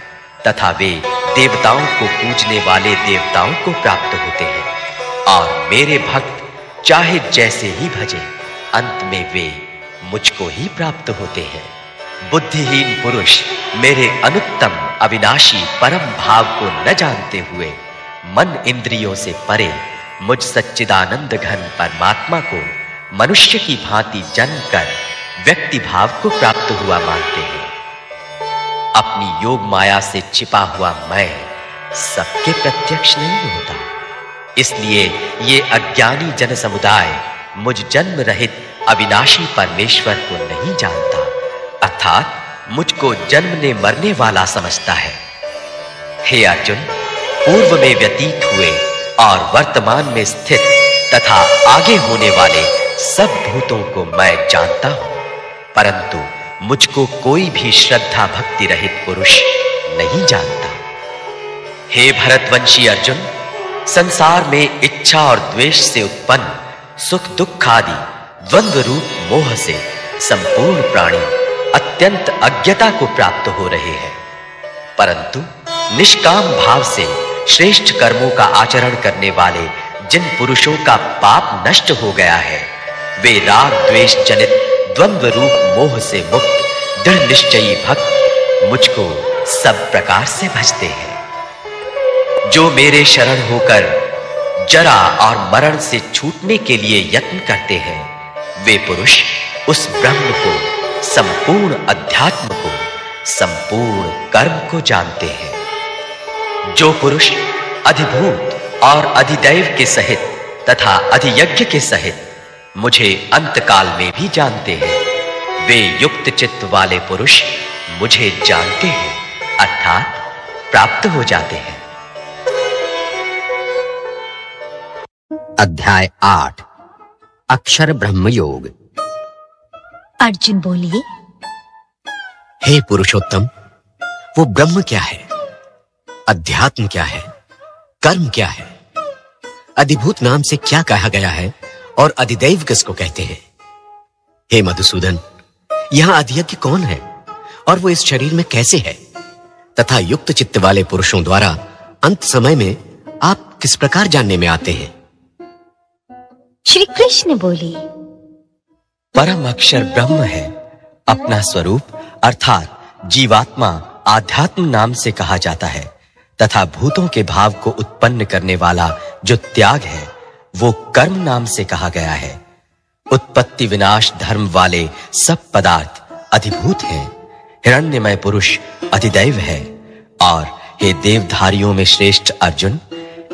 तथा वे देवताओं को पूजने वाले देवताओं को प्राप्त होते हैं, और मेरे भक्त चाहे जैसे ही भजे, अंत में वे मुझको ही प्राप्त होते हैं। बुद्धिहीन पुरुष मेरे अनुत्तम अविनाशी परम भाव को न जानते हुए मन इंद्रियों से परे मुझ सच्चिदानंद घन परमात्मा को मनुष्य की भांति जन्म कर व्यक्ति भाव को प्राप्त हुआ मानते हैं। अपनी योग माया से छिपा हुआ मैं सबके प्रत्यक्ष नहीं होता, इसलिए ये अज्ञानी जन समुदाय मुझ जन्म रहित अविनाशी परमेश्वर को नहीं जानता, अर्थात मुझको जन्मने मरने वाला समझता है। हे अर्जुन, पूर्व में व्यतीत हुए और वर्तमान में स्थित तथा आगे होने वाले सब भूतों को मैं जानता हूं, परंतु मुझको कोई भी श्रद्धा भक्ति रहित पुरुष नहीं जानता। हे भरतवंशी अर्जुन, संसार में इच्छा और द्वेष से उत्पन्न सुख दुख आदि द्वंद्व रूप मोह से संपूर्ण प्राणी अत्यंत अज्ञता को प्राप्त हो रहे हैं, परंतु निष्काम भाव से श्रेष्ठ कर्मों का आचरण करने वाले जिन पुरुषों का पाप नष्ट हो गया है, वे राग द्वेष जनित द्वंद्व रूप मोह से मुक्त दृढ़ निश्चयी भक्त मुझको सब प्रकार से भजते हैं। जो मेरे शरण होकर जरा और मरण से छूटने के लिए यत्न करते हैं, वे पुरुष उस ब्रह्म को, संपूर्ण अध्यात्म को, संपूर्ण कर्म को जानते हैं। जो पुरुष अधिभूत और अधिदैव के सहित तथा अधियज्ञ के सहित मुझे अंतकाल में भी जानते हैं, वे युक्त चित्त वाले पुरुष मुझे जानते हैं, अर्थात प्राप्त हो जाते हैं। अध्याय 8 अक्षर ब्रह्म योग। अर्जुन बोलिए, हे पुरुषोत्तम, वो ब्रह्म क्या है, अध्यात्म क्या है, कर्म क्या है, अधिभूत नाम से क्या कहा गया है और अधिदैव किसको कहते हैं? हे मधुसूदन, यहाँ अधियज्ञ कौन है और वो इस शरीर में कैसे है तथा युक्त चित्त वाले पुरुषों द्वारा अंत समय में आप किस प्रकार जानने में आते हैं? श्री कृष्ण बोले, परम अक्षर ब्रह्म है। अपना स्वरूप अर्थात जीवात्मा आध्यात्म नाम से कहा जाता है तथा भूतों के भाव को उत्पन्न करने वाला जो त्याग है वो कर्म नाम से कहा गया है। उत्पत्ति विनाश धर्म वाले सब पदार्थ अधिभूत हैं। हिरण्यमय पुरुष अधिदैव है। और हे देवधारियों में श्रेष्ठ अर्जुन,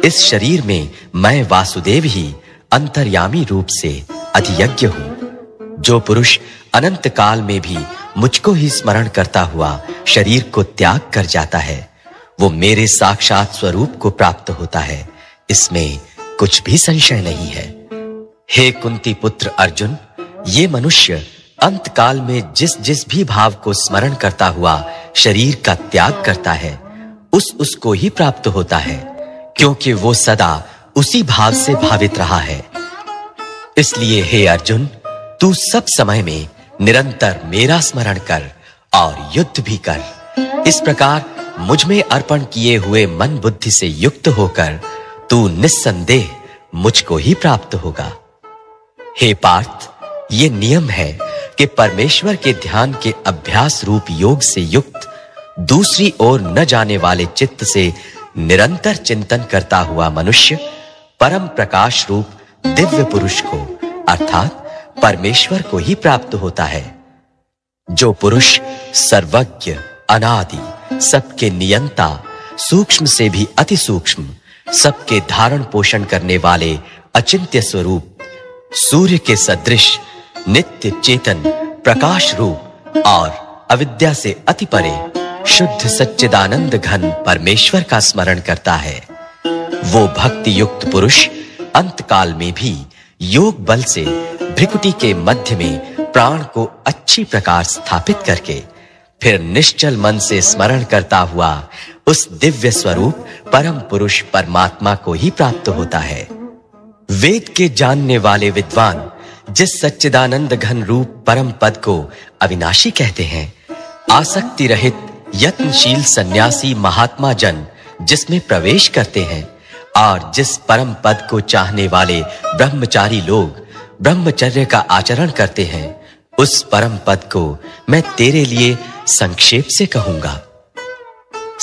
इस शरीर में मैं वासुदेव ही अंतर्यामी रूप से अधियज्ञ हूं। जो पुरुष अनंत काल में भी मुझको ही स्मरण करता हुआ शरीर को त्याग कर जाता है वो मेरे साक्षात स्वरूप को प्राप्त होता है, इसमें कुछ भी संशय नहीं है। हे कुंती पुत्र अर्जुन, ये मनुष्य अंत काल में जिस जिस भी भाव को स्मरण करता हुआ शरीर का त्याग करता है उस को ही प्राप्त होता है, क्योंकि वो सदा उसी भाव से भावित रहा है। इसलिए हे अर्जुन, तू सब समय में निरंतर मेरा स्मरण कर और युद्ध भी कर। इस प्रकार मुझ में अर्पण किए हुए मन बुद्धि से युक्त होकर तू निस्संदेह मुझको ही प्राप्त होगा। हे पार्थ, ये नियम है कि परमेश्वर के ध्यान के अभ्यास रूप योग से युक्त दूसरी ओर न जाने वाले चित्त से निरंतर चिंतन करता हुआ मनुष्य परम प्रकाश रूप दिव्य पुरुष को अर्थात परमेश्वर को ही प्राप्त होता है। जो पुरुष सर्वज्ञ, अनादि, सबके नियंता, सूक्ष्म से भी अति सूक्ष्म, सबके धारण पोषण करने वाले अचिंत्य स्वरूप, सूर्य के सदृश नित्य चेतन प्रकाश रूप और अविद्या से अति परे शुद्ध सच्चिदानंद घन परमेश्वर का स्मरण करता है, वो भक्ति युक्त पुरुष अंत काल में भी योग बल से भ्रिकुटी के मध्य में प्राण को अच्छी प्रकार स्थापित करके फिर निश्चल मन से स्मरण करता हुआ उस दिव्य स्वरूप परम पुरुष परमात्मा को ही प्राप्त होता है। वेद के जानने वाले विद्वान जिस सच्चिदानंद घन रूप परम पद को अविनाशी कहते हैं, आसक्ति रहित यत्नशील सन्यासी महात्मा जन जिसमें प्रवेश करते हैं और जिस परम पद को चाहने वाले ब्रह्मचारी लोग ब्रह्मचर्य का आचरण करते हैं, उस परम पद को मैं तेरे लिए संक्षेप से कहूंगा।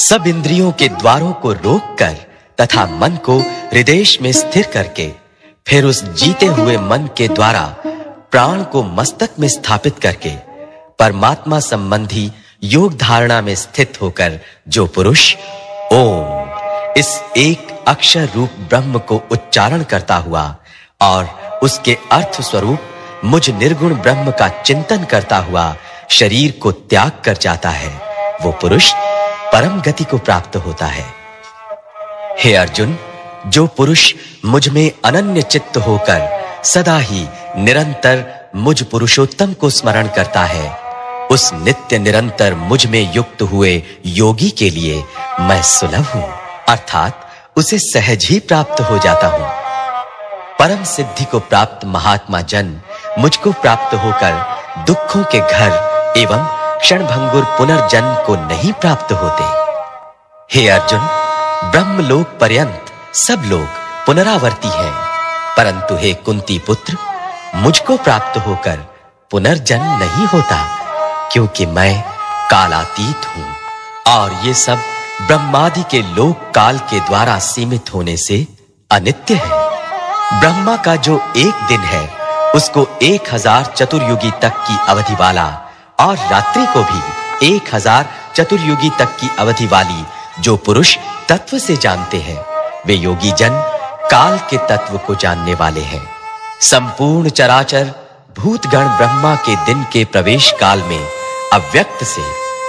सब इंद्रियों के द्वारों को रोककर तथा मन को हृदय में स्थिर करके फिर उस जीते हुए मन के द्वारा प्राण को मस्तक में स्थापित करके परमात्मा संबंधी योग धारणा में स्थित होकर जो पुरुष ओम इस एक अक्षर रूप ब्रह्म को उच्चारण करता हुआ और उसके अर्थ स्वरूप मुझ निर्गुण ब्रह्म का चिंतन करता हुआ शरीर को त्याग कर जाता है, वो पुरुष परम गति को प्राप्त होता है। हे अर्जुन, जो पुरुष मुझ में अनन्य चित्त होकर सदा ही निरंतर मुझ पुरुषोत्तम को स्मरण करता है, उस नित्य निरंतर मुझ में युक्त हुए योगी के लिए मैं सुलभ हूं अर्थात उसे सहज ही प्राप्त हो जाता हूं। परम सिद्धि को प्राप्त महात्मा जन मुझको प्राप्त होकर दुखों के घर एवं क्षणभंगुर पुनर्जन्म को नहीं प्राप्त होते। हे अर्जुन, ब्रह्मलोक पर्यंत सब लोग पुनरावर्ती हैं, परंतु हे कुंती पुत्र, मुझको प्राप्त होकर पुनर्जन्म नहीं होता, क्योंकि मैं कालातीत हूं और ये सब ब्रह्मादि के लोक काल के द्वारा सीमित होने से अनित्य है। ब्रह्मा का जो एक दिन है उसको 1000 चतुर्युगी तक की अवधि वाला और रात्रि को भी 1000 चतुर्युगी तक की अवधि वाली जो पुरुष तत्व से जानते हैं, वे योगी जन काल के तत्व को जानने वाले हैं। संपूर्ण चराचर भूतगण ब्रह्मा के दिन के प्रवेश काल में अव्यक्त से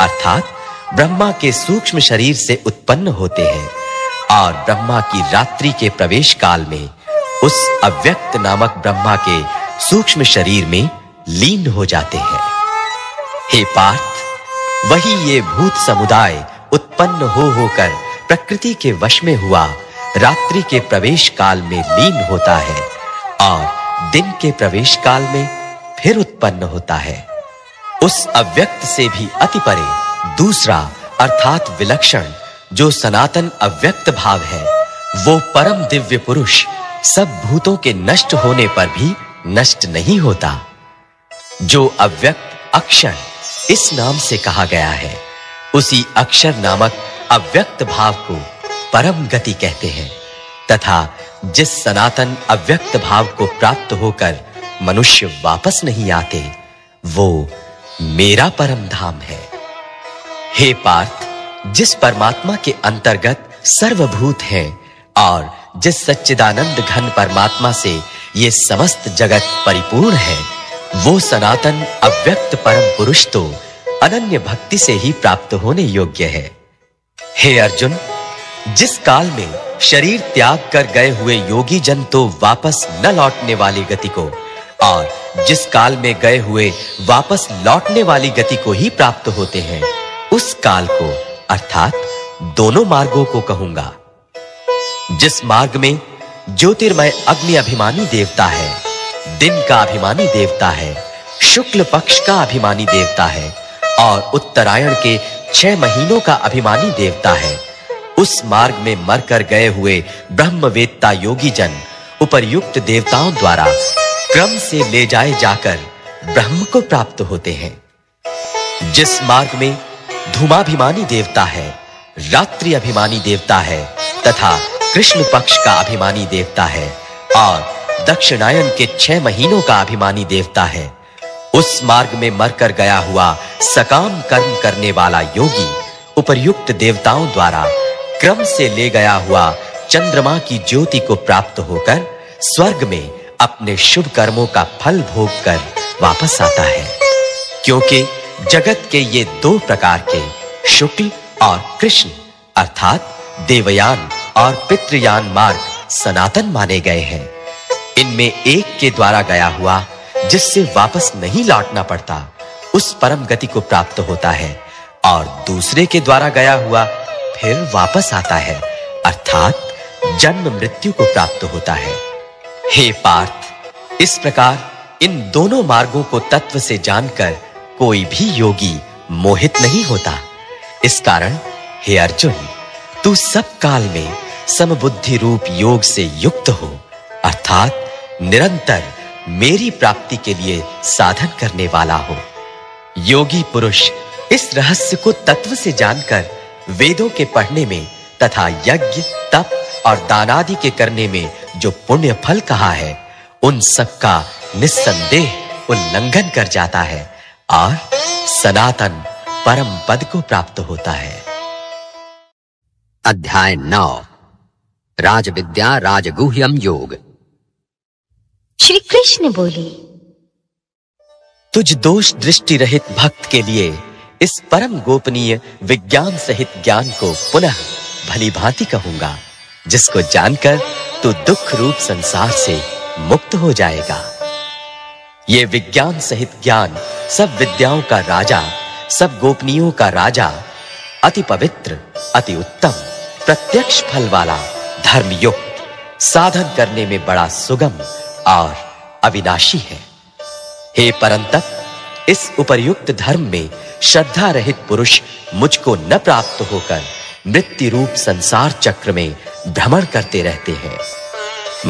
अर्थात ब्रह्मा के सूक्ष्म शरीर से उत्पन्न होते हैं और ब्रह्मा की रात्रि के प्रवेश काल में उस अव्यक्त नामक ब्रह्मा के सूक्ष्म शरीर में लीन हो जाते हैं। हे पार्थ, वही ये भूत समुदाय उत्पन्न होकर प्रकृति के वश में हुआ रात्रि के प्रवेश काल में लीन होता है और दिन के प्रवेश काल में फिर उत्पन्न होता है। उस अव्यक्त से भी अति परे दूसरा अर्थात विलक्षण जो सनातन अव्यक्त भाव है, वो परम दिव्य पुरुष सब भूतों के नष्ट होने पर भी नष्ट नहीं होता। जो अव्यक्त अक्षर इस नाम से कहा गया है, उसी अक्षर नामक अव्यक्त भाव को परम गति कहते हैं तथा जिस सनातन अव्यक्त भाव को प्राप्त होकर मनुष्य वापस नहीं आते, वो मेरा परम धाम है। हे पार्थ, जिस परमात्मा के अंतर्गत सर्वभूत हैं और जिस सच्चिदानंद घन परमात्मा से ये समस्त जगत परिपूर्ण है, वो सनातन अव्यक्त परम पुरुष तो अनन्य भक्ति से ही प्राप्त होने योग्य है। हे अर्जुन, जिस काल में शरीर त्याग कर गए हुए योगी जन तो वापस न लौटने वाली गति को और जिस काल में गए हुए वापस लौटने वाली गति को ही प्राप्त होते हैं, उस काल को अर्थात दोनों मार्गों को कहूंगा। जिस मार्ग में ज्योतिर्मय अग्नि अभिमानी देवता है, दिन का अभिमानी देवता है, शुक्ल पक्ष का अभिमानी देवता है और उत्तरायण के 6 महीनों का अभिमानी देवता है, उस मार्ग में मरकर गए हुए ब्रह्मवेत्ता योगी जन उपर्युक्त देवताओं द्वारा क्रम से ले जाए जाकर ब्रह्म को प्राप्त होते हैं। जिस मार्ग में धूमाभिमानी देवता है, रात्रि अभिमानी देवता है तथा कृष्ण पक्ष का अभिमानी देवता है और दक्षिणायन के 6 महीनों का अभिमानी देवता है, उस मार्ग में मरकर गया हुआ सकाम कर्म करने वाला योगी उपर्युक्त देवताओं द्वारा क्रम से ले गया हुआ चंद्रमा की ज्योति को प्राप्त होकर स्वर्ग में अपने शुभ कर्मों का फल भोग कर वापस आता है। क्योंकि जगत के ये 2 प्रकार के शुक्ल और कृष्ण अर्थात देवयान और पितृयान मार्ग सनातन माने गए हैं। इनमें एक के द्वारा गया हुआ जिससे वापस नहीं लौटना पड़ता, उस परम गति को प्राप्त होता है और दूसरे के द्वारा गया हुआ फिर वापस आता है अर्थात जन्म मृत्यु को प्राप्त होता है। हे पार्थ, इस प्रकार इन दोनों मार्गों को तत्व से जानकर कोई भी योगी मोहित नहीं होता। इस कारण हे अर्जुन, तू सब काल में समबुद्धि रूप योग से युक्त हो अर्थात निरंतर मेरी प्राप्ति के लिए साधन करने वाला हो। योगी पुरुष इस रहस्य को तत्व से जानकर वेदों के पढ़ने में तथा यज्ञ, तप और दानादि के करने में जो पुण्य फल कहा है, उन सब का निस्संदेह उल्लंघन कर जाता है और सनातन परम पद को प्राप्त होता है। अध्याय 9 राजविद्या राजगुह्यम योग। श्री कृष्ण बोले, तुझ दोष दृष्टि रहित भक्त के लिए इस परम गोपनीय विज्ञान सहित ज्ञान को पुनः भली भांति कहूंगा, जिसको जानकर तू दुख रूप संसार से मुक्त हो जाएगा। ये विज्ञान सहित ज्ञान सब विद्याओं का राजा, सब गोपनीयों का राजा, अति पवित्र, अति उत्तम, प्रत्यक्ष फल वाला, धर्मयुक्त, साधन करने में बड़ा सुगम और अविनाशी है। हे परंतप, इस उपर्युक्त धर्म में श्रद्धा रहित पुरुष मुझको न प्राप्त होकर मृत्यु रूप संसार चक्र में भ्रमण करते रहते हैं।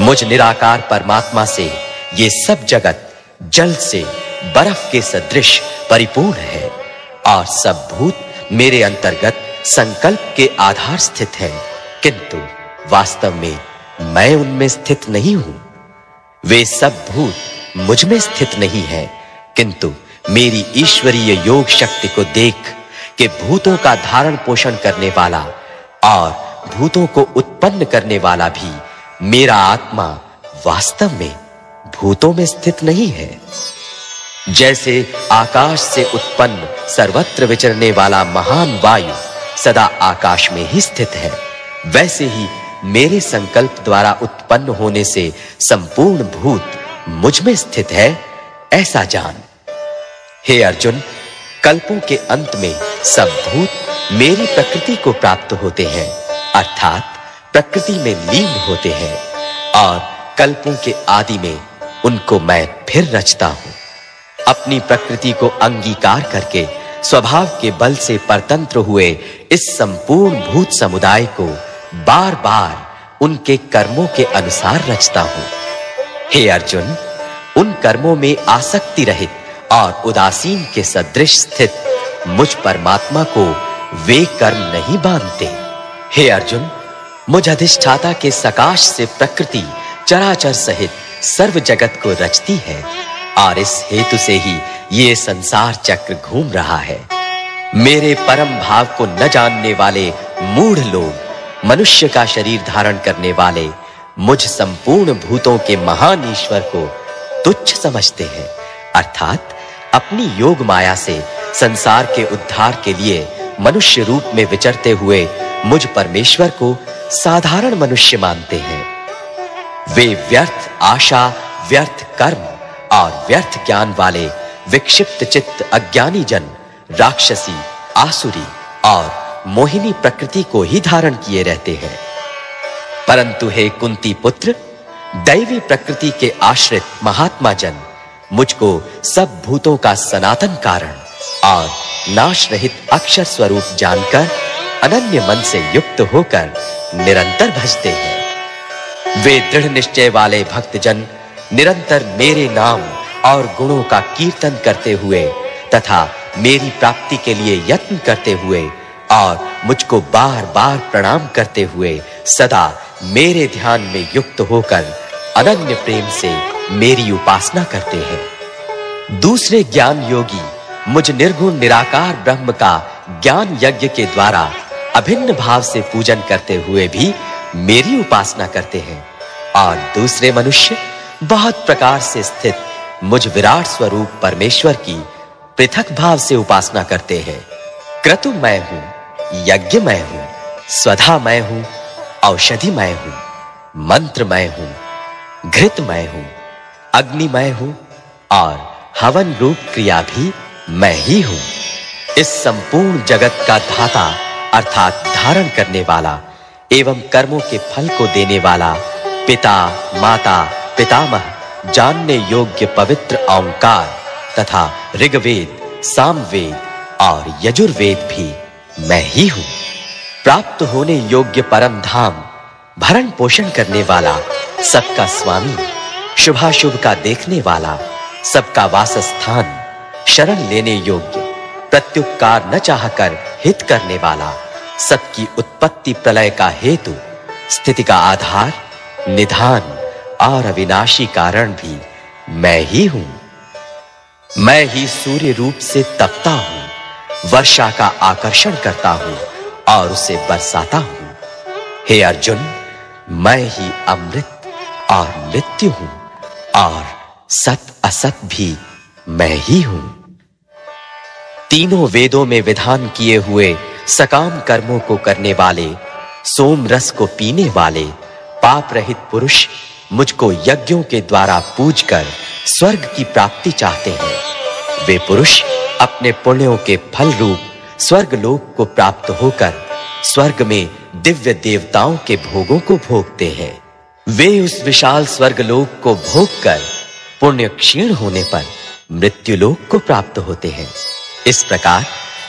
मुझ निराकार परमात्मा से ये सब जगत जल से बर्फ के सदृश परिपूर्ण है और सब भूत मेरे अंतर्गत संकल्प के आधार स्थित हैं, किंतु वास्तव में मैं उनमें स्थित नहीं हूं। वे सब भूत मुझ में स्थित नहीं है, किंतु मेरी ईश्वरीय योग शक्ति को देख के भूतों का धारण पोषण करने वाला और भूतों को उत्पन्न करने वाला भी मेरा आत्मा वास्तव में भूतों में स्थित नहीं है। जैसे आकाश से उत्पन्न सर्वत्र विचरने वाला महान वायु सदा आकाश में ही स्थित है, वैसे ही मेरे संकल्प द्वारा उत्पन्न होने से संपूर्ण भूत मुझ में स्थित है, ऐसा जान। हे अर्जुन, कल्पों के अंत में सब भूत मेरी प्रकृति को प्राप्त होते हैं, अर्थात प्रकृति में लीन होते हैं, और कल्पों के आदि में उनको मैं फिर रचता हूं। अपनी प्रकृति को अंगीकार करके स्वभाव के बल से परतंत्र हुए इस संपूर्ण भूत समुदाय को बार-बार उनके कर्मों के अनुसार रचता हूं। हे अर्जुन, उन कर्मों में आसक्ति रहित और उदासीन के सदृश स्थित मुझ परमात्मा को वे कर्म नहीं बांधते। हे अर्जुन, मुझ अधिष्ठाता के सकाश से प्रकृति चराचर सहित सर्व जगत को रचती है, और इस हेतु से ही ये संसार चक्र घूम रहा है। मेरे परम भाव को न जानने वाले मूढ़ लोग मनुष्य का शरीर धारण करने वाले मुझ संपूर्ण भूतों के महान ईश्वर को तुच्छ समझते हैं, अर्थात अपनी योग माया से संसार के उद्धार के लिए मनुष्य रूप में विचरते हुए मुझ परमेश्वर को साधारण मनुष्य मानते हैं। वे व्यर्थ आशा, व्यर्थ कर्म और व्यर्थ ज्ञान वाले विक्षिप्त चित्त अज्ञानी जन राक्षसी, आसुरी और मोहिनी प्रकृति को ही धारण किए रहते हैं। परंतु हे कुंती पुत्र, दैवी प्रकृति के आश्रित महात्मा जन मुझको सब भूतों का सनातन कारण और नाश रहित अक्षर स्वरूप जानकर अनन्य मन से युक्त होकर निरंतर भजते हैं। वे दृढ़ निश्चय वाले भक्तजन निरंतर मेरे नाम और गुणों का कीर्तन करते हुए तथा मेरी प्राप्ति के लिए यत्न करते हुए और मुझको बार-बार प्रणाम करते हुए सदा मेरे ध्यान में युक्त होकर अनन्य प्रेम से मेरी उपासना करते हैं। दूसरे ज्ञान योगी मुझ निर्गुण निराकार ब्रह्म का ज्ञान यज्ञ के द्वारा अभिन्न भाव से पूजन करते हुए भी मेरी उपासना करते हैं, और दूसरे मनुष्य बहुत प्रकार से स्थित मुझ विराट स्वरूप परमेश्वर की पृथक भाव से उपासना करते हैं। क्रतु मैं हूं, यज्ञ मैं हूं, स्वधा मैं हूं, औषधि मैं हूं, मंत्र मैं हूं, घृत मैं हूं, अग्नि मैं हूं और हवन रूप क्रिया भी मैं ही हूं। इस संपूर्ण जगत का धाता अर्थात धारण करने वाला एवं कर्मों के फल को देने वाला पिता, माता, पितामह, जानने योग्य पवित्र ओंकार तथा ऋग्वेद, सामवेद और यजुर्वेद भी मैं ही हूं। प्राप्त होने योग्य परम धाम, भरण पोषण करने वाला, सबका स्वामी, शुभाशुभ का देखने वाला, सबका वासस्थान, शरण लेने योग्य, प्रत्युपकार न चाहकर हित करने वाला, सबकी उत्पत्ति प्रलय का हेतु, स्थिति का आधार, निधान और अविनाशी कारण भी मैं ही हूं। मैं ही सूर्य रूप से तपता हूं, वर्षा का आकर्षण करता हूं और उसे बरसाता हूं। हे अर्जुन, मैं ही अमृत और मृत्यु हूं और सत असत भी मैं ही हूं। तीनों वेदों में विधान किए हुए सकाम कर्मों को करने वाले, सोम रस को पीने वाले, पाप रहित पुरुष मुझको यज्ञों के द्वारा पूजकर स्वर्ग की प्राप्ति चाहते हैं। वे पुरुष अपने पुण्यों के फल रूप स्वर्ग लोक को प्राप्त होकर स्वर्ग में दिव्य देवताओं के भोगों को भोगते हैं। वे उस विशाल स्वर्ग लोक को भोगकर पुण्य क्षीण होने पर मृत्यु लोक को प्राप्त होते हैं। इस प्रकार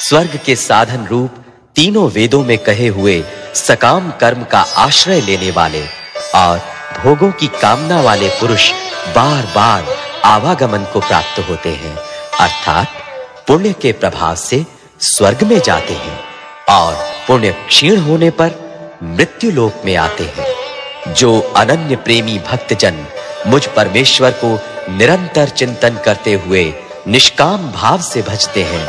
स्वर्ग के साधन रूप तीनों वेदों में कहे हुए सकाम कर्म का आश्रय लेने वाले और भोगों की कामना वाले पुरुष बार बार आवागमन को प्राप्त होते हैं, अर्थात पुण्य के प्रभाव से स्वर्ग में जाते हैं और पुण्य क्षीण होने पर मृत्यु लोक में आते हैं। जो अनन्य प्रेमी भक्तजन मुझ परमेश्वर को निरंतर चिंतन करते हुए निष्काम भाव से भजते हैं,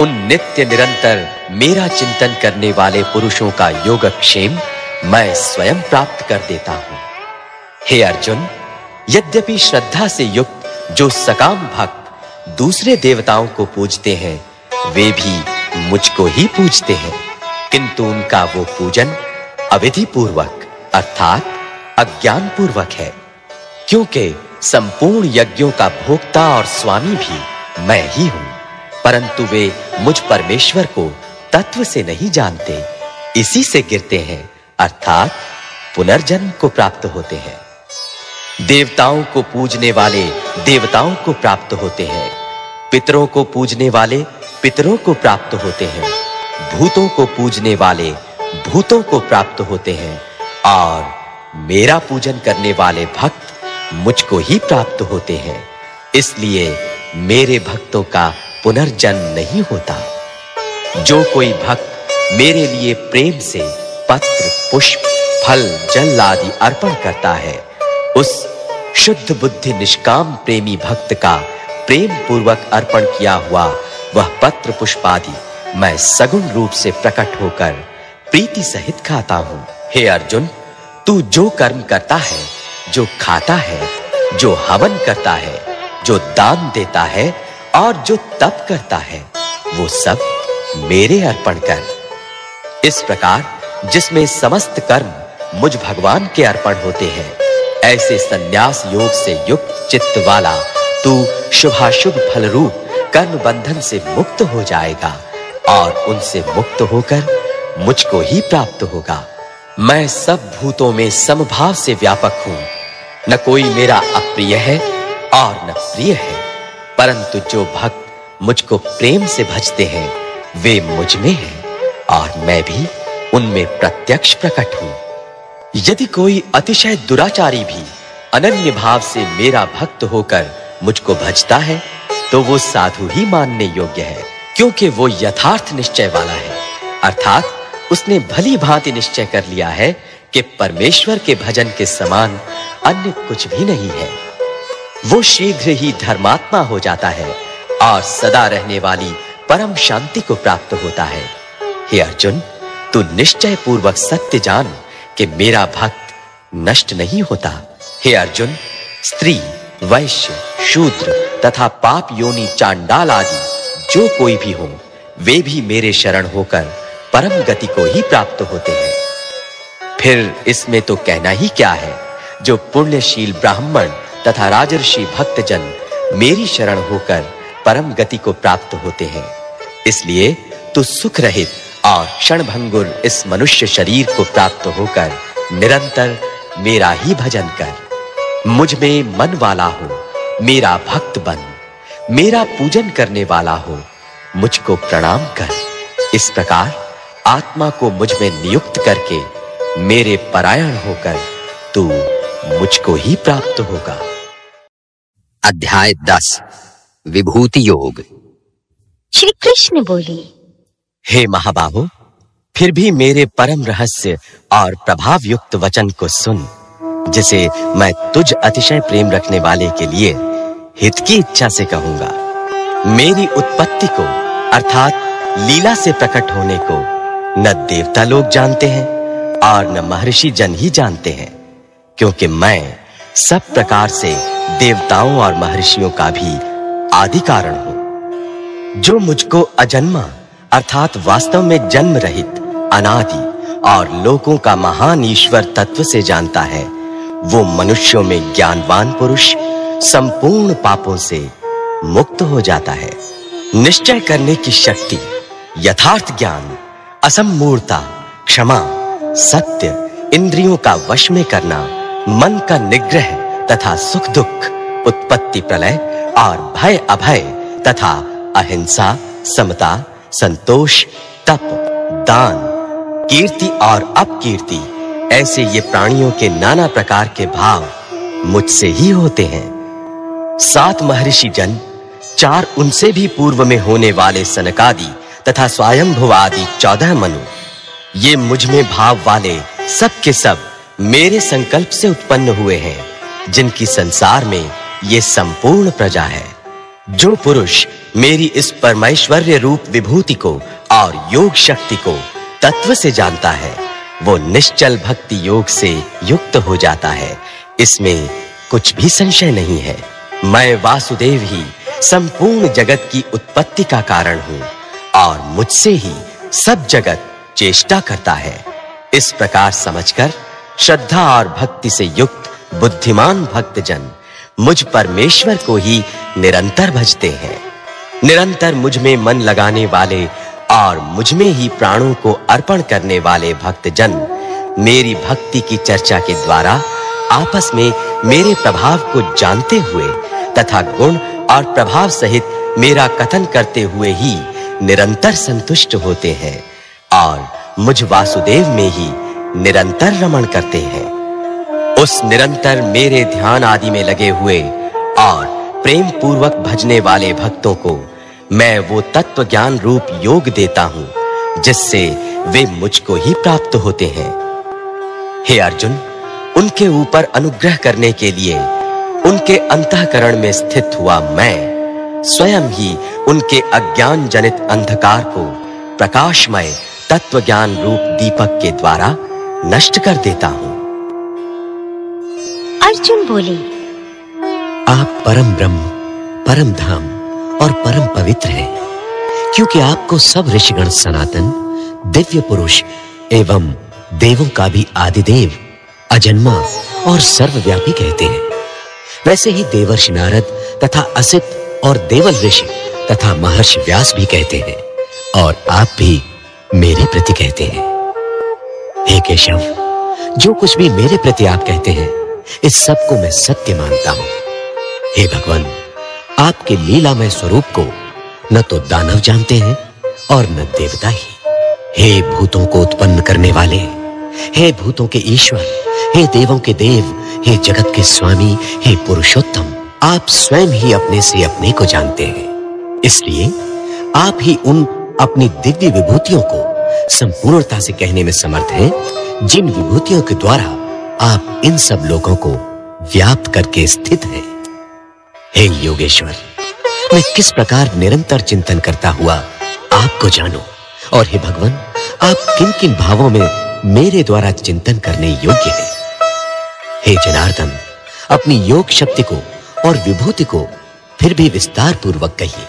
उन नित्य निरंतर मेरा चिंतन करने वाले पुरुषों का योगक्षेम मैं स्वयं प्राप्त कर देता हूं। हे अर्जुन, यद्यपि श्रद्धा से युक्त जो सकाम भक्त दूसरे देवताओं को पूजते हैं, वे भी मुझको ही पूजते हैं, किंतु उनका वो पूजन अविधि पूर्वक अर्थात अज्ञान पूर्वक है, क्योंकि संपूर्ण यज्ञों का भोक्ता और स्वामी भी मैं ही हूं, परंतु वे मुझ परमेश्वर को तत्व से नहीं जानते, इसी से गिरते हैं अर्थात पुनर्जन्म को प्राप्त होते हैं। देवताओं को पूजने वाले देवताओं को प्राप्त होते हैं, पितरों को पूजने वाले पितरों को प्राप्त होते हैं, भूतों को पूजने वाले भूतों को प्राप्त होते हैं और मेरा पूजन करने वाले भक्त मुझको ही प्राप्त होते हैं। इसलिए मेरे भक्तों का पुनर्जन्म नहीं होता। जो कोई भक्त मेरे लिए प्रेम से पत्र, पुष्प, फल, जल आदि अर्पण करता है, उस शुद्ध बुद्धि निष्काम प्रेमी भक्त का प्रेम पूर्वक अर्पण किया हुआ वह पत्र पुष्प आदि मैं सगुण रूप से प्रकट होकर प्रीति सहित खाता हूं। हे अर्जुन, तू जो कर्म करता है, जो खाता है, जो हवन करता है, जो दान देता है और जो तप करता है, वो सब मेरे अर्पण कर। इस प्रकार जिसमें समस्त कर्म मुझ भगवान के अर्पण होते हैं, ऐसे संन्यास योग से युक्त चित्त वाला तू शुभाशुभ फल रूप कर्म बंधन से मुक्त हो जाएगा और उनसे मुक्त होकर मुझको ही प्राप्त होगा। मैं सब भूतों में समभाव से व्यापक हूं, न कोई मेरा अप्रिय है और न प्रिय है, परंतु जो भक्त मुझको प्रेम से भजते हैं वे मुझ में हैं और मैं भी उनमें प्रत्यक्ष प्रकट हूं। यदि कोई अतिशय दुराचारी भी अनन्य भाव से मेरा भक्त होकर मुझको भजता है तो वो साधु ही मानने योग्य है, क्योंकि वो यथार्थ निश्चय वाला है, अर्थात उसने भली भांति निश्चय कर लिया है कि परमेश्वर के भजन के समान अन्य कुछ भी नहीं है। वो शीघ्र ही धर्मात्मा हो जाता है और सदा रहने वाली परम शांति को प्राप्त होता है। हे अर्जुन, तू निश्चय पूर्वक सत्य जान कि मेरा भक्त नष्ट नहीं होता। हे अर्जुन, स्त्री, वैश्य, शूद्र तथा पाप योनि चांडाल आदि जो कोई भी हो, वे भी मेरे शरण होकर परम गति को ही प्राप्त होते हैं। फिर इसमें तो कहना ही क्या है। जो पुण्यशील ब्राह्मण तथा राजर्षि भक्तजन मेरी शरण होकर परम गति को प्राप्त होते हैं, इसलिए तो सुख रहित और क्षणभंगुर इस मनुष्य शरीर को प्राप्त होकर निरंतर मेरा ही भजन कर। मुझ में मन वाला हो, मेरा भक्त बन, मेरा पूजन करने वाला हो, मुझको प्रणाम कर। इस प्रकार आत्मा को मुझ में नियुक्त करके मेरे परायण होकर तू मुझको ही प्राप्त होगा। अध्याय 10 विभूति योग। श्री कृष्ण बोले, हे महाबाहो, फिर भी मेरे परम रहस्य और प्रभाव युक्त वचन को सुन, जिसे मैं तुझ अतिशय प्रेम रखने वाले के लिए हित की इच्छा से कहूंगा। मेरी उत्पत्ति को अर्थात लीला से प्रकट होने को न देवता लोग जानते हैं और न महर्षि जन ही जानते हैं, क्योंकि मैं सब प्रकार से देवताओं और महर्षियों का भी आदि कारण हूं। जो मुझको अजन्मा अर्थात वास्तव में जन्म रहित, अनादि और लोकों का महान ईश्वर तत्व से जानता है, वो मनुष्यों में ज्ञानवान पुरुष संपूर्ण पापों से मुक्त हो जाता है। निश्चय करने की शक्ति, यथार्थ ज्ञान, असमूढ़ता, क्षमा, सत्य, इंद्रियों का वश में करना, मन का निग्रह तथा सुख दुख, उत्पत्ति प्रलय और भय अभय तथा अहिंसा, समता, संतोष, तप, दान, कीर्ति और अपकीर्ति, ऐसे ये प्राणियों के नाना प्रकार के भाव मुझसे ही होते हैं। 7 महर्षि जन, 4 उनसे भी पूर्व में होने वाले सनकादि तथा स्वयंभुव आदि 14 मनु, ये मुझ में भाव वाले सब के सब मेरे संकल्प से उत्पन्न हुए हैं, जिनकी संसार में ये संपूर्ण प्रजा है। जो पुरुष मेरी इस परमेश्वर्य रूप विभूति को और योग शक्ति को तत्व से जानता है, वो निश्चल भक्ति योग से युक्त हो जाता है, इसमें कुछ भी संशय नहीं है। मैं वासुदेव ही संपूर्ण जगत की उत्पत्ति का कारण हूँ और मुझसे ही सब जगत चेष्टा करता है। इस प्रकार समझकर श्रद्धा और भक्ति से युक्त बुद्धिमान भक्तजन मुझ परमेश्वर को ही निरंतर भजते हैं। निरंतर मुझ में मन लगाने वाले और मुझ में ही प्राणों को अर्पण करने वाले भक्तजन मेरी भक्ति की चर्चा के द्वारा आपस में मेरे प्रभाव को जानते हुए तथा गुण और प्रभाव सहित मेरा कथन करते हुए ही निरंतर संतुष्ट होते हैं और मुझ वासुदेव में ही निरंतर रमण करते हैं। उस निरंतर मेरे ध्यान आदि में लगे हुए और प्रेम पूर्वक भजने वाले भक्तों को मैं वो तत्व ज्ञान रूप योग देता हूं जिससे वे मुझको ही प्राप्त होते हैं। हे अर्जुन, उनके ऊपर अनुग्रह करने के लिए उनके अंतःकरण में स्थित हुआ मैं स्वयं ही उनके अज्ञान जनित अंधकार को प्रकाशमय तत्व ज्ञान रूप दीपक के द्वारा नष्ट कर देता हूं। अर्जुन बोले, आप परम ब्रह्म, परम धाम और परम पवित्र हैं, क्योंकि आपको सब ऋषिगण सनातन, दिव्य पुरुष एवं देवों का भी आदिदेव, अजन्मा और सर्वव्यापी कहते हैं। वैसे ही देवर्षि नारद तथा असित और देवल ऋषि तथा महर्षि व्यास भी कहते हैं और आप भी मेरे प्रति कहते हैं। हे केशव, जो कुछ भी मेरे प्रति आप कहते हैं इस सब को मैं सत्य मानता हूं। हे भगवान, आपके लीलामय स्वरूप को न तो दानव जानते हैं और न देवता ही। हे भूतों को उत्पन्न करने वाले, हे भूतों के ईश्वर, हे देवों के देव, हे जगत के स्वामी, हे पुरुषोत्तम, आप स्वयं ही अपने से अपने को जानते हैं। इसलिए आप ही उन अपनी दिव्य विभूतियों को संपूर्णता से कहने में समर्थ हैं जिन विभूतियों के द्वारा आप इन सब लोगों को व्याप्त करके स्थित हैं। हे योगेश्वर, मैं किस प्रकार निरंतर चिंतन करता हुआ आपको जानूं और हे भगवान, आप किन किन भावों में मेरे द्वारा चिंतन करने योग्य है। हे जनार्दन, अपनी योग शक्ति को और विभूति को फिर भी विस्तार पूर्वक कहिए,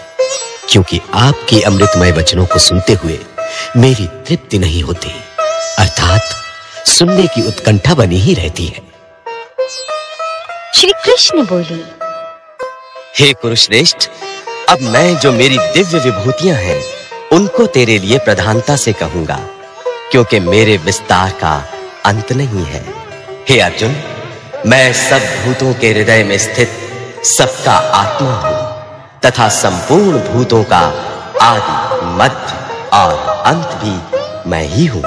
क्योंकि आपके अमृतमय वचनों को सुनते हुए मेरी तृप्ति नहीं होती, अर्थात सुनने की उत्कंठा बनी ही रहती है। श्री कृष्ण बोले, हे कुरुश्रेष्ठ, अब मैं जो मेरी दिव्य विभूतियां हैं उनको तेरे लिए प्रधानता से कहूंगा, क्योंकि मेरे विस्तार का अंत नहीं है। हे अर्जुन, मैं सब भूतों के हृदय में स्थित सबका आत्मा हूं तथा संपूर्ण भूतों का आदि, मध्य और अंत भी मैं ही हूं।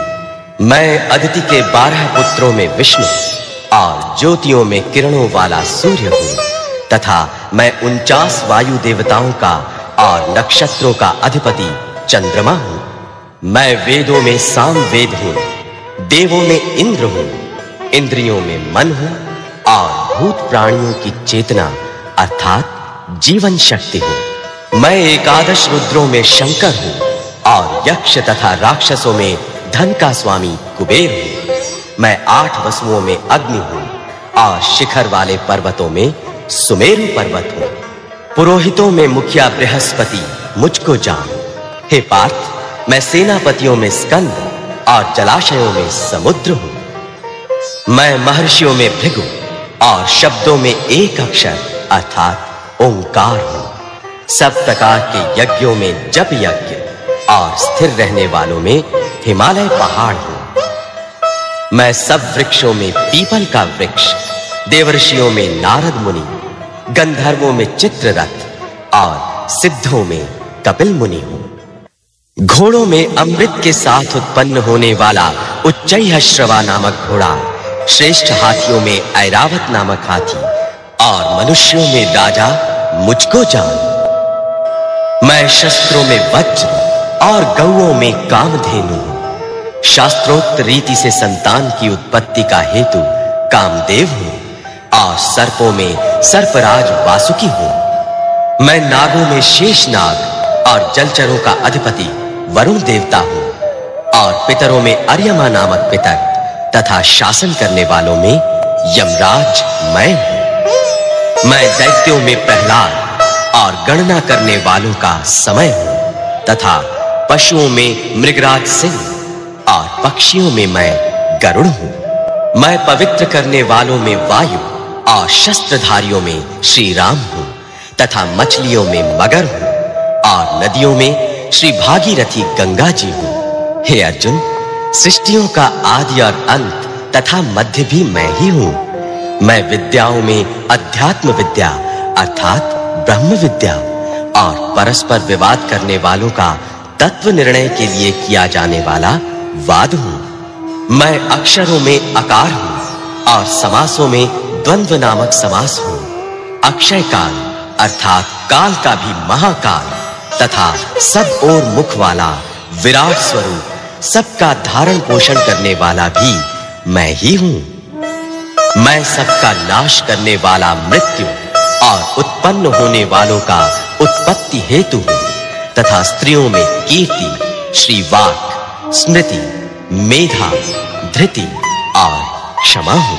मैं अदिति के 12 पुत्रों में विष्णु और ज्योतियों में किरणों वाला सूर्य हूं तथा मैं 49 वायु देवताओं का और नक्षत्रों का अधिपति चंद्रमा हूं। मैं वेदों में साम वेद हूँ, देवों में इंद्र हूँ, इंद्रियों में मन हूँ और भूत प्राणियों की चेतना अर्थात जीवन शक्ति हूँ। मैं 11 रुद्रों में शंकर हूँ और यक्ष तथा राक्षसों में धन का स्वामी कुबेर हूँ। मैं 8 वसुओं में अग्नि हूँ और शिखर वाले पर्वतों में सुमेरु पर्वत हूँ। पुरोहितों में मुखिया बृहस्पति मुझको जान। हे पार्थ, मैं सेनापतियों में स्कंद और जलाशयों में समुद्र हूं। मैं महर्षियों में भृगु और शब्दों में एक अक्षर अर्थात ओंकार हूं। सब प्रकार के यज्ञों में जप यज्ञ और स्थिर रहने वालों में हिमालय पहाड़ हूं। मैं सब वृक्षों में पीपल का वृक्ष, देवर्षियों में नारद मुनि, गंधर्वों में चित्ररथ और सिद्धों में कपिल मुनि हूं। घोड़ों में अमृत के साथ उत्पन्न होने वाला उच्चैःश्रवा नामक घोड़ा, श्रेष्ठ हाथियों में ऐरावत नामक हाथी और मनुष्यों में राजा मुझको जान। मैं शस्त्रों में वज्र और गौओं में कामधेनु हूं। शास्त्रोक्त रीति से संतान की उत्पत्ति का हेतु कामदेव हूं और सर्पों में सर्पराज वासुकी हूं। मैं नागों में शेषनाग और जलचरों का अधिपति वरुण देवता हूं और पितरों में अर्यमा नामक पितर तथा शासन करने वालों में यमराज मैं हूं। मैं दैत्यों में प्रहलाद और गणना करने वालों का समय हूं तथा पशुओं में मृगराज सिंह और पक्षियों में मैं गरुड़ हूं। मैं पवित्र करने वालों में वायु और शस्त्रधारियों में श्री राम हूँ तथा मछलियों में मगर हूँ और नदियों में श्री भागीरथी गंगा जी हूँ। हे अर्जुन, सृष्टियों का आदि और अंत तथा मध्य भी मैं ही हूँ। मैं विद्याओं में अध्यात्म विद्या अर्थात ब्रह्म विद्या और परस्पर विवाद करने वालों का तत्व निर्णय के लिए किया जाने वाला वाद हूं। मैं अक्षरों में अकार हूं और समासों में द्वंद्व नामक समास हूं। अक्षय काल अर्थात काल का भी महाकाल तथा सब ओर मुख वाला विराट स्वरूप सबका धारण पोषण करने वाला भी मैं ही हूं। मैं सबका नाश करने वाला मृत्यु और उत्पन्न होने वालों का उत्पत्ति हेतु हूं तथा स्त्रियों में कीर्ति, श्री वाक, स्मृति, मेधा, धृति और क्षमा हूं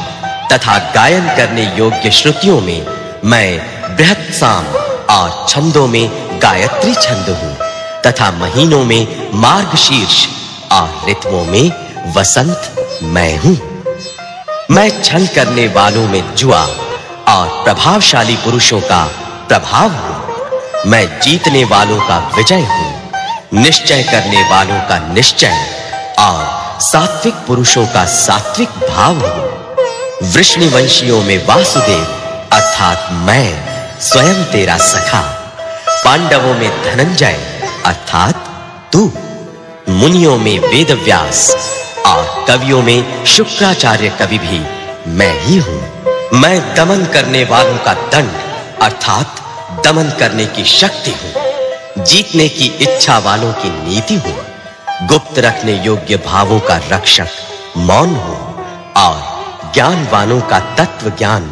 तथा गायन करने योग्य श्रुतियों में मैं बृहत् साम और छंदों में गायत्री छंद हूं तथा महीनों में मार्गशीर्ष और ऋतुओं में वसंत मैं हूं। मैं छल करने वालों में जुआ और प्रभावशाली पुरुषों का प्रभाव हूं। मैं जीतने वालों का विजय हूं, निश्चय करने वालों का निश्चय और सात्विक पुरुषों का सात्विक भाव हूं। वृष्णिवंशियों में वासुदेव अर्थात मैं स्वयं तेरा सखा, पांडवों में धनंजय अर्थात तू, मुनियों में वेदव्यास और कवियों में शुक्राचार्य कवि भी मैं ही हूं। मैं दमन करने वालों का दंड अर्थात दमन करने की शक्ति हूं, जीतने की इच्छा वालों की नीति हूं, गुप्त रखने योग्य भावों का रक्षक मौन हूं और ज्ञानवानों का तत्व ज्ञान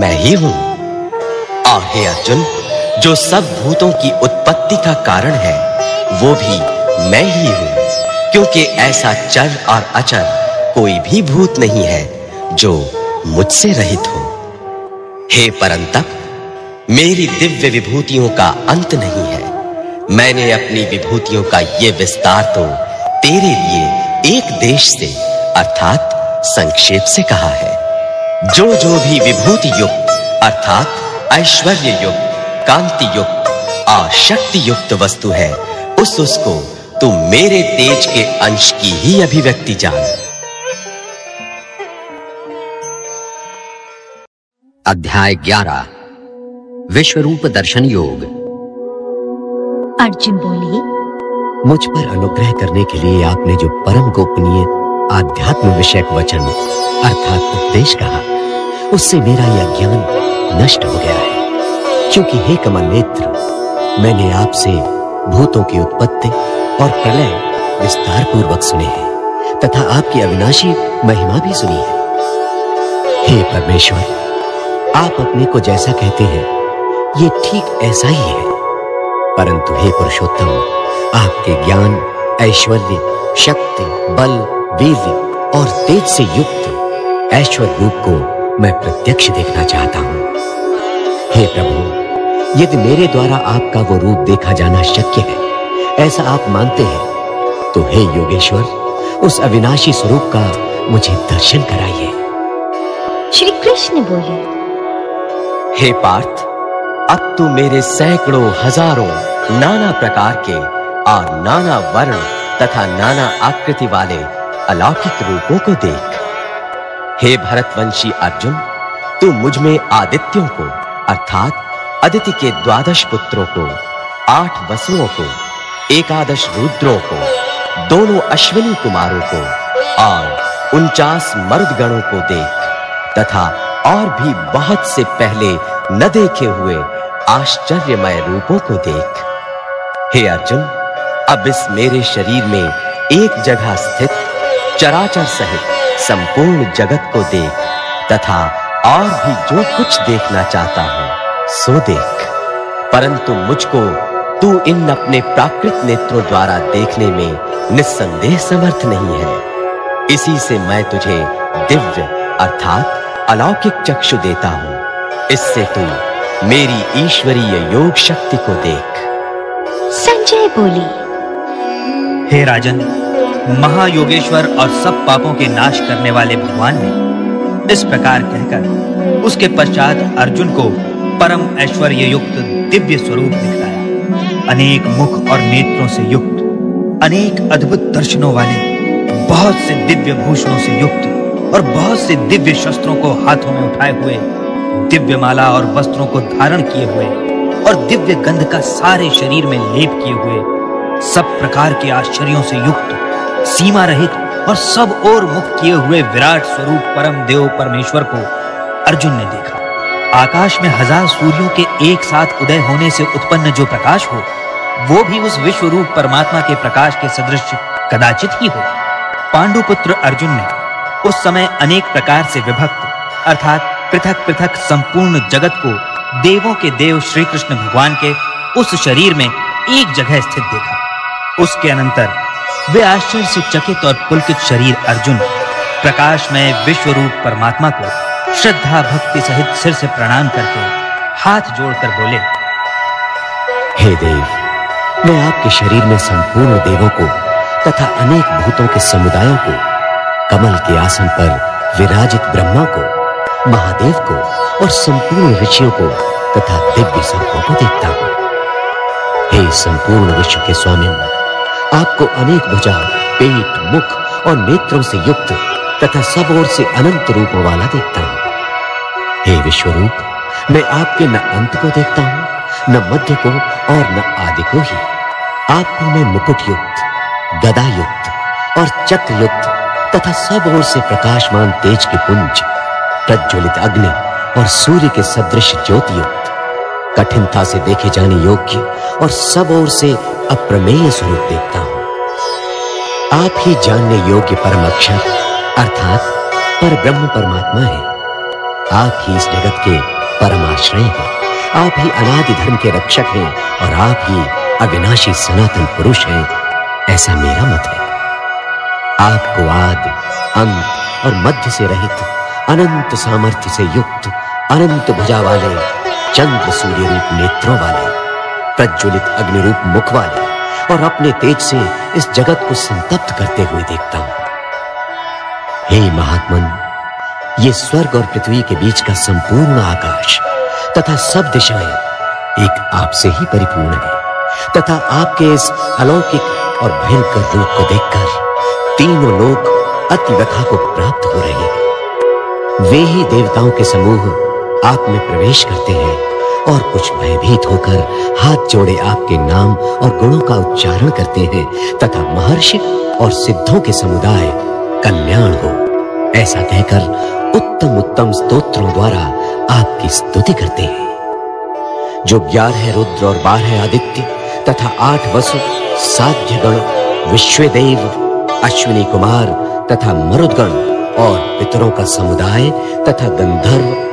मैं ही हूं। और हे अर्जुन, जो सब भूतों की उत्पत्ति का कारण है वो भी मैं ही हूं, क्योंकि ऐसा चर और अचर कोई भी भूत नहीं है जो मुझसे रहित हो। हे परंतप, मेरी दिव्य विभूतियों का अंत नहीं है। मैंने अपनी विभूतियों का ये विस्तार तो तेरे लिए एक देश से अर्थात संक्षेप से कहा है। जो जो भी विभूति युक्त अर्थात ऐश्वर्य युक्त, कांति युक्त और शक्ति युक्त वस्तु है उसको तू मेरे तेज के अंश की ही अभिव्यक्ति जान। अध्याय 11 विश्वरूप दर्शन योग। अर्जुन बोले, मुझ पर अनुग्रह करने के लिए आपने जो परम गोपनीय आध्यात्म विषयक वचन अर्थात उपदेश कहा उससे मेरा यह ज्ञान नष्ट हो गया है, क्योंकि हे कमल नेत्र, मैंने आपसे भूतों की उत्पत्ति और प्रलय विस्तार पूर्वक सुने हैं तथा आपकी अविनाशी महिमा भी सुनी है। हे परमेश्वर, आप अपने को जैसा कहते हैं ये ठीक ऐसा ही है, परंतु हे पुरुषोत्तम, आपके ज्ञान, ऐश्वर्य, शक्ति, बल, वीर्य और तेज से युक्त ऐश्वर्य रूप को मैं प्रत्यक्ष देखना चाहता हूं। हे प्रभु, यदि मेरे द्वारा आपका वो रूप देखा जाना शक्य है ऐसा आप मानते हैं तो हे योगेश्वर, उस अविनाशी स्वरूप का मुझे दर्शन कराइए। श्री कृष्ण बोले, हे पार्थ, अब तू मेरे सैकड़ों हजारों नाना प्रकार के और नाना वर्ण तथा नाना आकृति वाले अलौकिक रूपों को देख। हे भरतवंशी अर्जुन, तू मुझ में आदित्यों को अर्थात अदिति के 12 पुत्रों को, 8 वसुओं को, 11 रुद्रों को, 2 अश्विनी कुमारों को और 49 मरुदगणों को देख तथा और भी बहुत से पहले न देखे हुए आश्चर्यमय रूपों को देख। हे अर्जुन, अब इस मेरे शरीर में एक जगह स्थित चराचर सहित संपूर्ण जगत को देख तथा और भी जो कुछ देखना चाहता हूं सो देख, परंतु मुझको तू इन अपने प्राकृत नेत्रों द्वारा देखने में निस्संदेह समर्थ नहीं है। इसी से मैं तुझे दिव्य अर्थात अलौकिक चक्षु देता हूं, इससे तू मेरी ईश्वरीय योग शक्ति को देख। संजय बोली, हे राजन, महायोगेश्वर और सब पापों के नाश करने वाले भगवान ने इस प्रकार कहकर उसके पश्चात अर्जुन को परम ऐश्वर्य युक्त दिव्य स्वरूप दिखलाया। अनेक मुख और नेत्रों से युक्त, अनेक अद्भुत दर्शनों वाले, बहुत से दिव्य भूषणों से युक्त और बहुत से दिव्य शस्त्रों को हाथों में उठाए हुए, दिव्य माला और वस्त्रों को धारण किए हुए और दिव्य गंध का सारे शरीर में लेप किए हुए, सब प्रकार के आश्चर्यों से युक्त, सीमा रहित और सब ओर मुक्त किए हुए विराट स्वरूप परम देव परमेश्वर को अर्जुन ने देखा। आकाश में हजार सूर्यों के एक साथ उदय होने से उत्पन्न जो प्रकाश हो, वो भी उस विश्व रूप परमात्मा के प्रकाश के सदृश कदाचित ही हो। पांडुपुत्र अर्जुन ने उस समय अनेक प्रकार से विभक्त अर्थात पृथक पृथक संपूर्ण जगत को देवों के देव श्री कृष्ण भगवान के उस शरीर में एक जगह स्थित देखा। उसके अनंतर वे आश्चर्य से चकित और पुलकित शरीर अर्जुन प्रकाशमय विश्व रूप परमात्मा को श्रद्धा भक्ति सहित सिर से प्रणाम करके हाथ जोड़कर बोले, हे देव, मैं आपके शरीर में संपूर्ण देवों को तथा अनेक भूतों के समुदायों को, कमल के आसन पर विराजित ब्रह्मा को, महादेव को और संपूर्ण ऋषियों को तथा दिव्य सर्पों को देखता हूँ। हे संपूर्ण विश्व के स्वामी, आपको अनेक भुजा, पेट, मुख और नेत्रों से युक्त तथा सब ओर से अनंत रूपों वाला देखता हूँ। हे विश्वरूप, मैं आपके न अंत को देखता हूँ, न मध्य को और न आदि को ही। आपको मैं मुकुट युक्त, गदा युक्त और चक्र युक्त तथा सब ओर से प्रकाशमान तेज के पुंज, प्रज्वलित अग्नि और सूर्य के सदृश ज्योति युक्त, कठिनता से देखे जाने योग्य और सब ओर से अप्रमेय स्वरूप देखता हूं। आप ही जानने योग्य परम अक्षर अर्थात पर ब्रह्म परमात्मा है। आप ही इस जगत के परमाश्रय हैं, आप ही अनादि धर्म के रक्षक हैं और आप ही अविनाशी सनातन पुरुष हैं, ऐसा मेरा मत है। आपको आदि, अंत और मध्य से रहित, अनंत सामर्थ्य से युक्त, अनंत भुजा वाले, चंद्र सूर्य रूप नेत्रों वाले, प्रज्वलित अग्नि रूप मुख वाले और अपने तेज से इस जगत को संतप्त करते हुए देखता हूं। हे महात्मन, ये स्वर्ग और पृथ्वी के बीच का संपूर्ण आकाश तथा सब दिशाएं एक आपसे ही परिपूर्ण है तथा आपके इस अलौकिक और भयंकर रूप को देखकर तीनों लोक अतिव्यथा को प्राप्त हो रहे हैं। वे ही देवताओं के समूह आप में प्रवेश करते हैं और कुछ भयभीत होकर हाथ जोड़े आपके नाम और गुणों का उच्चारण करते हैं तथा महर्षि और सिद्धों के समुदाय कल्याण हो, ऐसा कहकर उत्तम उत्तम स्तोत्रों द्वारा आपकी स्तुति करते हैं। जो 11 रुद्र और 12 आदित्य तथा 8 वसु, साध्य गण, विश्वदेव, अश्विनी कुमार तथा मरुदगण और पितरों का समुदाय तथा गंधर्व,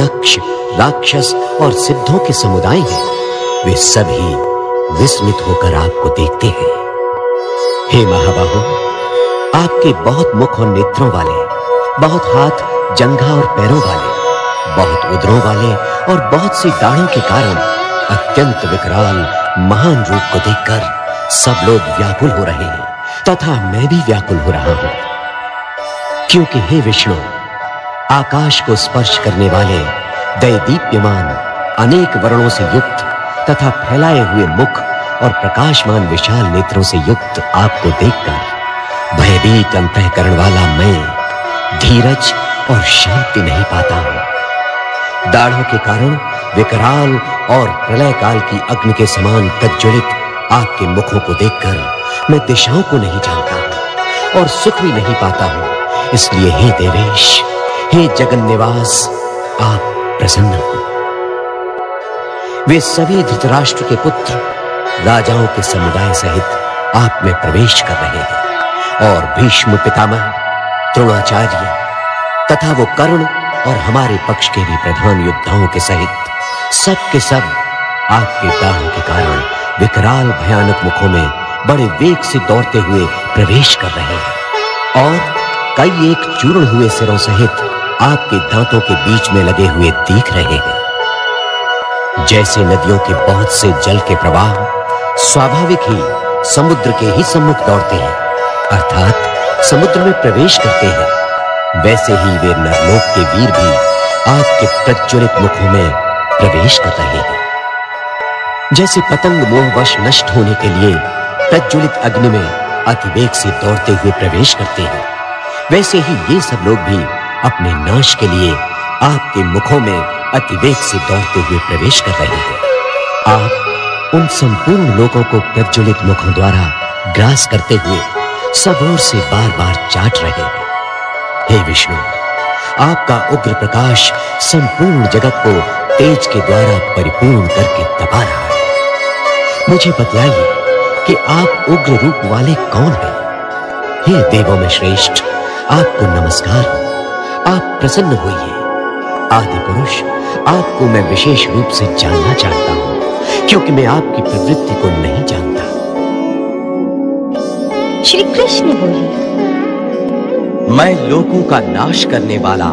यक्ष, राक्षस और सिद्धों के समुदाय हैं, वे सभी विस्मित होकर आपको देखते हैं। हे महाबाहो, आपके बहुत मुख और नेत्रों वाले, बहुत हाथ, जंघा और पैरों वाले, बहुत उदरों वाले और बहुत सी दाढ़ों के कारण अत्यंत विकराल महान रूप को देखकर सब लोग व्याकुल हो रहे हैं तथा मैं भी व्याकुल हो रहा हूं, क्योंकि हे विष्णु, आकाश को स्पर्श करने वाले, दैदीप्यमान, अनेक वर्णों से युक्त तथा फैलाए हुए मुख और प्रकाशमान विशाल नेत्रों से युक्त आपको देखकर भयभीत अंतःकरण वाला मैं धीरज और शांति नहीं पाता हूं। दाढ़ों के कारण विकराल और प्रलय काल की अग्नि के समान प्रज्वलित आपके मुखों को देखकर मैं दिशाओं को नहीं जानता हूं और सुख भी नहीं पाता हूं। इसलिए हे देवेश, हे जगन्निवास, आप प्रसन्न हो। वे सभी धृतराष्ट्र के पुत्र, राजाओं के समुदाय सहित आप में प्रवेश कर रहे हैं और भीष्म पितामह, द्रोणाचार्य तथा वो कर्ण और हमारे पक्ष के भी प्रधान योद्धाओं के सहित सब के सब आपके दाहों के कारण विकराल भयानक मुखों में बड़े वेग से दौड़ते हुए प्रवेश कर रहे हैं और कई एक चूर्ण हुए सिरों सहित आपके दांतों के बीच में लगे हुए दिख रहे हैं। जैसे नदियों के बहुत से जल के प्रवाह स्वाभाविक ही समुद्र के ही सम्मुख दौड़ते हैं, अर्थात समुद्र में प्रवेश करते हैं, वैसे ही वे नरलोक के वीर भी आपके प्रज्वलित मुखों में प्रवेश कर रहे हैं। जैसे पतंग मोहवश नष्ट होने के लिए प्रज्वलित अग्नि में अतिवेग से दौड़ते हुए प्रवेश करते हैं, वैसे ही ये सब लोग भी अपने नाश के लिए आपके मुखों में अतिवेग से दौड़ते हुए प्रवेश कर रहे हैं। आप उन संपूर्ण लोगों को प्रज्वलित मुखों द्वारा ग्रास करते हुए सब ओर से बार बार चाट रहे हैं। हे विष्णु, आपका उग्र प्रकाश संपूर्ण जगत को तेज के द्वारा परिपूर्ण करके तपा रहा है। मुझे बतलाइए कि आप उग्र रूप वाले कौन हैं? हे देवों में श्रेष्ठ, आपको नमस्कार हो। आप प्रसन्न होइए। आदि पुरुष, आपको मैं विशेष रूप से जानना चाहता हूँ, क्योंकि मैं आपकी प्रवृत्ति को नहीं जानता। श्री कृष्ण बोले, मैं लोकों का नाश करने वाला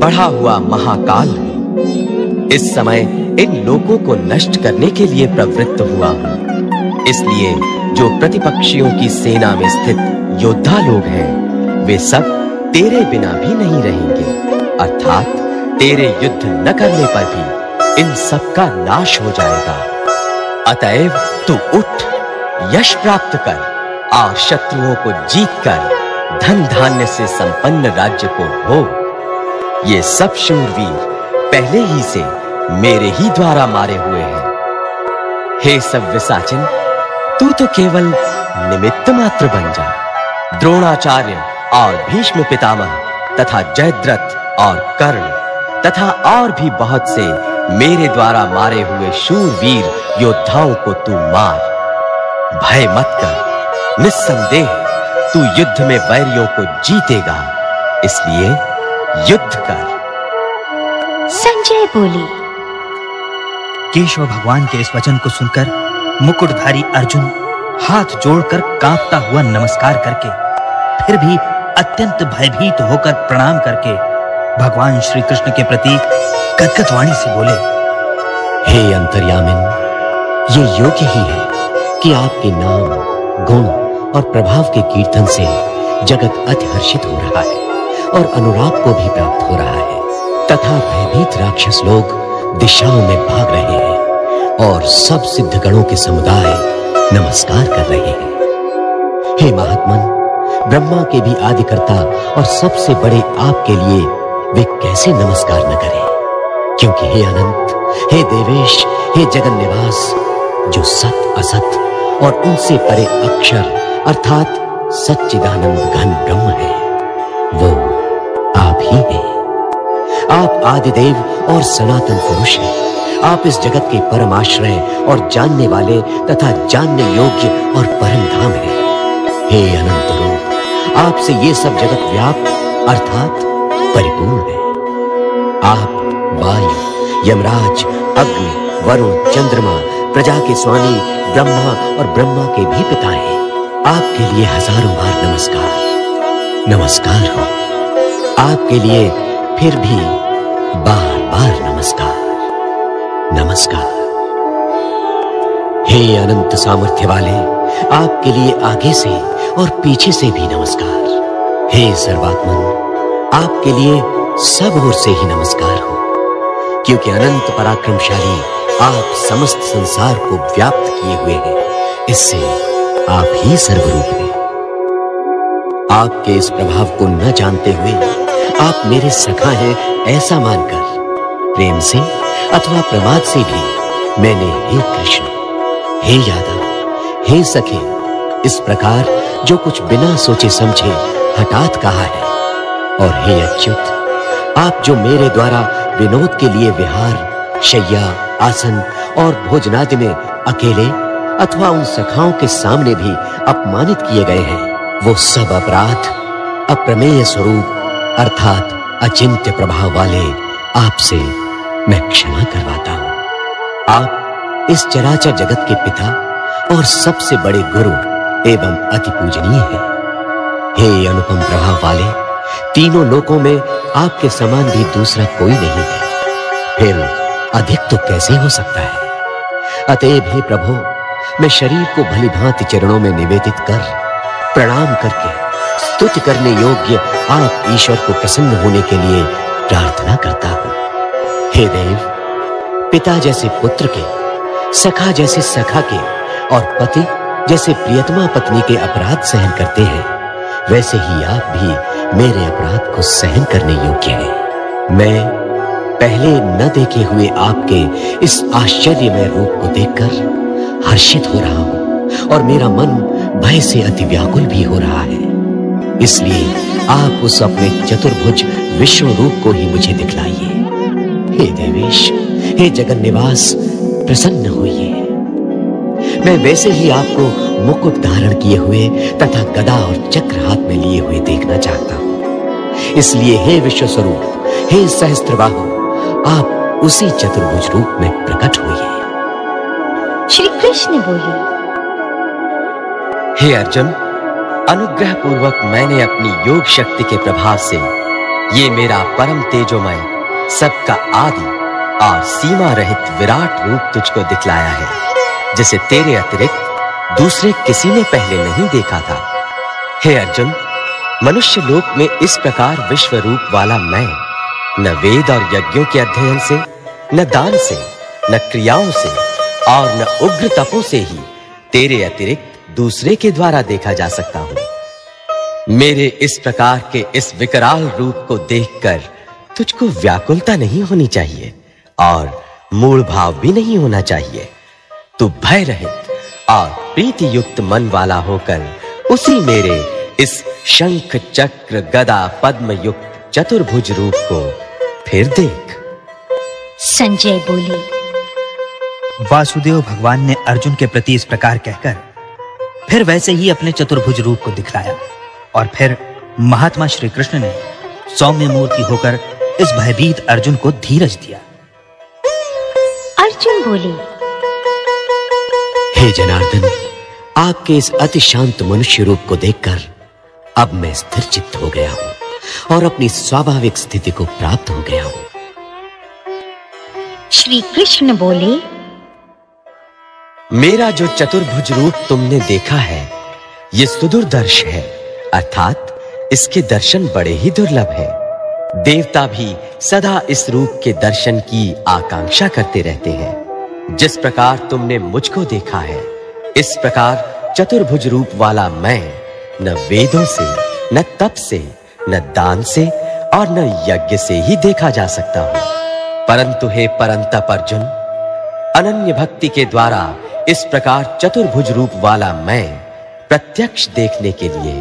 बढ़ा हुआ महाकाल हूँ। इस समय इन लोकों को नष्ट करने के लिए प्रवृत्त हुआ हूँ। इसलिए जो प्रतिपक्षियों की सेना में स्थित योद्धा लोग हैं, वे सब तेरे बिना भी नहीं रहेंगे, अर्थात तेरे युद्ध न करने पर भी इन सब का नाश हो जाएगा। अतएव तू उठ, यश प्राप्त कर और शत्रुओं को जीत कर धन धान्य से संपन्न राज्य को भोग। ये सब शूरवीर पहले ही से मेरे ही द्वारा मारे हुए हैं। हे सब विसाचन, तू तो केवल निमित्त मात्र बन जा। द्रोणाचार्य और भीष्म पितामह तथा जयद्रथ और कर्ण तथा और भी बहुत से मेरे द्वारा मारे हुए शूरवीर योद्धाओं को तू मार। भय मत कर, निस्संदेह तू युद्ध में वैरियों को जीतेगा, इसलिए युद्ध कर। संजय बोले, केशव भगवान के इस वचन को सुनकर मुकुटधारी अर्जुन हाथ जोड़कर कांपता हुआ नमस्कार करके, फिर भी अत्यंत भयभीत होकर प्रणाम करके भगवान श्री कृष्ण के प्रति कदकद वाणी से बोले, हे अंतर्यामिन, ये योग्य ही है कि आपके नाम, गुण और प्रभाव के कीर्तन से जगत अतिहर्षित हो रहा है और अनुराग को भी प्राप्त हो रहा है, तथा भयभीत राक्षस लोग दिशाओं में भाग रहे हैं और सब सिद्धगणों के समुदाय नमस्कार कर रहे हैं। हे महात्मन, ब्रह्मा के भी आदिकर्ता और सबसे बड़े आपके लिए वे कैसे नमस्कार न करें? क्योंकि हे अनंत, हे देवेश, हे जगन निवास, जो सत असत और उनसे परे अक्षर अर्थात सच्चिदानंद घन ब्रह्म है, वो आप ही हैं। आप आदिदेव और सनातन पुरुष हैं। आप इस जगत के परम आश्रय और जानने वाले तथा जानने योग्य और परम धाम हैं। हे अनंत रूप, आपसे ये सब जगत व्याप्त अर्थात परिपूर्ण है। आप वायु, यमराज, अग्नि, वरुण, चंद्रमा, प्रजा के स्वामी ब्रह्मा और ब्रह्मा के भी पिता हैं। आपके लिए हजारों बार नमस्कार, नमस्कार हो। आपके लिए फिर भी बार बार नमस्कार, नमस्कार। हे अनंत सामर्थ्य वाले, आपके लिए आगे से और पीछे से भी नमस्कार। हे सर्वात्मन, आपके लिए सब ओर से ही नमस्कार हो, क्योंकि अनंत पराक्रमशाली आप समस्त संसार को व्याप्त किए हुए हैं। इससे आप ही सर्वरूप हैं। आपके इस प्रभाव को न जानते हुए आप मेरे सखा हैं ऐसा मानकर प्रेम से अथवा प्रमाद से भी मैंने हे कृष्ण, हे यादव, हे सखे इस प्रकार जो कुछ बिना सोचे समझे हठात कहा है। और हे अच्युत, आप जो मेरे द्वारा विनोद के लिए विहार, शैया, आसन और भोजनादि में अकेले अथवा उन सखाओं के सामने भी अपमानित किए गए हैं, वो सब अपराध अप्रमेय स्वरूप अर्थात अचिंत्य प्रभाव वाले आपसे मैं क्षमा करवाता हूँ। आप इस चराचर जगत के पिता और सबसे बड़े गुरु एवं अति पूजनीय हैं। हे अनुपम प्रभाव वाले, तीनों लोकों में आपके समान भी दूसरा कोई नहीं है, फिर अधिक तो कैसे हो सकता है? अतएव हे प्रभु, मैं शरीर को भली भांति चरणों में निवेदित कर प्रणाम करके स्तुति करने योग्य आप ईश्वर को प्रसन्न होने के लिए प्रार्थना करता हूं। हे देव, पिता जैसे पुत्र के, सखा जैसे सखा के और पति जैसे प्रियतमा पत्नी के अपराध सहन करते हैं, वैसे ही आप भी मेरे अपराध को सहन करने योग्य हैं। मैं पहले न देखे हुए आपके इस आश्चर्यमय रूप को देखकर हर्षित हो रहा हूं और मेरा मन भय से अति व्याकुल भी हो रहा है। इसलिए आप उस अपने चतुर्भुज विश्व रूप को ही मुझे दिखलाइए। हे देवेश, हे जगन निवास, प्रसन्न होइए। मैं वैसे ही आपको मुकुट धारण किए हुए तथा गदा और चक्र हाथ में लिए हुए देखना चाहता हूं। इसलिए हे विश्व स्वरूप, हे सहस्त्रबाहु, आप उसी चतुर्भुज रूप में प्रकट होइए। श्री कृष्ण बोले, हे अर्जुन, अनुग्रह पूर्वक मैंने अपनी योग शक्ति के प्रभाव से ये मेरा परम तेजोमय, सबका आदि और सीमा रहित विराट रूप तुझको दिखलाया है, जिसे तेरे अतिरिक्त दूसरे किसी ने पहले नहीं देखा था। हे अर्जुन, मनुष्य लोक में इस प्रकार विश्व रूप वाला मैं न वेद और यज्ञों के अध्ययन से, न दान से, न क्रियाओं से और न उग्र तपों से ही तेरे अतिरिक्त दूसरे के द्वारा देखा जा सकता हूं। मेरे इस प्रकार के इस विकराल रूप को देखकर तुझको व्याकुलता नहीं होनी चाहिए और मूल भाव भी नहीं होना चाहिए। तू भय रहित और प्रीति युक्त मन वाला होकर उसी मेरे इस शंख चक्र गदा पद्म युक्त चतुर्भुज रूप को फिर देख। संजय बोले, वासुदेव भगवान ने अर्जुन के प्रति इस प्रकार कहकर फिर वैसे ही अपने चतुर्भुज रूप को दिखलाया और फिर महात्मा श्री कृष्ण ने सौम्य मूर्ति होकर इस भयभीत अर्जुन को धीरज दिया। अर्जुन बोले, हे जनार्दन, आपके इस अति शांत मनुष्य रूप को देखकर अब मैं स्थिर चित्त हो गया हूं और अपनी स्वाभाविक स्थिति को प्राप्त हो गया हूं। श्री कृष्ण बोले, मेरा जो चतुर्भुज रूप तुमने देखा है ये सुदूरदर्श है, अर्थात इसके दर्शन बड़े ही दुर्लभ है। देवता भी सदा इस रूप के दर्शन की आकांक्षा करते रहते हैं। जिस प्रकार तुमने मुझको देखा है, इस प्रकार चतुर्भुज रूप वाला मैं न वेदों से, न तप से, न दान से और न यज्ञ से ही देखा जा सकता हूं। परंतु हे परंतप अर्जुन, अनन्य भक्ति के द्वारा इस प्रकार चतुर्भुज रूप वाला मैं प्रत्यक्ष देखने के लिए,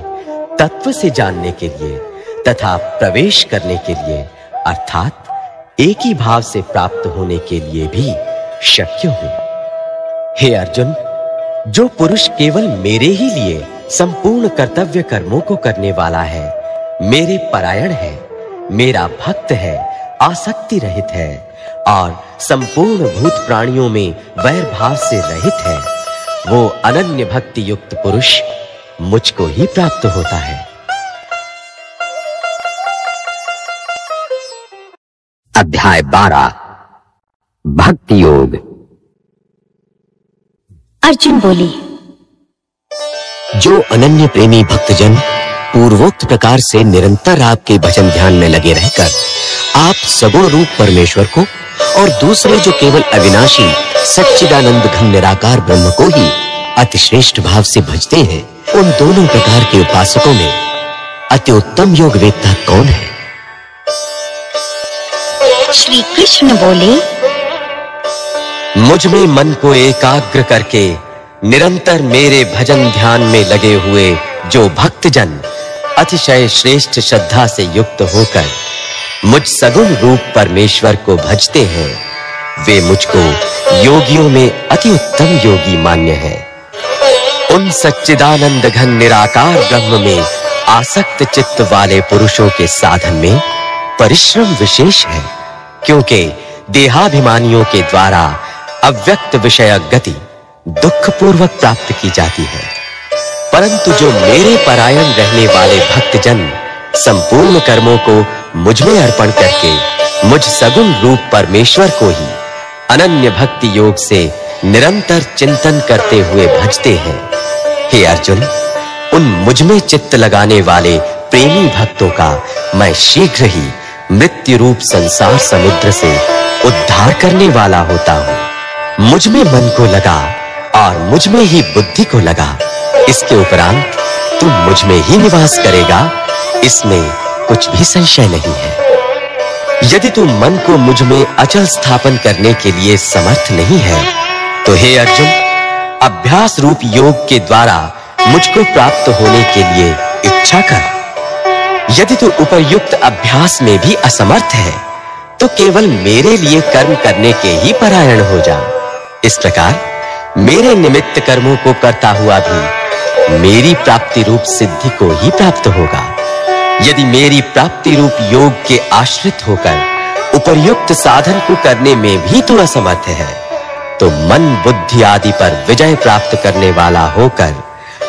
तत्व से जानने के लिए तथा प्रवेश करने के लिए, अर्थात एक ही भाव से प्राप्त होने के लिए भी शक्य हूं। हे अर्जुन, जो पुरुष केवल मेरे ही लिए संपूर्ण कर्तव्य कर्मों को करने वाला है, मेरे परायण है, मेरा भक्त है, आसक्ति रहित है और संपूर्ण भूत प्राणियों में वैर भाव से रहित है, वो अनन्य भक्ति युक्त पुरुष मुझको ही प्राप्त होता है। अध्याय 12 भक्ति योग। अर्जुन बोली, जो अनन्य प्रेमी भक्तजन पूर्वोक्त प्रकार से निरंतर आपके भजन ध्यान में लगे रहकर आप सगुण रूप परमेश्वर को और दूसरे जो केवल अविनाशी सच्चिदानंद घन निराकार ब्रह्म को ही अतिश्रेष्ठ भाव से भजते हैं, उन दोनों प्रकार के उपासकों में अति उत्तम योग वेत्ता कौन है? श्री कृष्ण बोले, मुझ में मन को एकाग्र करके निरंतर मेरे भजन ध्यान में लगे हुए जो भक्तजन अतिशय श्रेष्ठ श्रद्धा से युक्त होकर मुझ सगुण रूप परमेश्वर को भजते हैं, वे मुझको योगियों में अति उत्तम योगी मान्य हैं। उन सच्चिदानंद घन निराकार ब्रह्म में आसक्त चित्त वाले पुरुषों के साधन में परिश्रम विशेष है, क्योंकि देहाभिमानियों के द्वारा अव्यक्त विषय गति दुख पूर्वक प्राप्त की जाती है। परंतु जो मेरे परायण रहने वाले भक्तजन संपूर्ण कर्मों को मुझ में अर्पण करके मुझ सगुण रूप परमेश्वर को ही अनन्य भक्ति योग से निरंतर चिंतन करते हुए भजते हैं, हे अर्जुन, उन मुझमें चित्त लगाने वाले प्रेमी भक्तों का मैं शीघ्र ही मृत्यु रूप संसार समुद्र से उद्धार करने वाला होता हूँ। मुझ में मन को लगा और मुझ में ही बुद्धि को लगा, इसके उपरांत तुम मुझ में ही निवास करेगा, इसमें कुछ भी संशय नहीं है। यदि तुम मन को मुझ में अचल स्थापन करने के लिए समर्थ नहीं है तो हे अर्जुन, अभ्यास रूप योग के द्वारा मुझको प्राप्त होने के लिए इच्छा कर। यदि तू उपयुक्त अभ्यास में भी असमर्थ है तो केवल मेरे लिए कर्म करने के ही परायण हो जा। इस प्रकार मेरे निमित्त कर्मों को करता हुआ भी मेरी प्राप्ति रूप सिद्धि को ही प्राप्त होगा। यदि मेरी प्राप्ति रूप योग के आश्रित होकर उपयुक्त साधन को करने में भी तू असमर्थ है तो मन बुद्धि आदि पर विजय प्राप्त करने वाला होकर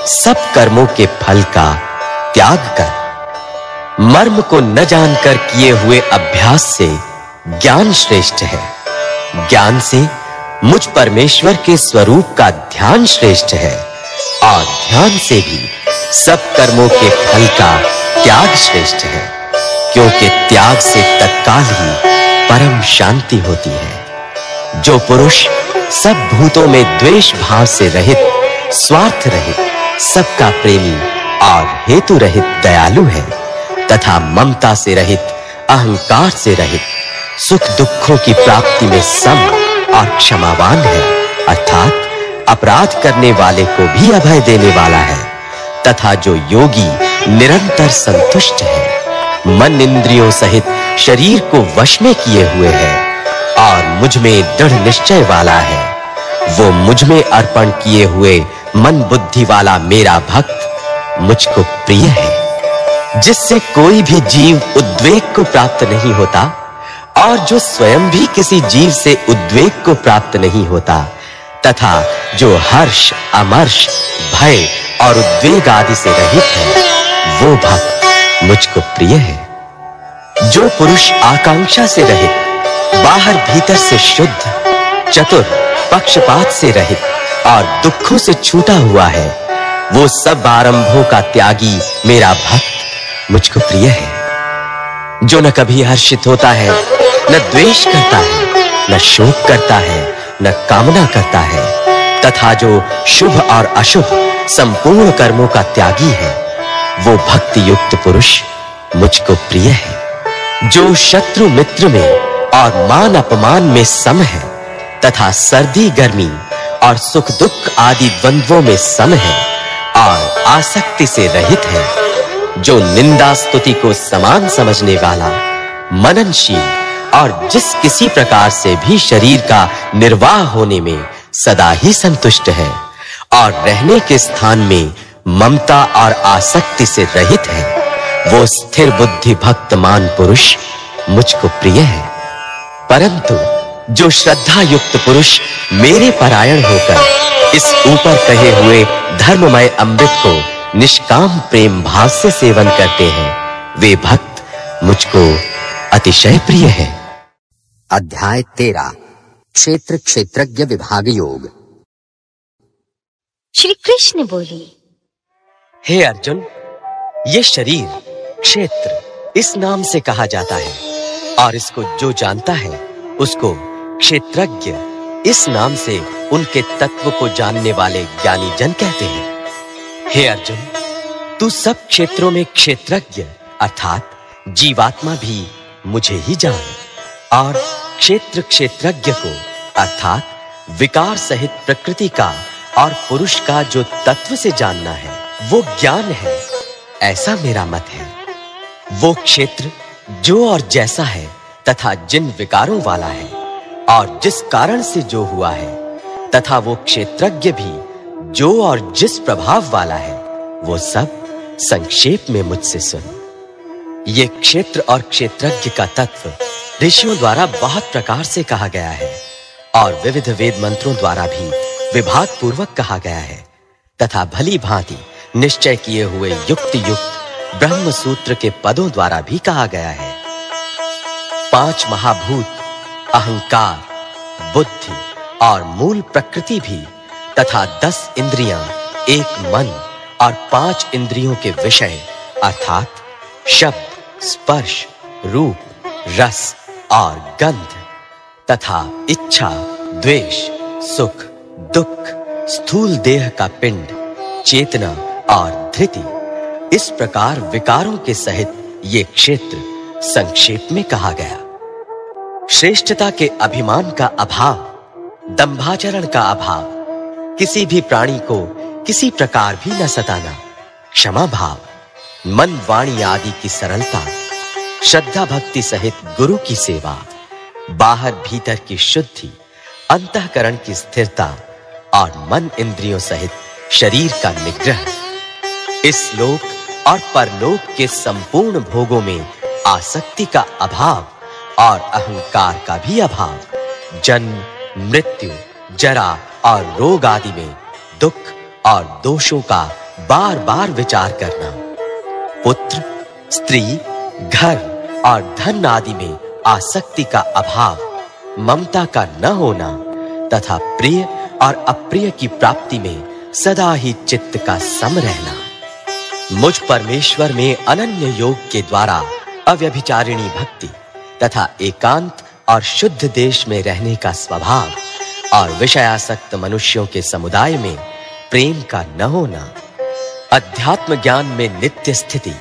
सब कर्मों के फल का त्याग कर। मर्म को न जानकर किए हुए अभ्यास से ज्ञान श्रेष्ठ है, ज्ञान से मुझ परमेश्वर के स्वरूप का ध्यान श्रेष्ठ है और ध्यान से भी सब कर्मों के फल का त्याग श्रेष्ठ है, क्योंकि त्याग से तत्काल ही परम शांति होती है। जो पुरुष सब भूतों में द्वेष भाव से रहित, स्वार्थ रहित, सबका प्रेमी और हेतु रहित दयालु है तथा ममता से रहित, अहंकार से रहित, सुख दुखों की प्राप्ति में सम और क्षमावान है, अर्थात अपराध करने वाले को भी अभय देने वाला है, तथा जो योगी निरंतर संतुष्ट है, मन इंद्रियों सहित शरीर को वश में किए हुए है और मुझ में दृढ़ निश्चय वाला है, वो मुझ में अर्पण किए हुए मन बुद्धि वाला मेरा भक्त मुझको प्रिय है, जिससे कोई भी जीव उद्वेग को प्राप्त नहीं होता और जो स्वयं भी किसी जीव से उद्वेग को प्राप्त नहीं होता, तथा जो हर्ष, अमर्ष, भय और उद्वेग आदि से रहित है, वो भक्त मुझको प्रिय है। जो पुरुष आकांक्षा से रहित, बाहर भीतर से शुद्ध, चतुर, पक्षपात से रहित और दुखों से छूटा हुआ है, वो सब आरंभों का त्यागी मेरा भक्त मुझको प्रिय है। जो न कभी हर्षित होता है, न द्वेष करता है, न शोक करता है, न कामना करता है, तथा जो शुभ और अशुभ संपूर्ण कर्मों का त्यागी है, वो भक्ति युक्त पुरुष मुझको प्रिय है। जो शत्रु मित्र में और मान अपमान में सम है, तथा सर्दी गर्मी और सुख दुख आदि द्वंद्वों में सम है और आसक्ति से रहित है, जो निंदा स्तुति को समान समझने वाला, मननशील और जिस किसी प्रकार से भी शरीर का निर्वाह होने में सदा ही संतुष्ट है और रहने के स्थान में ममता और आसक्ति से रहित है, वो स्थिर बुद्धि भक्तमान पुरुष मुझको प्रिय है। परंतु जो श्रद्धा युक्त पुरुष मेरे परायण होकर इस ऊपर कहे हुए धर्ममय अमृत को निष्काम प्रेम भाव से सेवन करते हैं, वे भक्त मुझको अतिशय प्रिय है। अध्याय 13 क्षेत्र क्षेत्रज्ञ विभाग योग। श्री कृष्ण बोले, हे अर्जुन, ये शरीर क्षेत्र इस नाम से कहा जाता है और इसको जो जानता है उसको क्षेत्रज्ञ इस नाम से उनके तत्व को जानने वाले ज्ञानी जन कहते हैं। हे अर्जुन, तू सब क्षेत्रों में क्षेत्रज्ञ अर्थात जीवात्मा भी मुझे ही जान और क्षेत्र क्षेत्रज्ञ को अर्थात विकार सहित प्रकृति का और पुरुष का जो तत्व से जानना है वो ज्ञान है, ऐसा मेरा मत है। वो क्षेत्र जो और जैसा है तथा जिन विकारों वाला है और जिस कारण से जो हुआ है, तथा वो क्षेत्रज्ञ भी जो और जिस प्रभाव वाला है, वो सब संक्षेप में मुझसे सुन। ये क्षेत्र और क्षेत्रज्ञ का तत्व ऋषियों द्वारा बहुत प्रकार से कहा गया है और विविध वेद मंत्रों द्वारा भी विभाग पूर्वक कहा गया है, तथा भली भांति निश्चय किए हुए युक्त युक्त ब्रह्म सूत्र के पदों द्वारा भी कहा गया है। 5 महाभूत, अहंकार, बुद्धि और मूल प्रकृति भी, तथा 10 इंद्रियां, एक मन और 5 इंद्रियों के विषय अर्थात शब्द, स्पर्श, रूप, रस और गंध तथा इच्छा, द्वेष, सुख, दुख, स्थूल देह का पिंड, चेतना और धृति, इस प्रकार विकारों के सहित ये क्षेत्र संक्षेप में कहा गया। श्रेष्ठता के अभिमान का अभाव, दंभाचरण का अभाव, किसी भी प्राणी को किसी प्रकार भी न सताना, क्षमा भाव, मन वाणी आदि की सरलता, श्रद्धा भक्ति सहित गुरु की सेवा, बाहर भीतर की शुद्धि, अंतःकरण की स्थिरता और मन इंद्रियों सहित शरीर का निग्रह, इस लोक और परलोक के संपूर्ण भोगों में आसक्ति का अभाव और अहंकार का भी अभाव, जन्म, मृत्यु, जरा और रोग आदि में दुख और दोषों का बार-बार विचार करना, पुत्र, स्त्री, घर और धन आदि में आसक्ति का अभाव, ममता का न होना तथा प्रिय और अप्रिय की प्राप्ति में सदा ही चित्त का सम रहना, मुझ परमेश्वर में अनन्य योग के द्वारा अव्यभिचारिणी भक्ति तथा एकांत और शुद्ध देश में रहने का स्वभाव और विषयासक्त मनुष्यों के समुदाय में प्रेम का न होना, अध्यात्म ज्ञान में नित्य स्थिति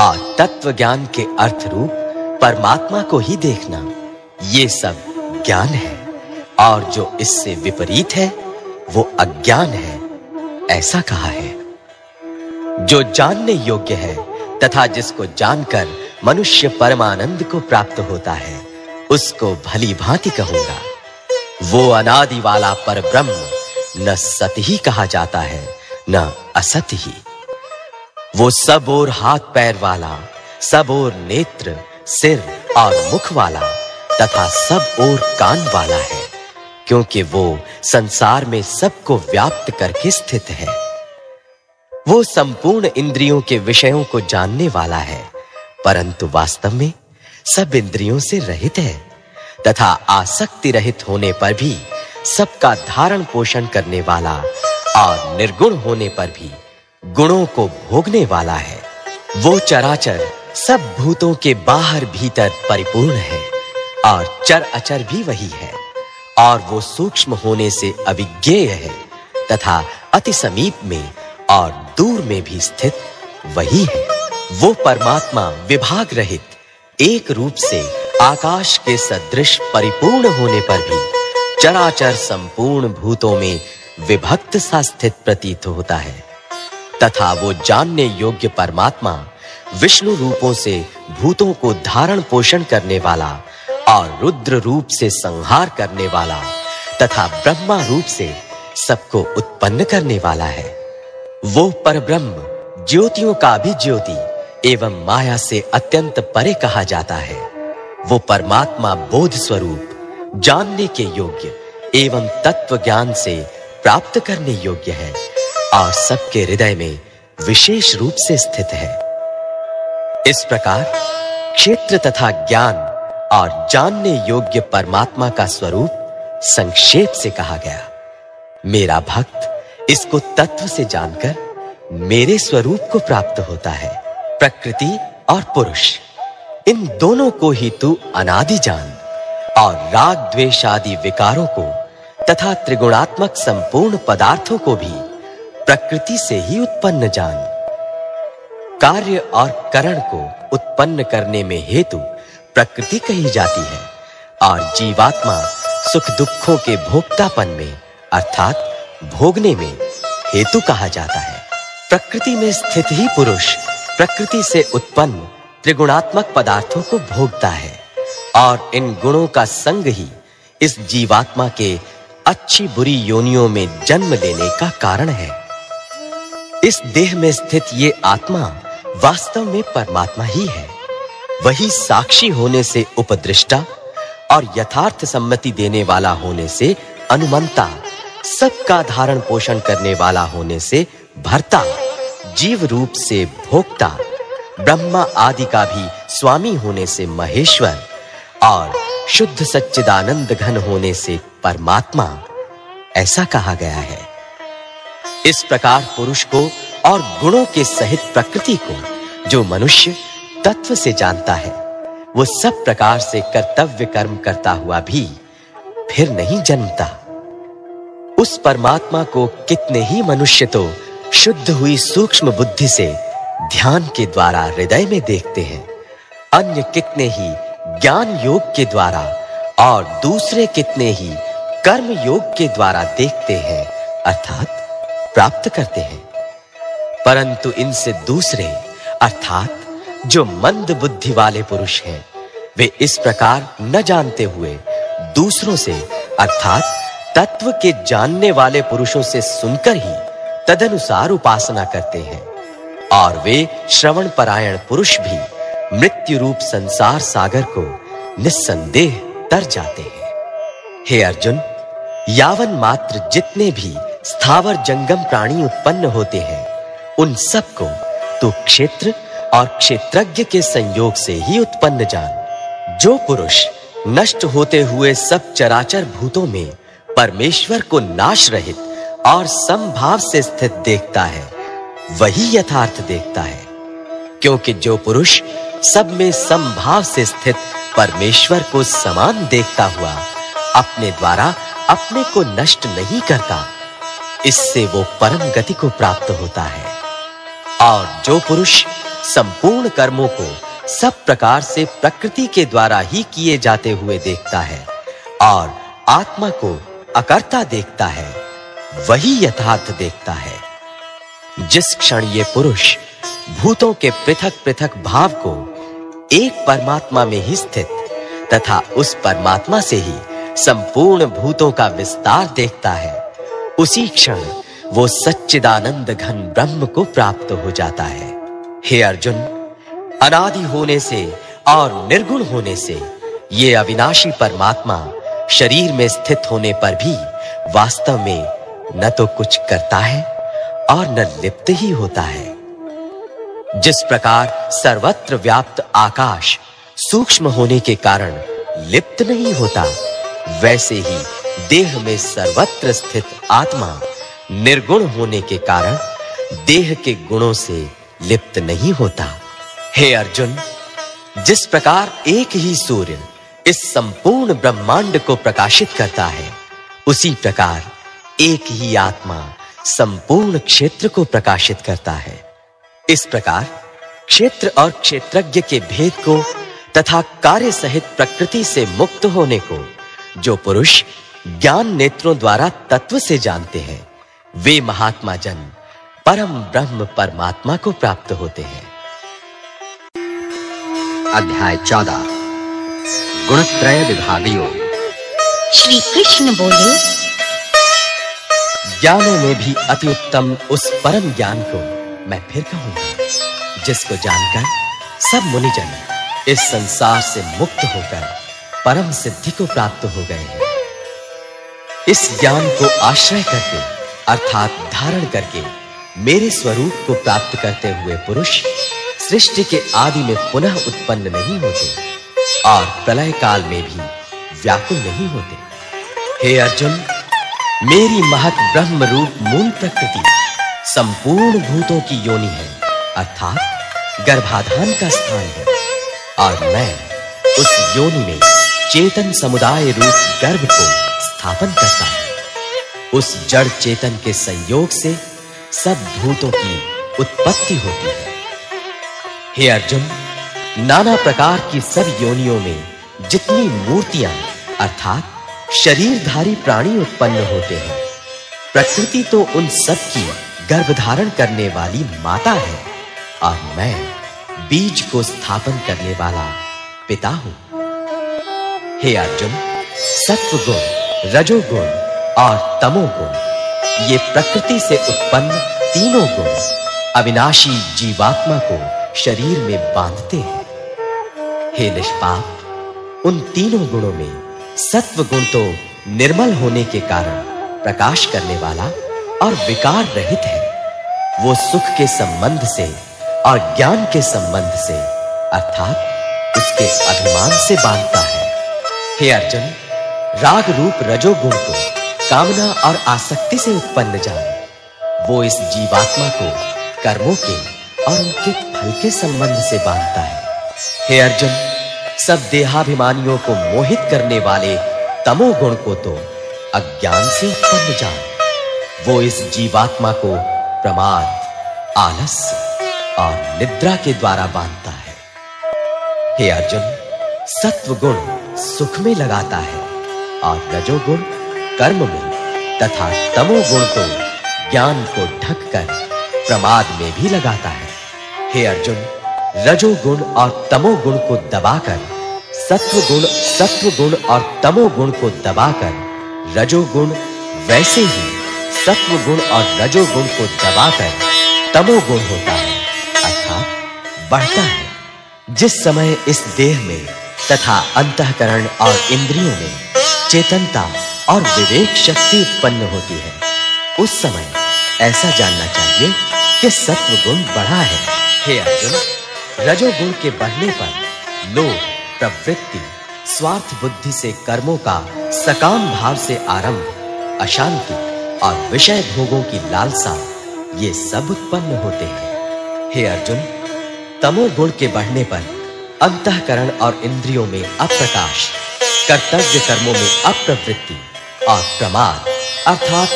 और तत्व ज्ञान के अर्थ रूप परमात्मा को ही देखना, ये सब ज्ञान है और जो इससे विपरीत है वो अज्ञान है, ऐसा कहा है। जो जानने योग्य है तथा जिसको जानकर मनुष्य परमानंद को प्राप्त होता है उसको भली भांति कहूंगा। वो अनादि वाला परब्रह्म न सत ही कहा जाता है न असत ही। वो सब और हाथ पैर वाला, सब और नेत्र, सिर और मुख वाला तथा सब और कान वाला है, क्योंकि वो संसार में सबको व्याप्त करके स्थित है। वो संपूर्ण इंद्रियों के विषयों को जानने वाला है, परंतु वास्तव में सब इंद्रियों से रहित है तथा आसक्ति रहित होने पर भी सबका धारण पोषण करने वाला और निर्गुण होने पर भी गुणों को भोगने वाला है। वो चराचर सब भूतों के बाहर भीतर परिपूर्ण है और चर अचर भी वही है, और वो सूक्ष्म होने से अविज्ञेय है तथा अति समीप में और दूर में भी स्थित वही है। वो परमात्मा विभाग रहित एक रूप से आकाश के सदृश परिपूर्ण होने पर भी चराचर संपूर्ण भूतों में विभक्त सा स्थित प्रतीत होता है, तथा वो जानने योग्य परमात्मा विष्णु रूपों से भूतों को धारण पोषण करने वाला और रुद्र रूप से संहार करने वाला तथा ब्रह्मा रूप से सबको उत्पन्न करने वाला है। वो परब्रह्म ज्योतियों का भी ज्योति एवं माया से अत्यंत परे कहा जाता है। वो परमात्मा बोध स्वरूप, जानने के योग्य एवं तत्व ज्ञान से प्राप्त करने योग्य है और सबके हृदय में विशेष रूप से स्थित है। इस प्रकार क्षेत्र तथा ज्ञान और जानने योग्य परमात्मा का स्वरूप संक्षेप से कहा गया। मेरा भक्त इसको तत्व से जानकर मेरे स्वरूप को प्राप्त होता है। प्रकृति और पुरुष, इन दोनों को ही तू अनादि जान और राग, द्वेष आदि विकारों को तथा त्रिगुणात्मक संपूर्ण पदार्थों को भी प्रकृति से ही उत्पन्न जान। कार्य और करण को उत्पन्न करने में हेतु प्रकृति कही जाती है और जीवात्मा सुख दुखों के भोक्तापन में अर्थात भोगने में हेतु कहा जाता है। प्रकृति में स्थित ही पुरुष प्रकृति से उत्पन्न त्रिगुणात्मक पदार्थों को भोगता है और इन गुणों का संग ही इस जीवात्मा के अच्छी बुरी योनियों में जन्म लेने का कारण है। इस देह में स्थित ये आत्मा वास्तव में परमात्मा ही है। वही साक्षी होने से उपदृष्टा और यथार्थ सम्मति देने वाला होने से अनुमंता, सबका धारण पोषण करने वाला होने से भर्ता, जीव रूप से भोक्ता, ब्रह्मा आदि का भी स्वामी होने से महेश्वर और शुद्ध सच्चिदानंद घन होने से परमात्मा, ऐसा कहा गया है। इस प्रकार पुरुष को और गुणों के सहित प्रकृति को जो मनुष्य तत्व से जानता है, वो सब प्रकार से कर्तव्य कर्म करता हुआ भी फिर नहीं जन्मता। उस परमात्मा को कितने ही मनुष्य तो शुद्ध हुई सूक्ष्म बुद्धि से ध्यान के द्वारा हृदय में देखते हैं, अन्य कितने ही ज्ञान योग के द्वारा और दूसरे कितने ही कर्म योग के द्वारा देखते हैं अर्थात प्राप्त करते हैं। परंतु इनसे दूसरे अर्थात जो मंद बुद्धि वाले पुरुष हैं, वे इस प्रकार न जानते हुए दूसरों से अर्थात तत्व के जानने वाले पुरुषों से सुनकर ही तदनुसार उपासना करते हैं, और वे श्रवण परायण पुरुष भी मृत्यु रूप संसार सागर को निस्संदेह तर जाते हैं। हे अर्जुन, यावन मात्र जितने भी स्थावर जंगम प्राणी उत्पन्न होते हैं, उन सब को तो क्षेत्र और क्षेत्रज्ञ के संयोग से ही उत्पन्न जान। जो पुरुष नष्ट होते हुए सब चराचर भूतों में परमेश्वर को नाश रहित और समभाव से स्थित देखता है, वही यथार्थ देखता है। क्योंकि जो पुरुष सब में समभाव से स्थित परमेश्वर को समान देखता हुआ अपने द्वारा अपने को नष्ट नहीं करता, इससे वो परम गति को प्राप्त होता है। और जो पुरुष संपूर्ण कर्मों को सब प्रकार से प्रकृति के द्वारा ही किए जाते हुए देखता है और आत्मा को अकर्ता देखता है, वही यथार्थ देखता है। जिस क्षण ये पुरुष भूतों के पृथक पृथक भाव को एक परमात्मा में ही स्थित तथा उस परमात्मा से ही संपूर्ण भूतों का विस्तार देखता है, उसी क्षण वो सच्चिदानंद घन ब्रह्म को प्राप्त हो जाता है। हे अर्जुन, अनादि होने से और निर्गुण होने से ये अविनाशी परमात्मा शरीर में स्थित होने पर भी वास्तव में न तो कुछ करता है और न लिप्त ही होता है। जिस प्रकार सर्वत्र व्याप्त आकाश सूक्ष्म होने के कारण लिप्त नहीं होता, वैसे ही देह में सर्वत्र स्थित आत्मा निर्गुण होने के कारण देह के गुणों से लिप्त नहीं होता। हे अर्जुन, जिस प्रकार एक ही सूर्य इस संपूर्ण ब्रह्मांड को प्रकाशित करता है, उसी प्रकार एक ही आत्मा संपूर्ण क्षेत्र को प्रकाशित करता है। इस प्रकार क्षेत्र और क्षेत्रज्ञ के भेद को तथा कार्य सहित प्रकृति से मुक्त होने को जो पुरुष ज्ञान नेत्रों द्वारा तत्व से जानते हैं, वे महात्मा जन परम ब्रह्म परमात्मा को प्राप्त होते हैं। अध्याय 14 गुणत्रय विभागयों। श्री कृष्ण बोले, ज्ञानों में भी अति उत्तम उस परम ज्ञान को मैं फिर कहूंगा, जिसको जानकर सब मुनिजन इस संसार से मुक्त होकर परम सिद्धि को प्राप्त हो गए हैं। इस ज्ञान को आश्रय करके अर्थात धारण करके मेरे स्वरूप को प्राप्त करते हुए पुरुष सृष्टि के आदि में पुनः उत्पन्न नहीं होते और प्रलय काल में भी व्याकुल नहीं होते। हे अर्जुन, मेरी महत ब्रह्म रूप मूल प्रकृति संपूर्ण भूतों की योनि है अर्थात गर्भाधान का स्थान है, और मैं उस योनि में चेतन समुदाय रूप गर्भ को स्थापन करता हूं। उस जड़ चेतन के संयोग से सब भूतों की उत्पत्ति होती है। हे अर्जुन, नाना प्रकार की सब योनियों में जितनी मूर्तियां अर्थात शरीरधारी प्राणी उत्पन्न होते हैं, प्रकृति तो उन सब की गर्भधारण करने वाली माता है और मैं बीज को स्थापन करने वाला पिता हूं। हे अर्जुन, सत्व गुण, रजोगुण और तमोगुण, ये प्रकृति से उत्पन्न तीनों गुण अविनाशी जीवात्मा को शरीर में बांधते हैं। हे निष्पाप, उन तीनों गुणों में सत्व गुण तो निर्मल होने के कारण प्रकाश करने वाला और विकार रहित है। वो सुख के संबंध से और ज्ञान के संबंध से अर्थात उसके अभिमान से बांधता है। हे अर्जुन, राग रूप रजोगुण को कामना और आसक्ति से उत्पन्न जान। वो इस जीवात्मा को कर्मों के और उनके फल के संबंध से बांधता है। हे अर्जुन, सब देहाभिमानियों को मोहित करने वाले तमोगुण को तो अज्ञान से उत्पन्न जान। वो इस जीवात्मा को प्रमाद, आलस्य और निद्रा के द्वारा बांधता है। हे अर्जुन, सत्व गुण सुख में लगाता है और रजोगुण कर्म में तथा तमोगुण तो ज्ञान को ढककर प्रमाद में भी लगाता है। हे अर्जुन, रजोगुण और तमोगुण को दबाकर सत्वगुण और तमोगुण को दबाकर रजोगुण, वैसे ही सत्वगुण और रजोगुण को दबाकर तमोगुण होता है अर्थात बढ़ता है। जिस समय इस देह में तथा अंतःकरण और इंद्रियों में चेतनता और विवेक शक्ति उत्पन्न होती है, उस समय ऐसा जानना चाहिए कि सत्व गुण बढ़ा है। हे अर्जुन, रजोगुण के बढ़ने पर लोभ, प्रवृत्ति, स्वार्थ बुद्धि से कर्मों का सकाम भाव से आरंभ, अशांति और विषय भोगों की लालसा, ये सब उत्पन्न होते हैं। हे अर्जुन, तमोगुण के बढ़ने पर अंतःकरण और इंद्रियों में अप्रकाश, कर्तव्य कर्मों में अप्रवृत्ति और प्रमाद अर्थात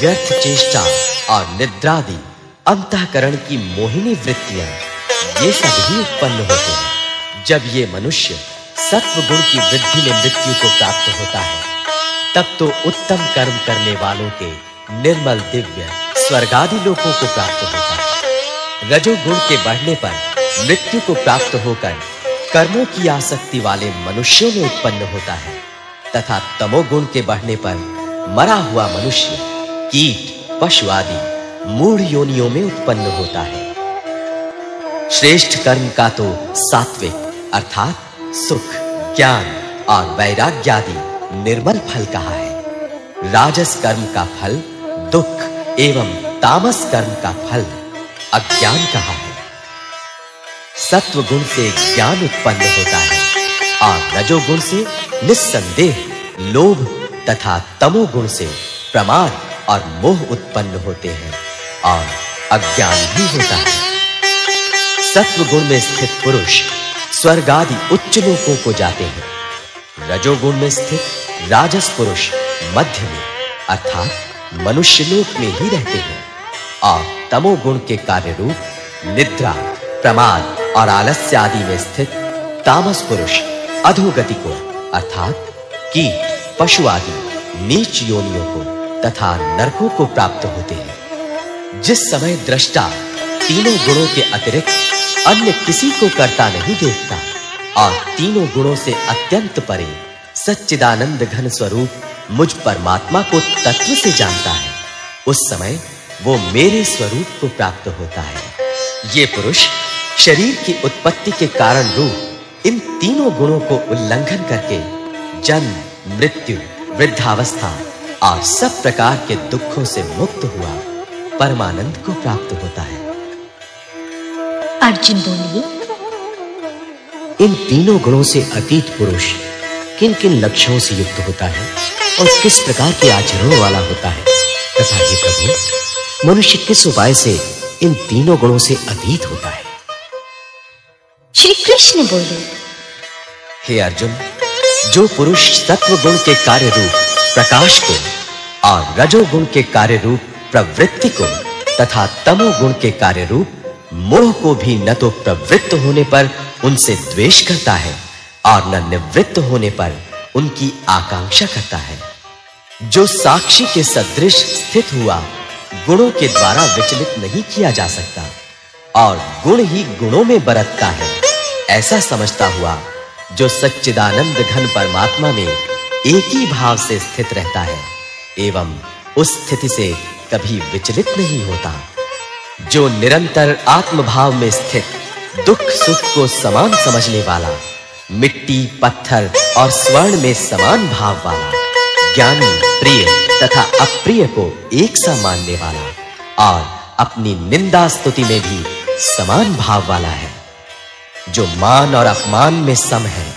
व्यर्थ चेष्टा और निद्रादि अंतःकरण की मोहिनी वृत्तियां, ये सब ही उत्पन्न होते हैं। जब ये मनुष्य सत्व गुण की वृद्धि में मृत्यु को प्राप्त होता है, तब तो उत्तम कर्म करने वालों के निर्मल दिव्य स्वर्गादि लोकों को प्राप्त होता है। रजोगुण के बढ़ने पर मृत्यु को प्राप्त होकर कर्मों की आसक्ति वाले मनुष्यों में उत्पन्न होता है तथा तमोगुण के बढ़ने पर मरा हुआ मनुष्य कीट, पशु आदि मूढ़ योनियों में उत्पन्न होता है। श्रेष्ठ कर्म का तो सात्विक अर्थात सुख, ज्ञान और वैराग्य आदि निर्मल फल कहा है। राजस कर्म का फल दुख एवं तामस कर्म का फल अज्ञान कहा है। सत्व गुण से ज्ञान उत्पन्न होता है और रजोगुण से निस्संदेह लोभ तथा तमोगुण से प्रमाद और मोह उत्पन्न होते हैं और अज्ञान भी होता है। सत्व गुण में स्थित पुरुष स्वर्ग आदि उच्च लोकों को जाते हैं। रजोगुण में स्थित राजस पुरुष मध्य में अर्थात मनुष्य लोक में ही रहते हैं और तमोगुण के कार्य रूप निद्रा, प्रमाद और आलस्य आदि में स्थित तामस पुरुष अधोगति को अर्थात कीट, पशु आदि नीच योनियों को तथा नरकों को प्राप्त होते हैं। जिस समय दृष्टा तीनों गुणों के अतिरिक्त अन्य किसी को करता नहीं देखता और तीनों गुणों से अत्यंत परे सच्चिदानंद घन स्वरूप मुझ परमात्मा को तत्व से जानता है, उस समय वो मेरे स्वरूप को प्राप्त होता है। ये पुरुष शरीर की उत्पत्ति के कारण रूप इन तीनों गुणों को उल्लंघन करके जन्म, मृत्यु, वृद्धावस्था और सब प्रकार के दुखों से मुक्त हुआ परमानंद को प्राप्त होता है। अर्जुन बोलिए, इन तीनों गुणों से अतीत पुरुष किन किन लक्षणों से युक्त होता है और किस प्रकार के आचरणों वाला होता है तथा हे प्रभु, मनुष्य किस उपाय से इन तीनों गुणों से अतीत होता है? श्री कृष्ण बोले, हे अर्जुन, जो पुरुष सत्व गुण के कार्य रूप प्रकाश को और रजोगुण के कार्य रूप प्रवृत्ति को तथा तमोगुण के कार्य रूप मोह को भी न तो प्रवृत्त होने पर उनसे द्वेष करता है और न निवृत्त होने पर उनकी आकांक्षा करता है, जो साक्षी के सदृश स्थित हुआ गुणों के द्वारा विचलित नहीं किया जा सकता और गुण ही गुणों में बरतता है, ऐसा समझता हुआ जो सच्चिदानंद घन परमात्मा में एक ही भाव से स्थित रहता है एवं उस स्थिति से कभी विचलित नहीं होता, जो निरंतर आत्मभाव में स्थित दुख सुख को समान समझने वाला, मिट्टी, पत्थर और स्वर्ण में समान भाव वाला, ज्ञानी, प्रिय तथा अप्रिय को एक सा मानने वाला और अपनी निंदा स्तुति में भी समान भाव वाला है, जो मान और अपमान में सम है,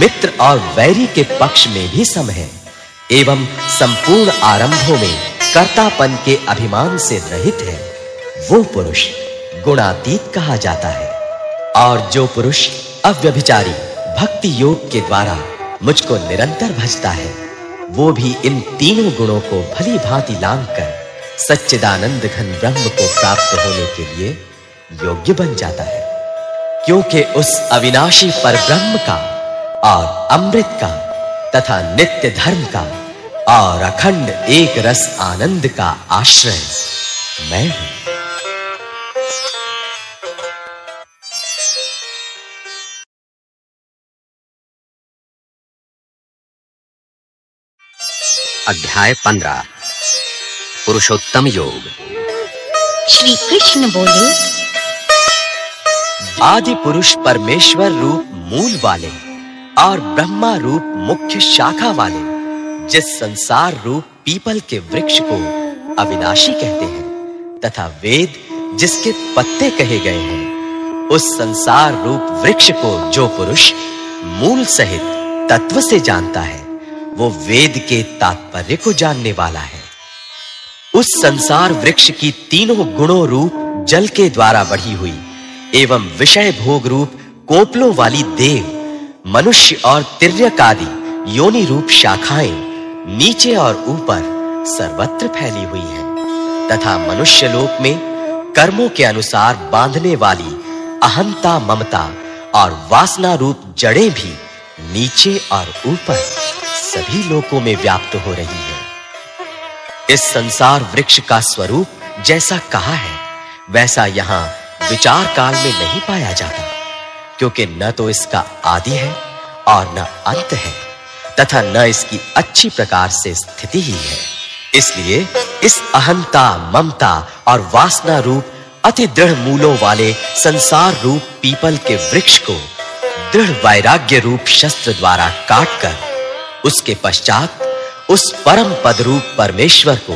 मित्र और वैरी के पक्ष में भी सम है एवं संपूर्ण आरंभों में कर्तापन के अभिमान से रहित है, वो पुरुष गुणातीत कहा जाता है। और जो पुरुष अव्यभिचारी भक्ति योग के द्वारा मुझको निरंतर भजता है, वो भी इन तीनों गुणों को भली भांति लांघकर सच्चिदानंद घन ब्रह्म को प्राप्त होने के लिए योग्य बन जाता है, क्योंकि उस अविनाशी परब्रह्म का और अमृत का तथा नित्य धर्म का और अखंड एक रस आनंद का आश्रय मैं हूं। अध्याय 15 पुरुषोत्तम योग। श्री कृष्ण बोले, आदि पुरुष परमेश्वर रूप मूल वाले और ब्रह्मा रूप मुख्य शाखा वाले जिस संसार रूप पीपल के वृक्ष को अविनाशी कहते हैं तथा वेद जिसके पत्ते कहे गए हैं, उस संसार रूप वृक्ष को जो पुरुष मूल सहित तत्व से जानता है, वो वेद के तात्पर्य को जानने वाला है। उस संसार वृक्ष की तीनों गुणों रूप जल के द्वारा बढ़ी हुई एवं विषय भोग रूप कोपलों वाली देव, मनुष्य और तिर्यक आदि योनि रूप शाखाएं नीचे और ऊपर सर्वत्र फैली हुई है तथा मनुष्य लोक में कर्मों के अनुसार बांधने वाली अहंता, ममता और वासना रूप जड़ें भी नीचे और ऊपर सभी लोकों में व्याप्त हो रही है। इस संसार वृक्ष का स्वरूप जैसा कहा है वैसा यहाँ विचार काल में नहीं पाया जाता, क्योंकि न तो इसका आदि है और न अंत है तथा न इसकी अच्छी प्रकार से स्थिति ही है। इसलिए इस अहंता, ममता और वासना रूप अति दृढ़ मूलों वाले संसार रूप पीपल के वृक्ष को दृढ़ वैराग्य रूप शस्त्र द्वारा काटकर उसके पश्चात उस परम पद रूप परमेश्वर को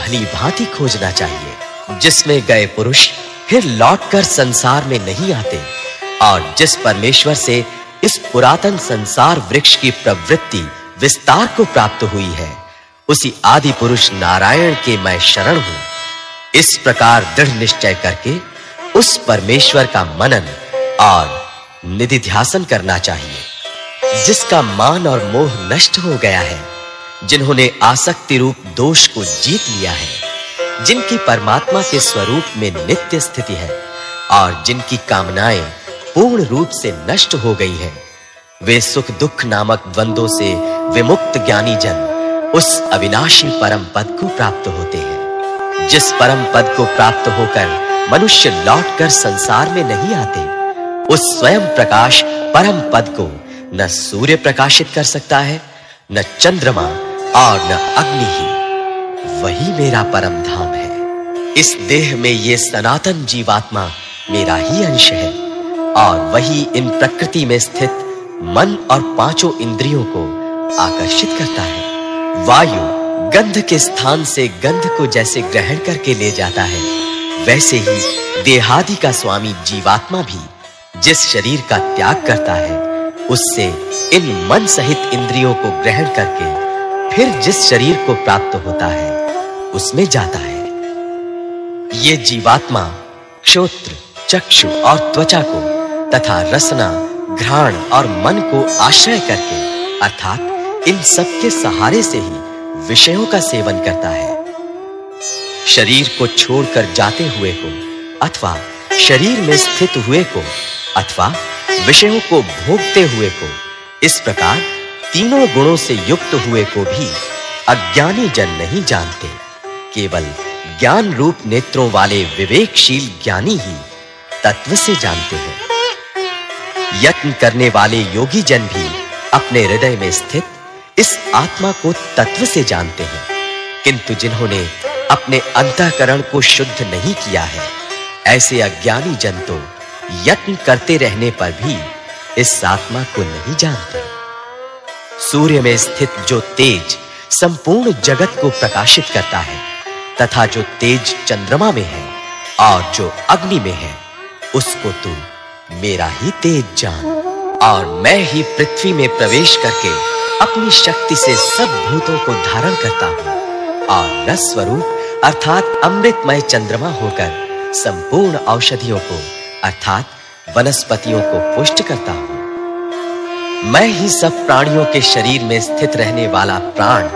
भली भांति खोजना चाहिए, जिसमें गए पुरुष फिर लौटकर संसार में नहीं आते और जिस परमेश्वर से इस पुरातन संसार वृक्ष की प्रवृत्ति विस्तार को प्राप्त हुई है, उसी आदि पुरुष नारायण के मैं शरण हूं, इस प्रकार दृढ़ निश्चय करके उस परमेश्वर का मनन और निधिध्यासन करना चाहिए, जिसका मान और मोह नष्ट हो गया है, जिन्होंने आसक्ति रूप दोष को जीत लिया है, जिनकी परमात्मा के स्वरूप में नित्य स्थिति है और जिनकी कामनाएं पूर्ण रूप से नष्ट हो गई है। वे सुख दुख नामक द्वंद्वों से विमुक्त ज्ञानी जन उस अविनाशी परम पद को प्राप्त होते हैं। जिस परम पद को प्राप्त होकर मनुष्य लौटकर संसार में नहीं आते, उस स्वयं प्रकाश परम पद को न सूर्य प्रकाशित कर सकता है, न चंद्रमा और न अग्नि ही। वही मेरा परम धाम है। इस देह में ये सनातन जीवात्मा मेरा ही अंश है और वही इन प्रकृति में स्थित मन और पांचों इंद्रियों को आकर्षित करता है। वायु गंध के स्थान से गंध को जैसे ग्रहण करके ले जाता है, वैसे ही देहादि का स्वामी जीवात्मा भी जिस शरीर का त्याग करता है, उससे इन मन सहित इंद्रियों को ग्रहण करके फिर जिस शरीर को प्राप्त होता है उसमें जाता है। ये जीवात्मा श्रोत्र, चक्षु और त्वचा को तथा रसना, घ्राण और मन को आश्रय करके अर्थात इन सब के सहारे से ही विषयों का सेवन करता है। शरीर को छोड़कर जाते हुए को अथवा शरीर में स्थित हुए को अथवा विषयों को भोगते हुए को, इस प्रकार तीनों गुणों से युक्त हुए को भी अज्ञानी जन नहीं जानते। केवल ज्ञान रूप नेत्रों वाले विवेकशील ज्ञानी ही तत्व से जानते हैं। यत्न करने वाले योगी जन भी अपने हृदय में स्थित इस आत्मा को तत्व से जानते हैं, किंतु जिन्होंने अपने अंतःकरण को शुद्ध नहीं किया है, ऐसे अज्ञानी जन तो यत्न करते रहने पर भी इस आत्मा को नहीं जानते। सूर्य में स्थित जो तेज संपूर्ण जगत को प्रकाशित करता है तथा जो तेज चंद्रमा में है और जो अग्नि में है, उसको तू मेरा ही तेज जान। और मैं ही पृथ्वी में प्रवेश करके अपनी शक्ति से सब भूतों को धारण करता हूँ और रस स्वरूप अर्थात अमृतमय चंद्रमा होकर संपूर्ण औषधियों को अर्थात वनस्पतियों को पुष्ट करता हूँ। मैं ही सब प्राणियों के शरीर में स्थित रहने वाला प्राण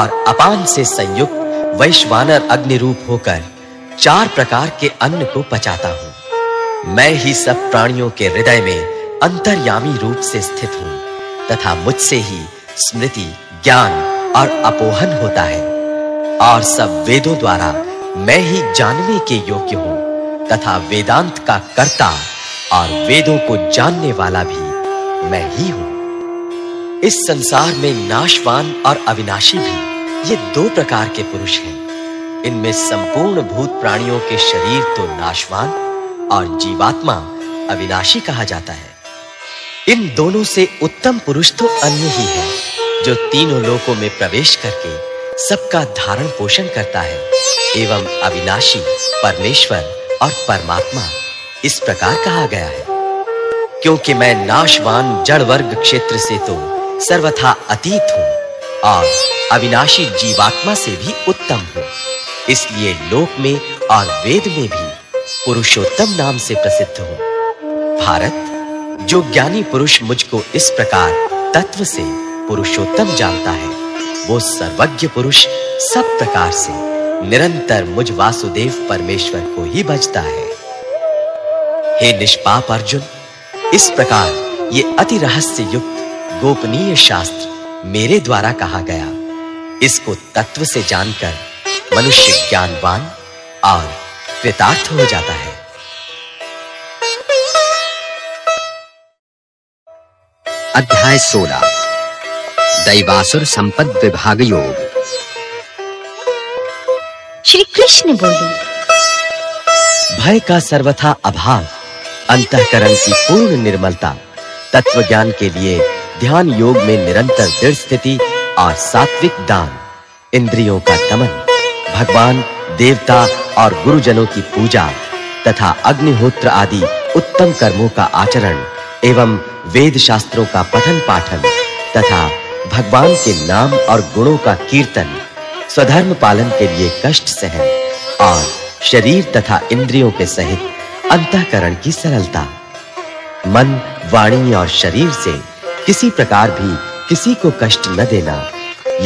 और अपान से संयुक्त वैश्वानर अग्नि रूप होकर चार प्रकार के अन्न को पचाता हूँ। मैं ही सब प्राणियों के हृदय में अंतर्यामी रूप से स्थित हूँ तथा मुझसे ही स्मृति, ज्ञान और अपोहन होता है और सब वेदों द्वारा मैं ही जानने के योग्य हूँ तथा वेदांत का कर्ता और वेदों को जानने वाला भी मैं ही हूँ। इस संसार में नाशवान और अविनाशी भी ये दो प्रकार के पुरुष हैं। इनमें संपूर्ण भूत प्राणियों के शरीर तो नाशवान और जीवात्मा अविनाशी कहा जाता है। इन दोनों से उत्तम पुरुष तो अन्य ही है जो तीनों लोकों में प्रवेश करके सबका धारण पोषण करता है एवं अविनाशी परमेश्वर और परमात्मा इस प्रकार कहा गया है। क्योंकि मैं नाशवान जड़ वर्ग क्षेत्र से तो सर्वथा अतीत हूँ और अविनाशी जीवात्मा से भी उत्तम हूँ, इसलिए लोक में और वेद में भी पुरुषोत्तम नाम से प्रसिद्ध हूँ। भारत, जो ज्ञानी पुरुष मुझको इस प्रकार तत्व से पुरुषोत्तम जानता है वो सर्वज्ञ पुरुष सब प्रकार से निरंतर मुझ वासुदेव परमेश्वर को ही भजता है। हे निष्पाप अर्जुन, इस प्रकार ये अति रहस्य युक्त गोपनीय शास्त्र मेरे द्वारा कहा गया, इसको तत्व से जानकर मनुष्य ज्ञानवान और कृतार्थ हो जाता है। अध्याय 16 दैवासुर संपद विभाग योग। श्री कृष्ण बोले, भय का सर्वथा अभाव, अंतःकरण की पूर्ण निर्मलता, तत्वज्ञान के लिए ध्यान योग में निरंतर दृढ़ स्थिति और सात्विक दान, इंद्रियों का दमन, भगवान, देवता और गुरुजनों की पूजा तथा अग्निहोत्र आदि उत्तम कर्मों का आचरण एवं वेद शास्त्रों का पठन पाठन तथा भगवान के नाम और गुणों का कीर्तन, स्वधर्म पालन के लिए कष्ट सहन और शरीर तथा इंद्रियों के सहित अंतःकरण की सरलता, मन, वाणी और शरीर से किसी प्रकार भी किसी को कष्ट न देना,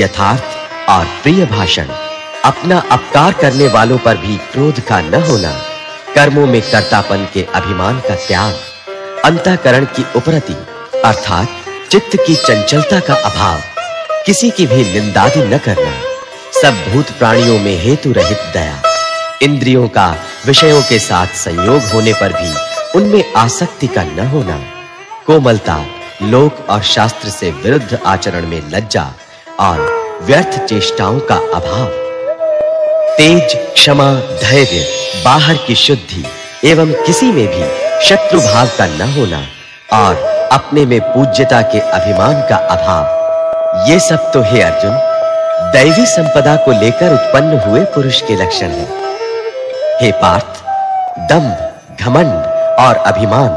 यथार्थ और प्रिय भाषण, अपना अपकार करने वालों पर भी क्रोध का न होना, कर्मों में कर्तापन के अभिमान का त्याग, अंतःकरण की उपरति अर्थात चित्त की चंचलता का अभाव, किसी की भी निंदादि न करना, सब भूत प्राणियों में हेतु रहित दया, इंद्रियों का विषयों के साथ संयोग होने पर भी उनमें आसक्ति का न होना, कोमलता, लोक और शास्त्र से विरुद्ध आचरण में लज्जा और व्यर्थ चेष्टाओं का अभाव, तेज, क्षमा, धैर्य, बाहर की शुद्धि एवं किसी में भी शत्रु भाव का न होना और अपने में पूज्यता के अभिमान का अभाव, ये सब तो हे अर्जुन दैवी संपदा को लेकर उत्पन्न हुए पुरुष के लक्षण हैं। हे पार्थ, दंभ, घमंड और अभिमान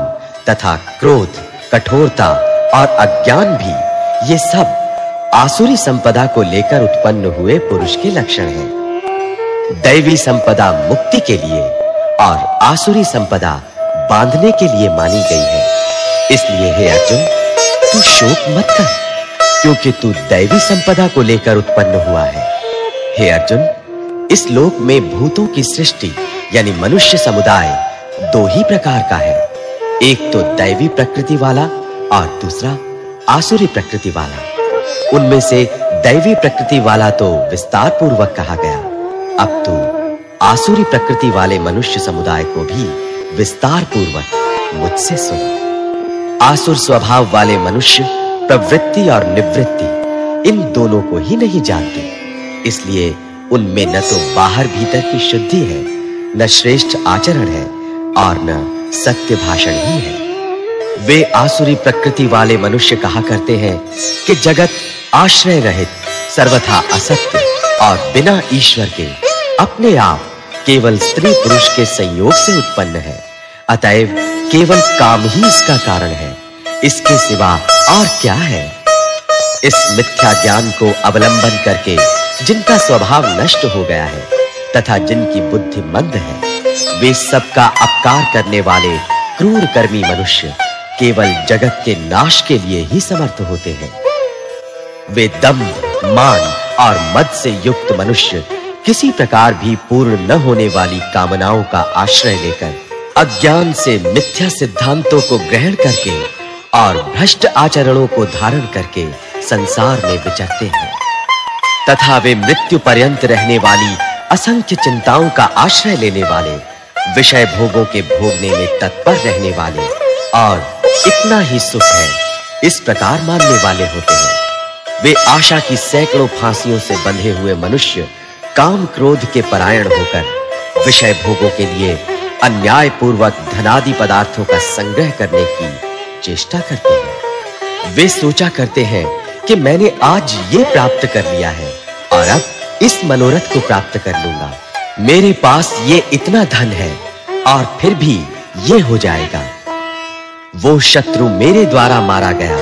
तथा क्रोध, कठोरता और अज्ञान भी ये सब आसुरी संपदा को लेकर उत्पन्न हुए पुरुष के लक्षण हैं। दैवी संपदा मुक्ति के लिए और आसुरी संपदा बांधने के लिए मानी गई है, इसलिए हे अर्जुन तू शोक मत कर क्योंकि तू दैवी संपदा को लेकर उत्पन्न हुआ है। हे अर्जुन, इस लोक में भूतों की सृष्टि यानी मनुष्य समुदाय दो ही प्रकार का है, एक तो दैवी प्रकृति वाला और दूसरा आसुरी प्रकृति वाला। उनमें से दैवी प्रकृति वाला तो विस्तार पूर्वक कहा गया, अब तो आसुरी प्रकृति वाले मनुष्य समुदाय को भी विस्तार पूर्वक मुझसे सुन। आसुर स्वभाव वाले मनुष्य प्रवृत्ति और निवृत्ति इन दोनों को ही नहीं जानते, इसलिए उनमें न तो बाहर भीतर की शुद्धि है, न श्रेष्ठ आचरण है और न सत्य भाषण ही है। वे आसुरी प्रकृति वाले मनुष्य कहा करते हैं कि जगत आश्रय रहित, सर्वथा असत्य और बिना ईश्वर के अपने आप केवल स्त्री पुरुष के संयोग से उत्पन्न है, अतएव केवल काम ही इसका कारण है, इसके सिवा और क्या है। इस मिथ्या ज्ञान को अवलंबन करके जिनका स्वभाव नष्ट हो गया है तथा जिनकी बुद्धि मंद है वे सबका अपकार करने वाले क्रूर कर्मी मनुष्य केवल जगत के नाश के लिए ही समर्थ होते हैं। वे दंभ, मान और मद से युक्त मनुष्य किसी प्रकार भी पूर्ण न होने वाली कामनाओं का आश्रय लेकर अज्ञान से मिथ्या सिद्धांतों को ग्रहण करके और भ्रष्ट आचरणों को धारण करके संसार में विचरते हैं तथा वे मृत्यु पर्यंत रहने वाली असंख्य चिंताओं का आश्रय लेने वाले, विषय भोगों के भोगने में तत्पर रहने वाले और इतना ही सुख है इस प्रकार मानने वाले होते हैं। वे आशा की सैकड़ों फांसियों से बंधे हुए मनुष्य काम क्रोध के परायण होकर विषय भोगों के लिए अन्याय पूर्वक धनादि पदार्थों का संग्रह करने की चेष्टा करते हैं। वे सोचा करते हैं कि मैंने आज ये प्राप्त कर लिया है और अब इस मनोरथ को प्राप्त कर लूंगा, मेरे पास ये इतना धन है और फिर भी ये हो जाएगा। वो शत्रु मेरे द्वारा मारा गया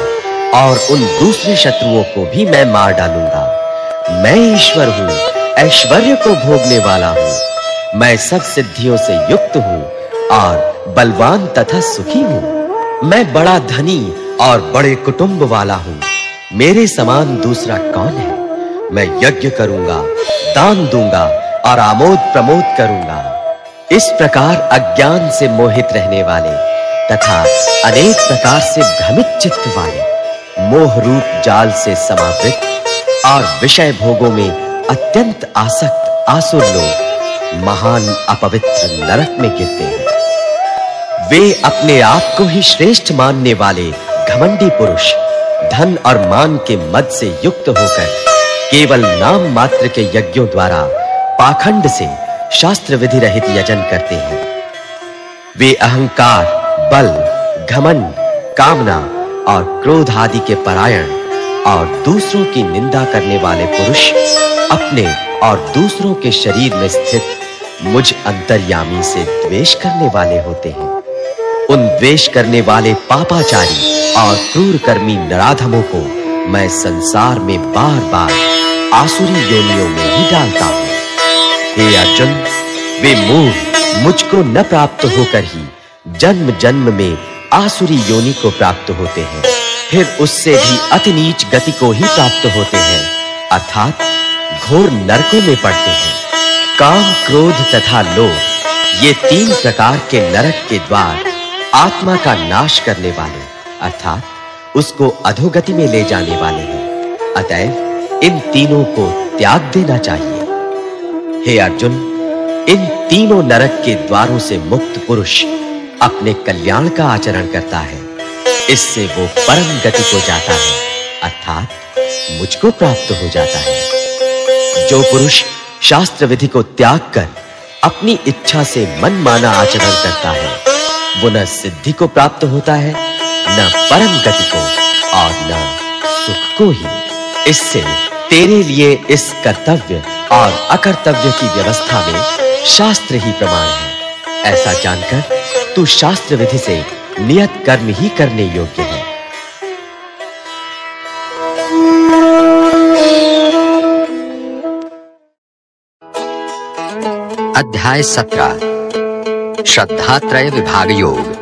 और उन दूसरे शत्रुओं को भी मैं मार डालूंगा। मैं ईश्वर हूं, ऐश्वर्य को भोगने वाला हूं, मैं सब सिद्धियों से युक्त हूं और बलवान तथा सुखी हूं। मैं बड़ा धनी और बड़े कुटुंब वाला हूं, मेरे समान दूसरा कौन है? मैं यज्ञ करूंगा, दान दूंगा और आमोद प्रमोद करूंगा। इस प्रकार अज्ञान से मोहित रहने वाले तथा अनेक प्रकार से भ्रमित चित्त वाले, मोह रूप जाल से समावृत और विषय भोगों में अत्यंत आसक्त आसुर लोग महान अपवित्र नरक में गिरते हैं। वे अपने आप को ही श्रेष्ठ मानने वाले घमंडी पुरुष धन और मान के मद से युक्त होकर केवल नाम मात्र के यज्ञों द्वारा पाखंड से शास्त्र विधि रहित यजन करते हैं। वे अहंकार, बल, घमंड, कामना और क्रोध आदि के परायण और दूसरों की निंदा करने वाले पुरुष अपने और दूसरों के शरीर में स्थित मुझ अंतर्यामी से द्वेष करने वाले होते हैं। उन द्वेष करने वाले पापाचारी और क्रूर कर्मी नराधमों को मैं संसार में बार-बार आसुरी योनियों में ही डालता हूं। हे अर्जुन, वे मूढ़ मुझको न प्राप्त होकर ही जन्म जन्म में आसुरी योनि को प्राप्त होते हैं, फिर उससे भी अति नीच गति को ही प्राप्त होते हैं, अर्थात घोर नरकों में पड़ते हैं। काम, क्रोध तथा लोभ ये तीन प्रकार के नरक के द्वार आत्मा का नाश करने वाले अर्थात उसको अधोगति में ले जाने वाले हैं। अतएव इन तीनों को त्याग देना चाहिए। हे अर्जुन, इन तीनों नरक के द्वारों से मुक्त पुरुष अपने कल्याण का आचरण करता है, इससे वो परम गति को जाता है अर्थात मुझको प्राप्त हो जाता है। जो पुरुष शास्त्र विधि को त्याग कर अपनी इच्छा से मनमाना आचरण करता है, वो न सिद्धि को प्राप्त होता है, न परम गति को और न सुख को ही। इससे तेरे लिए इस कर्तव्य और अकर्तव्य की व्यवस्था में शास्त्र ही प्रमाण है। ऐसा जानकर तू शास्त्र विधि से नियत कर्म ही करने योग्य है। अध्याय 17 श्रद्धात्रय विभाग योग।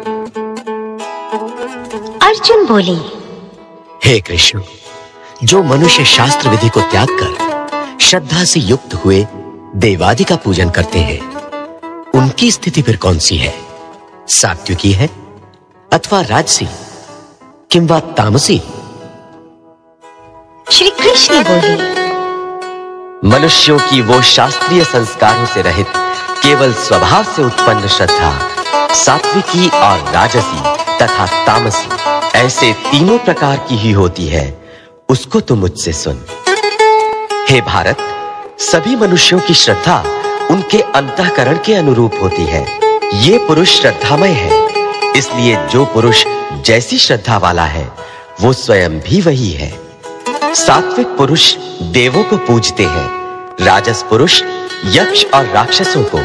अर्जुन बोले, हे कृष्ण, जो मनुष्य शास्त्र विधि को त्याग कर श्रद्धा से युक्त हुए देवादि का पूजन करते हैं, उनकी स्थिति फिर कौन सी है? सात्विकी है अथवा राजसी किंवा तामसी? श्री कृष्ण बोले, मनुष्यों की वो शास्त्रीय संस्कारों से रहित केवल स्वभाव से उत्पन्न श्रद्धा सात्विकी और राजसी तथा तामसी ऐसे तीनों प्रकार की ही होती है, उसको तुम मुझसे सुन। हे भारत, सभी मनुष्यों की श्रद्धा उनके अंतःकरण के अनुरूप होती है। ये पुरुष श्रद्धामय है, इसलिए जो पुरुष जैसी श्रद्धा वाला है वो स्वयं भी वही है। सात्विक पुरुष देवों को पूजते हैं, राजस पुरुष यक्ष और राक्षसों को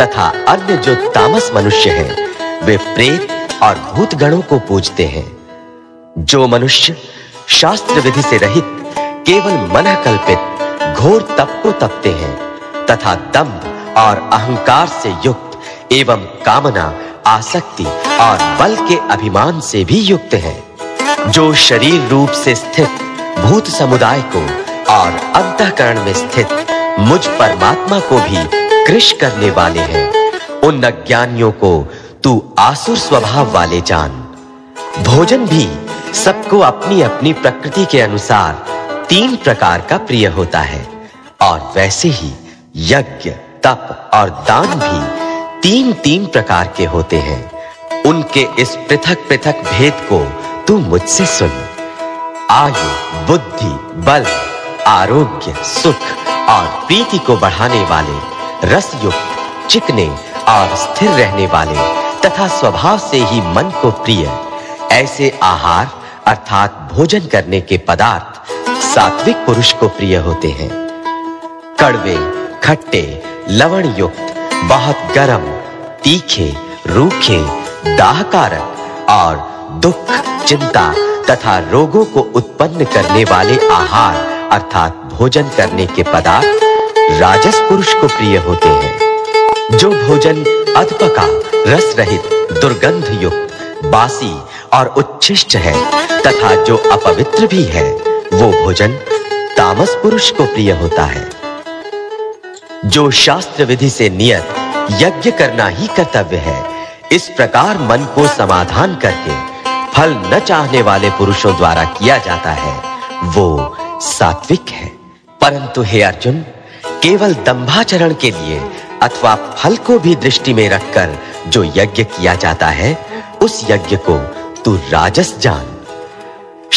तथा अन्य जो तामस मनुष्य हैं वे प्रेत और भूत गणों को पूजते हैं। जो मनुष्य शास्त्र विधि से रहित केवल मनकल्पित घोर तप को तपते हैं तथा दंभ और अहंकार से युक्त एवं कामना, आसक्ति और बल के अभिमान से भी युक्त है, जो शरीर रूप से स्थित भूत समुदाय को और अंतःकरण में स्थित मुझ परमात्मा को भी कृश करने वाले हैं। उन अज्ञानियों को तू आसुर स्वभाव वाले जान। भोजन भी सबको अपनी अपनी प्रकृति के अनुसार 3 प्रकार का प्रिय होता है, और वैसे ही यज्ञ, तप और दान भी 3-3 प्रकार के होते हैं। उनके इस पृथक पृथक भेद को तू मुझसे सुन। आयु, बुद्धि, बल, आरोग्य, सुख और प्रीति को बढ़ाने वाले, रसयुक्त, चिकने और स्थिर रहने वाले तथा स्वभाव से ही मन को प्रिय ऐसे आहार अर्थात भोजन करने के पदार्थ सात्विक पुरुष को प्रिय होते हैं। कड़वे, खट्टे, लवण युक्त, बहुत गर्म, तीखे, रूखे, दाहकारक और दुख, चिंता तथा रोगों को उत्पन्न करने वाले आहार अर्थात भोजन करने के पदार्थ राजस पुरुष को प्रिय होते हैं। जो भोजन अधपका, रस रहित, दुर्गंध युक्त, बासी और उच्छिष्ट है तथा जो अपवित्र भी है, वो भोजन तामस पुरुष को प्रिय होता है। जो शास्त्र विधि से नियत यज्ञ करना ही कर्तव्य है, इस प्रकार मन को समाधान करके फल न चाहने वाले पुरुषों द्वारा किया जाता है, वो सात्विक है। परंतु हे अर्जुन, केवल दंभाचरण के लिए अथवा फल को भी दृष्टि में रखकर जो यज्ञ किया जाता है, उस यज्ञ को तू राजस जान।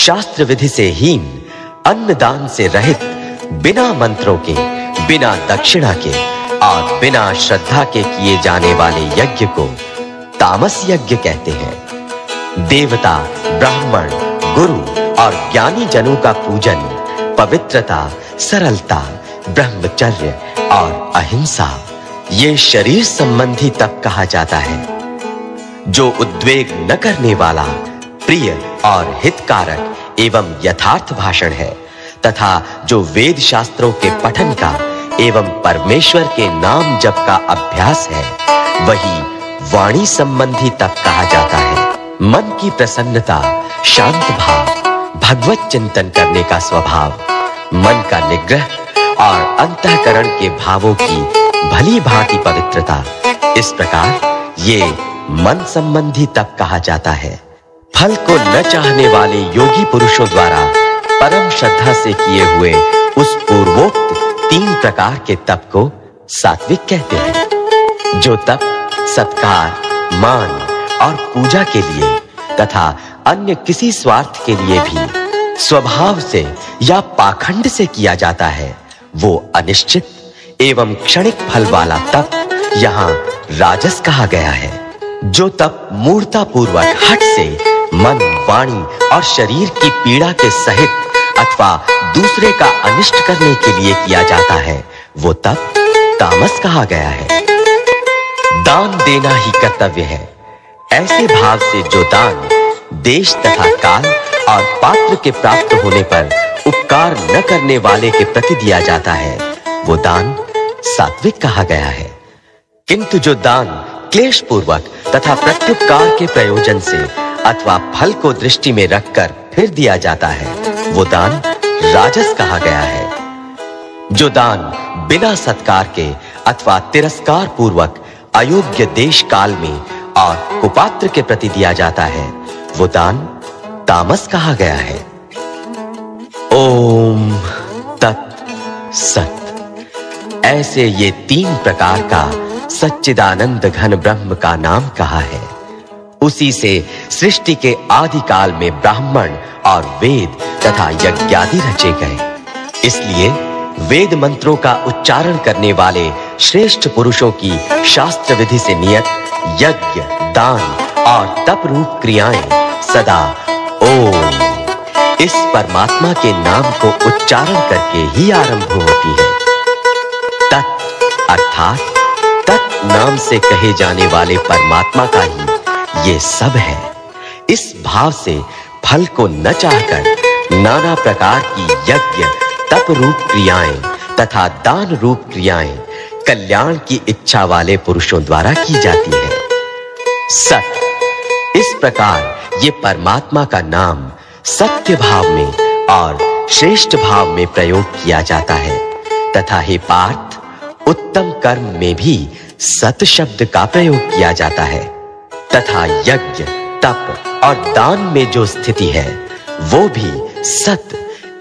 शास्त्र विधि से हीन, अन्नदान से रहित, बिना मंत्रों के, बिना दक्षिणा के और बिना श्रद्धा के किए जाने वाले यज्ञ को तामस यज्ञ कहते हैं। देवता, ब्राह्मण, गुरु और ज्ञानी जनों का पूजन, पवित्रता, सरलता, ब्रह्मचर्य और अहिंसा, ये शरीर संबंधी तप कहा जाता है। जो उद्वेग न करने वाला, प्रिय और हितकारक एवं यथार्थ भाषण है तथा जो वेद शास्त्रों के पठन का एवं परमेश्वर के नाम जप का अभ्यास है, वही वाणी संबंधी तप कहा जाता है। मन की प्रसन्नता, शांत भाव, भगवत चिंतन करने का स्वभाव, मन का निग्रह और अंतःकरण के भावों की भली भांति पवित्रता, इस प्रकार ये मन संबंधी तप कहा जाता है। फल को न चाहने वाले योगी पुरुषों द्वारा परम श्रद्धा से किए हुए उस पूर्वोक्त 3 प्रकार के तप को सात्विक कहते हैं। जो तप सत्कार, मान और पूजा के लिए तथा अन्य किसी स्वार्थ के लिए भी स्वभाव से या पाखंड से किया जाता है, वो अनिश्चित एवं क्षणिक फल वाला तप यहाँ राजस कहा गया है। जो तप मूर्तापूर्वक हठ से मन, वाणी और शरीर की पीड़ा के सहित अथवा दूसरे का अनिष्ट करने के लिए किया जाता है, वो तप तामस कहा गया है। दान देना ही कर्तव्य है, ऐसे भाव से जो दान देश तथा काल और पात्र के प्राप्त होने पर उपकार न करने वाले के प्रति दिया जाता है, वो दान सात्विक कहा गया है। किंतु जो दान क्लेश पूर्वक तथा प्रत्युपकार के प्रयोजन से अथवा फल को दृष्टि में रखकर फिर दिया जाता है, वो दान राजस कहा गया है। जो दान बिना सत्कार के अथवा तिरस्कार पूर्वक अयोग्य देश काल में और कुपात्र के प्रति दिया जाता है, वो दान तामस कहा गया है। ओम तत् सत्, ऐसे ये तीन प्रकार का सच्चिदानंद घन ब्रह्म का नाम कहा है। उसी से सृष्टि के आदिकाल में ब्राह्मण और वेद तथा यज्ञादि रचे गए। इसलिए वेद मंत्रों का उच्चारण करने वाले श्रेष्ठ पुरुषों की शास्त्र विधि से नियत यज्ञ, दान और तप रूप क्रियाएं सदा ओम इस परमात्मा के नाम को उच्चारण करके ही आरंभ होती है। तत् अर्थात तत् नाम से कहे जाने वाले परमात्मा का ही ये सब है। इस भाव से फल को न चाहकर नाना प्रकार की यज्ञ, तप रूप क्रियाएं तथा दान रूप क्रियाएं कल्याण की इच्छा वाले पुरुषों द्वारा की जाती है। सत्य, इस प्रकार ये परमात्मा का नाम सत्य भाव में और श्रेष्ठ भाव में प्रयोग किया जाता है तथा हे पार्थ, उत्तम कर्म में भी सत शब्द का प्रयोग किया जाता है तथा यज्ञ, तप और दान में जो स्थिति है वो भी सत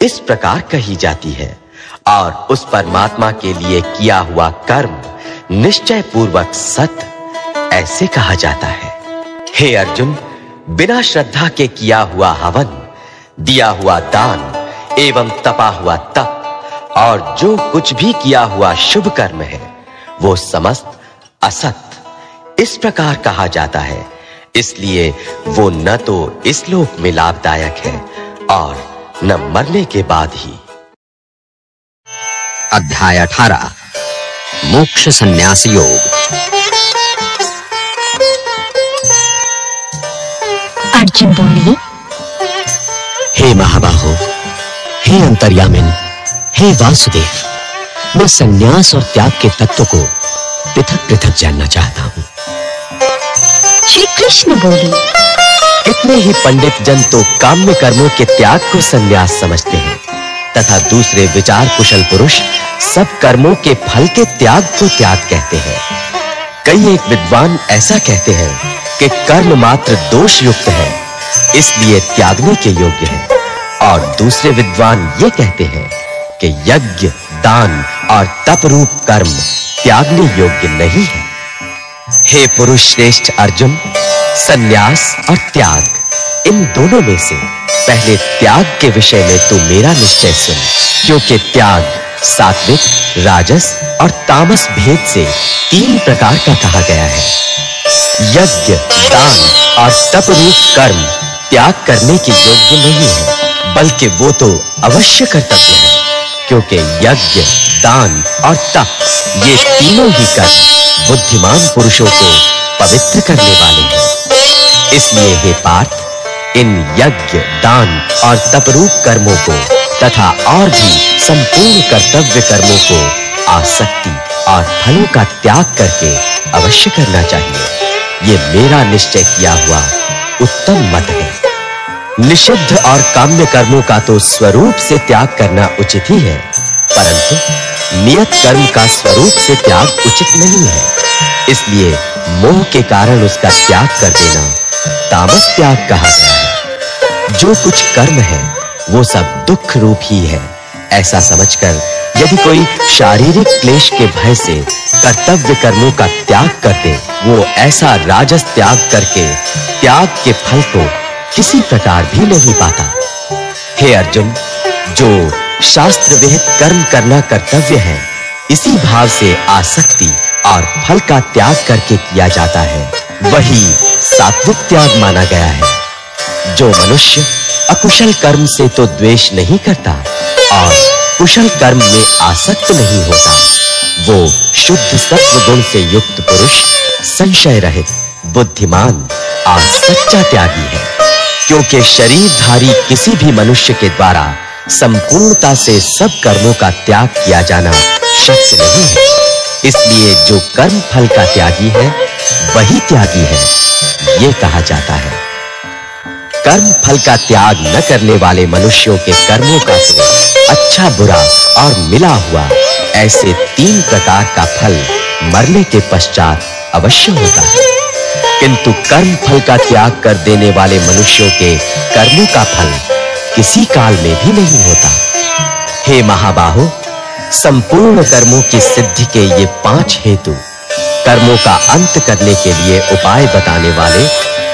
इस प्रकार कही जाती है और उस परमात्मा के लिए किया हुआ कर्म निश्चय पूर्वक सत ऐसे कहा जाता है। हे अर्जुन, बिना श्रद्धा के किया हुआ हवन, दिया हुआ दान एवं तपा हुआ तप और जो कुछ भी किया हुआ शुभ कर्म है वो समस्त असत इस प्रकार कहा जाता है, इसलिए वो न तो इस लोक में लाभदायक है और न मरने के बाद ही। अध्याय 18 मोक्ष संन्यास योग। अर्जुन बोलिए, हे महाबाहो, हे अंतर्यामिन, हे वासुदेव, मैं संन्यास और त्याग के तत्व को पृथक पृथक जानना चाहता हूँ। श्री कृष्ण बोले, कितने ही पंडित जन तो काम्य कर्मों के त्याग को संन्यास समझते हैं तथा दूसरे विचार कुशल पुरुष सब कर्मों के फल के त्याग को त्याग कहते हैं। कई एक विद्वान ऐसा कहते हैं कि कर्म मात्र दोष युक्त है, इसलिए त्यागने के योग्य है, और दूसरे विद्वान ये कहते हैं कि यज्ञ, दान और तप रूप कर्म त्यागने योग्य नहीं है। हे पुरुष श्रेष्ठ अर्जुन, संन्यास और त्याग, इन दोनों में से पहले त्याग के विषय में तू मेरा निश्चय सुन, क्योंकि त्याग सात्विक, राजस और तामस भेद से 3 प्रकार का कहा गया है। यज्ञ, दान और तप रूप कर्म त्याग करने के योग्य नहीं है, बल्कि वो तो अवश्य कर्तव्य है, क्योंकि यज्ञ, दान और तप ये तीनों ही कर्म बुद्धिमान पुरुषों को पवित्र करने वाले हैं। इसलिए हे पार्थ, इन यज्ञ, दान और तप रूप कर्मों को तथा और भी संपूर्ण कर्तव्य कर्मों को आसक्ति और फलों का त्याग करके अवश्य करना चाहिए। ये मेरा निश्चय किया हुआ उत्तम मत है। निषिद्ध और काम्य कर्मों का तो स्वरूप से त्याग करना उचित ही है, परंतु नियत कर्म का स्वरूप से त्याग उचित नहीं है, इसलिए मोह के कारण उसका त्याग कर देना तामस त्याग कहा गया है। जो कुछ कर्म है वो सब दुख रूप ही है, ऐसा समझकर यदि कोई शारीरिक क्लेश के भय से कर्तव्य कर्मों का त्याग कर दे, वो ऐसा राजस त्याग करके त्याग के फल को किसी प्रकार भी नहीं पाता। हे अर्जुन, जो शास्त्र विहित कर्म करना कर्तव्य है, इसी भाव से आसक्ति और फल का त्याग करके किया जाता है, वही सात्विक त्याग माना गया है। जो मनुष्य अकुशल कर्म से तो द्वेष नहीं करता और कुशल कर्म में आसक्त नहीं होता, वो शुद्ध सत्व गुण से युक्त पुरुष संशय रहित, बुद्धिमान और सच्चा त्यागी है, क्योंकि शरीरधारी किसी भी मनुष्य के द्वारा संपूर्णता से सब कर्मों का त्याग किया जाना शक्य नहीं है। इसलिए जो कर्म फल का त्यागी है वही त्यागी है, ये कहा जाता है। कर्म फल का त्याग न करने वाले मनुष्यों के कर्मों का तो अच्छा, बुरा और मिला हुआ, ऐसे 3 प्रकार का फल मरने के पश्चात अवश्य होता है, किंतु कर्म फल का त्याग कर देने वाले मनुष्यों के कर्मों का फल किसी काल में भी नहीं होता। हे महाबाहो, संपूर्ण कर्मों की सिद्धि के ये 5 हेतु कर्मों का अंत करने के लिए उपाय बताने वाले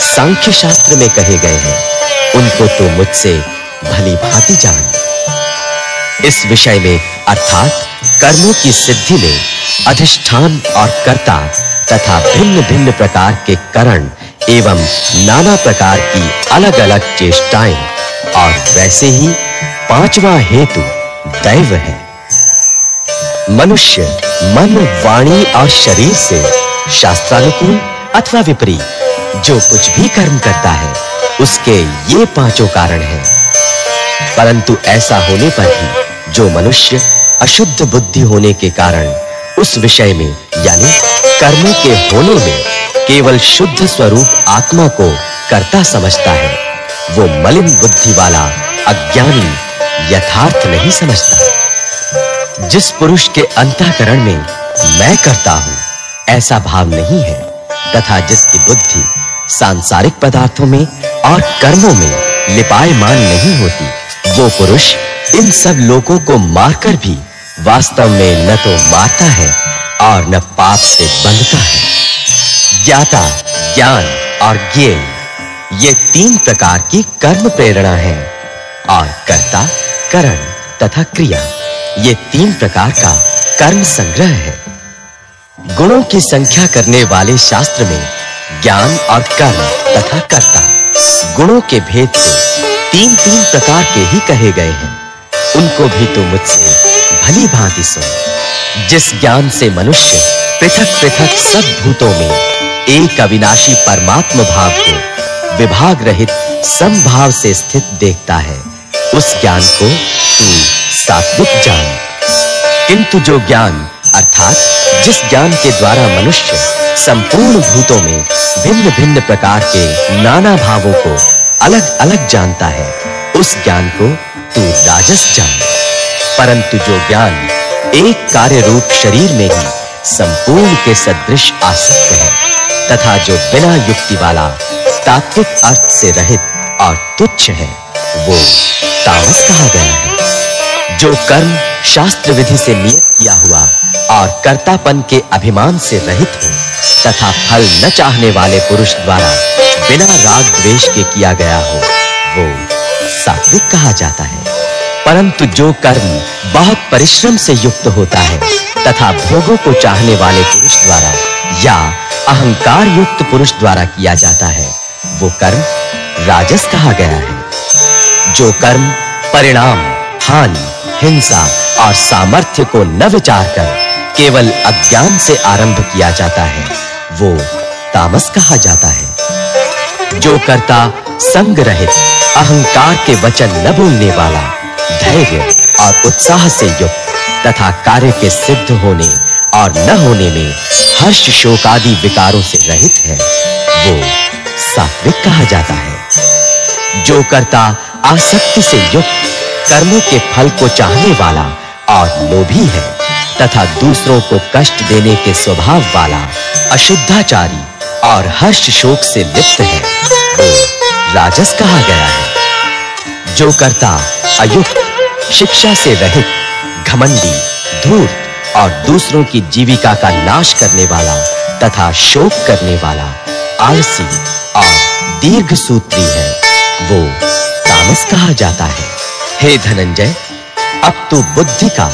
सांख्य शास्त्र में कहे गए हैं, उनको तो मुझसे भली भांति जान। इस विषय में अर्थात कर्मों की सिद्धि में अधिष्ठान और कर्ता तथा भिन्न भिन्न प्रकार के करण एवं नाना प्रकार की अलग अलग चेष्टाएं, और वैसे ही 5वां हेतु दैव है। मनुष्य मन, वाणी और शरीर से शास्त्रानुकूल अथवा विपरीत जो कुछ भी कर्म करता है उसके ये 5 कारण हैं। परंतु ऐसा होने पर भी जो मनुष्य अशुद्ध बुद्धि होने के कारण उस विषय में यानी कर्मों के होने में केवल शुद्ध स्वरूप आत्मा को कर्ता समझता है, वो मलिन बुद्धि वाला अज्ञानी यथार्थ नहीं समझता। जिस पुरुष के अंतःकरण में मैं करता हूं ऐसा भाव नहीं है तथा जिसकी बुद्धि सांसारिक पदार्थों में और कर्मों में लिपायमान नहीं होती, वो पुरुष इन सब लोगों को मारकर भी वास्तव में न तो मारता है और न पाप से बंधता है। ज्ञाता, ज्ञान और ज्ञेय ये तीन प्रकार की कर्म प्रेरणा है और कर्ता, करण तथा क्रिया ये तीन प्रकार का कर्म संग्रह है। गुणों की संख्या करने वाले शास्त्र में ज्ञान और कर्म तथा कर्ता गुणों के भेद से तीन-तीन प्रकार के ही कहे गए हैं, उनको भी तो मुझसे भली भांति सुन। जिस ज्ञान से मनुष्य पृथक-पृथक सब भूतों में एक अविनाशी परमात्म भाव को विभाग रहित समभाव से स्थित देखता है, उस ज्ञान को तू सात्विक जान। किंतु जो ज्ञान अर्थात जिस ज्ञान के द्वारा मनुष्य संपूर्ण भूतों में भिन्न-भिन्न प्रकार के नाना भावों को अलग-अलग जानता है, उस ज्ञान को तू राजस जान। परंतु जो ज्ञान एक कार्य रूप शरीर में ही संपूर्ण के सदृश आसक्त है तथा जो बिना युक्ति वाला तात्विक अर्थ से रहित और तुच्छ है, वो तामस कहा गया है। जो कर्म शास्त्र विधि से नियत किया हुआ और कर्तापन के अभिमान से रहित हो तथा फल न चाहने वाले पुरुष द्वारा बिना राग द्वेष के किया गया हो, वो सात्विक कहा जाता है। परंतु जो कर्म बहुत परिश्रम से युक्त होता है तथा भोगों को चाहने वाले पुरुष द्वारा या अहंकार युक्त पुरुष द्वारा किया जाता है, वो कर्म राजस कहा गया है। जो कर्म परिणाम, हानि, हिंसा और सामर्थ्य को न विचार कर केवल अज्ञान से आरंभ किया जाता है, वो तामस कहा जाता है। जो कर्ता संग रहित, अहंकार के वचन न बोलने वाला, धैर्य और उत्साह से युक्त तथा कार्य के सिद्ध होने और न होने में हर्ष शोक आदि विकारों से रहित है, वो सात्विक कहा जाता है। जो कर्ता आसक्ति से युक्त, कर्मों के फल को चाहने वाला और लोभी है तथा दूसरों को कष्ट देने के स्वभाव वाला, अशुद्धाचारी और हर्ष शोक से लिप्त है, वो राजस कहा गया है। जो कर्ता अयुक्त, शिक्षा से रहित, घमंडी, धूर्त और दूसरों की जीविका का नाश करने वाला तथा शोक करने वाला, आलसी और दीर्घसूत्री है, वो तामस कहा जाता है। हे धनंजय, अब तू बुद्धि का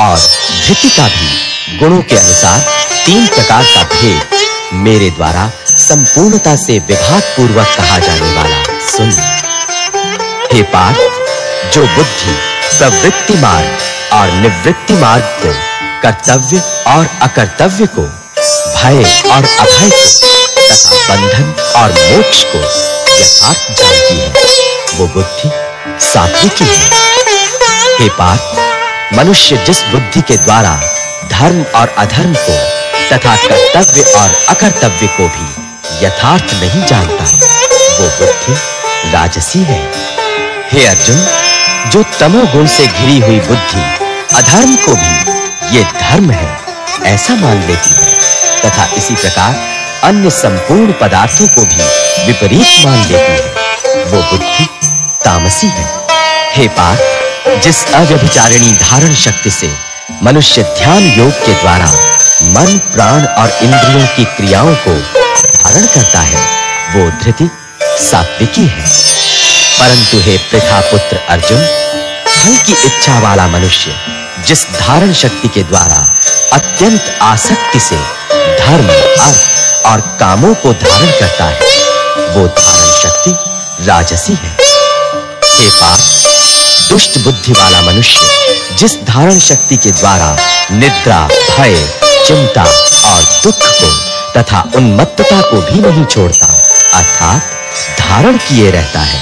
और धृति का भी गुणों के अनुसार तीन प्रकार का भेद मेरे द्वारा संपूर्णता से विभाग पूर्वक कहा जाने वाला सुन। हे पार्थ, जो बुद्धि प्रवृत्ति मार्ग और निवृत्ति मार्ग को, कर्तव्य और अकर्तव्य को, भय और अभय को तथा बंधन और मोक्ष को यथार्थ जानती है, वो बुद्धि सात्विकी है। हे पार्थ, मनुष्य जिस बुद्धि के द्वारा धर्म और अधर्म को तथा कर्तव्य और अकर्तव्य को भी यथार्थ नहीं जानता, वो बुद्धि राजसी है। हे अर्जुन, जो तमोगुण से घिरी हुई बुद्धि अधर्म को भी ये धर्म है ऐसा मान लेती है तथा इसी प्रकार अन्य संपूर्ण पदार्थों को भी विपरीत मान लेती है, वो बुद्धि तामसी है। हे पार्थ, जिस अव्यभिचारिणी धारण शक्ति से मनुष्य ध्यान योग के द्वारा मन, प्राण और इंद्रियों की क्रियाओं को धारण करता है, वो धृति सात्विकी है। परंतु हे पृथा पुत्र अर्जुन, फल की इच्छा वाला मनुष्य जिस धारण शक्ति के द्वारा अत्यंत आसक्ति से धर्म, अर्थ और कामों को धारण करता है, वो धारण शक्ति राजसी है। हे पार्थ, दुष्ट बुद्धि वाला मनुष्य जिस धारण शक्ति के द्वारा निद्रा, भय, चिंता और दुख को तथा उन्मत्तता को भी नहीं छोड़ता, अर्थात धारण किए रहता है,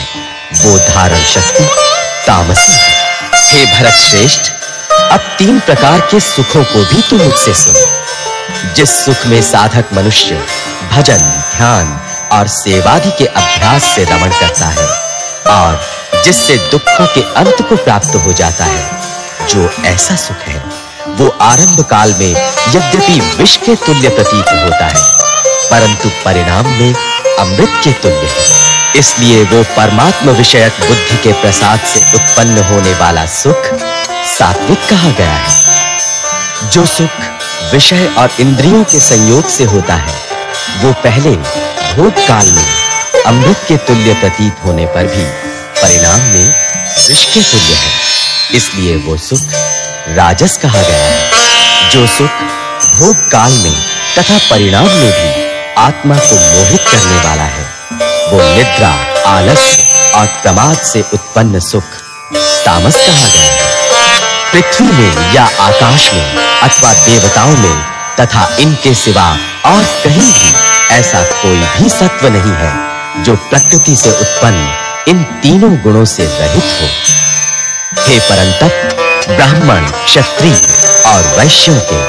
वो धारण शक्ति तामसी है। हे भरत श्रेष्ठ, अब 3 प्रकार के सुखों को भी तू मुझसे सुन। जिस सुख में साधक मनुष्य भजन, ध्यान और सेवादि के अभ्यास से रमण करता है और जिससे दुखों के अंत को प्राप्त हो जाता है, जो ऐसा सुख है वो आरंभ काल में यद्यपि विष के तुल्य प्रतीत होता है परंतु परिणाम में अमृत के तुल्य है। इसलिए वो परमात्म विषयक बुद्धि के प्रसाद से उत्पन्न होने वाला सुख सात्विक कहा गया है। जो सुख विषय और इंद्रियों के संयोग से होता है वो पहले भोग काल में अमृत के तुल्य प्रतीत होने पर भी परिणाम में विष के तुल्य है, इसलिए वो सुख राजस कहा गया है। जो सुख भोग काल में तथा परिणाम में भी आत्मा को मोहित करने वाला है वो निद्रा, आलस्य और प्रमाद से उत्पन्न सुख तामस कहा गया है। पृथ्वी में या आकाश में अथवा देवताओं में तथा इनके सिवा और कहीं भी ऐसा कोई भी सत्व नहीं है जो प्रकृति से उत्पन्न इन तीनों गुणों से रहित हो। हे परंतप, ब्राह्मण, क्षत्रिय और वैश्यों के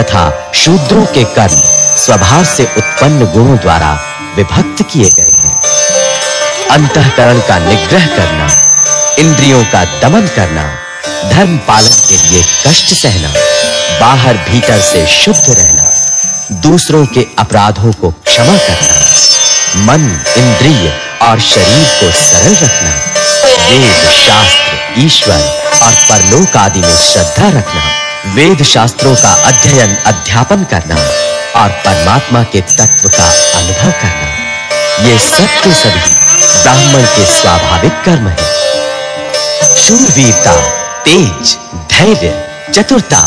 तथा शूद्रों के कर्म स्वभाव से उत्पन्न गुणों द्वारा विभक्त किए गए हैं। अंतःकरण का निग्रह करना, इंद्रियों का दमन करना, धर्म पालन के लिए कष्ट सहना, बाहर भीतर से शुद्ध रहना, दूसरों के अपराधों को क्षमा करना, मन, इंद्रिय और शरीर को सरल रखना, वेद, शास्त्र, ईश्वर और परलोक आदि में श्रद्धा रखना, वेद शास्त्रों का अध्ययन अध्यापन करना और परमात्मा के तत्व का अनुभव करना, ये सब के सभी ब्राह्मण के स्वाभाविक कर्म हैं। शूरवीरता, तेज, धैर्य, चतुरता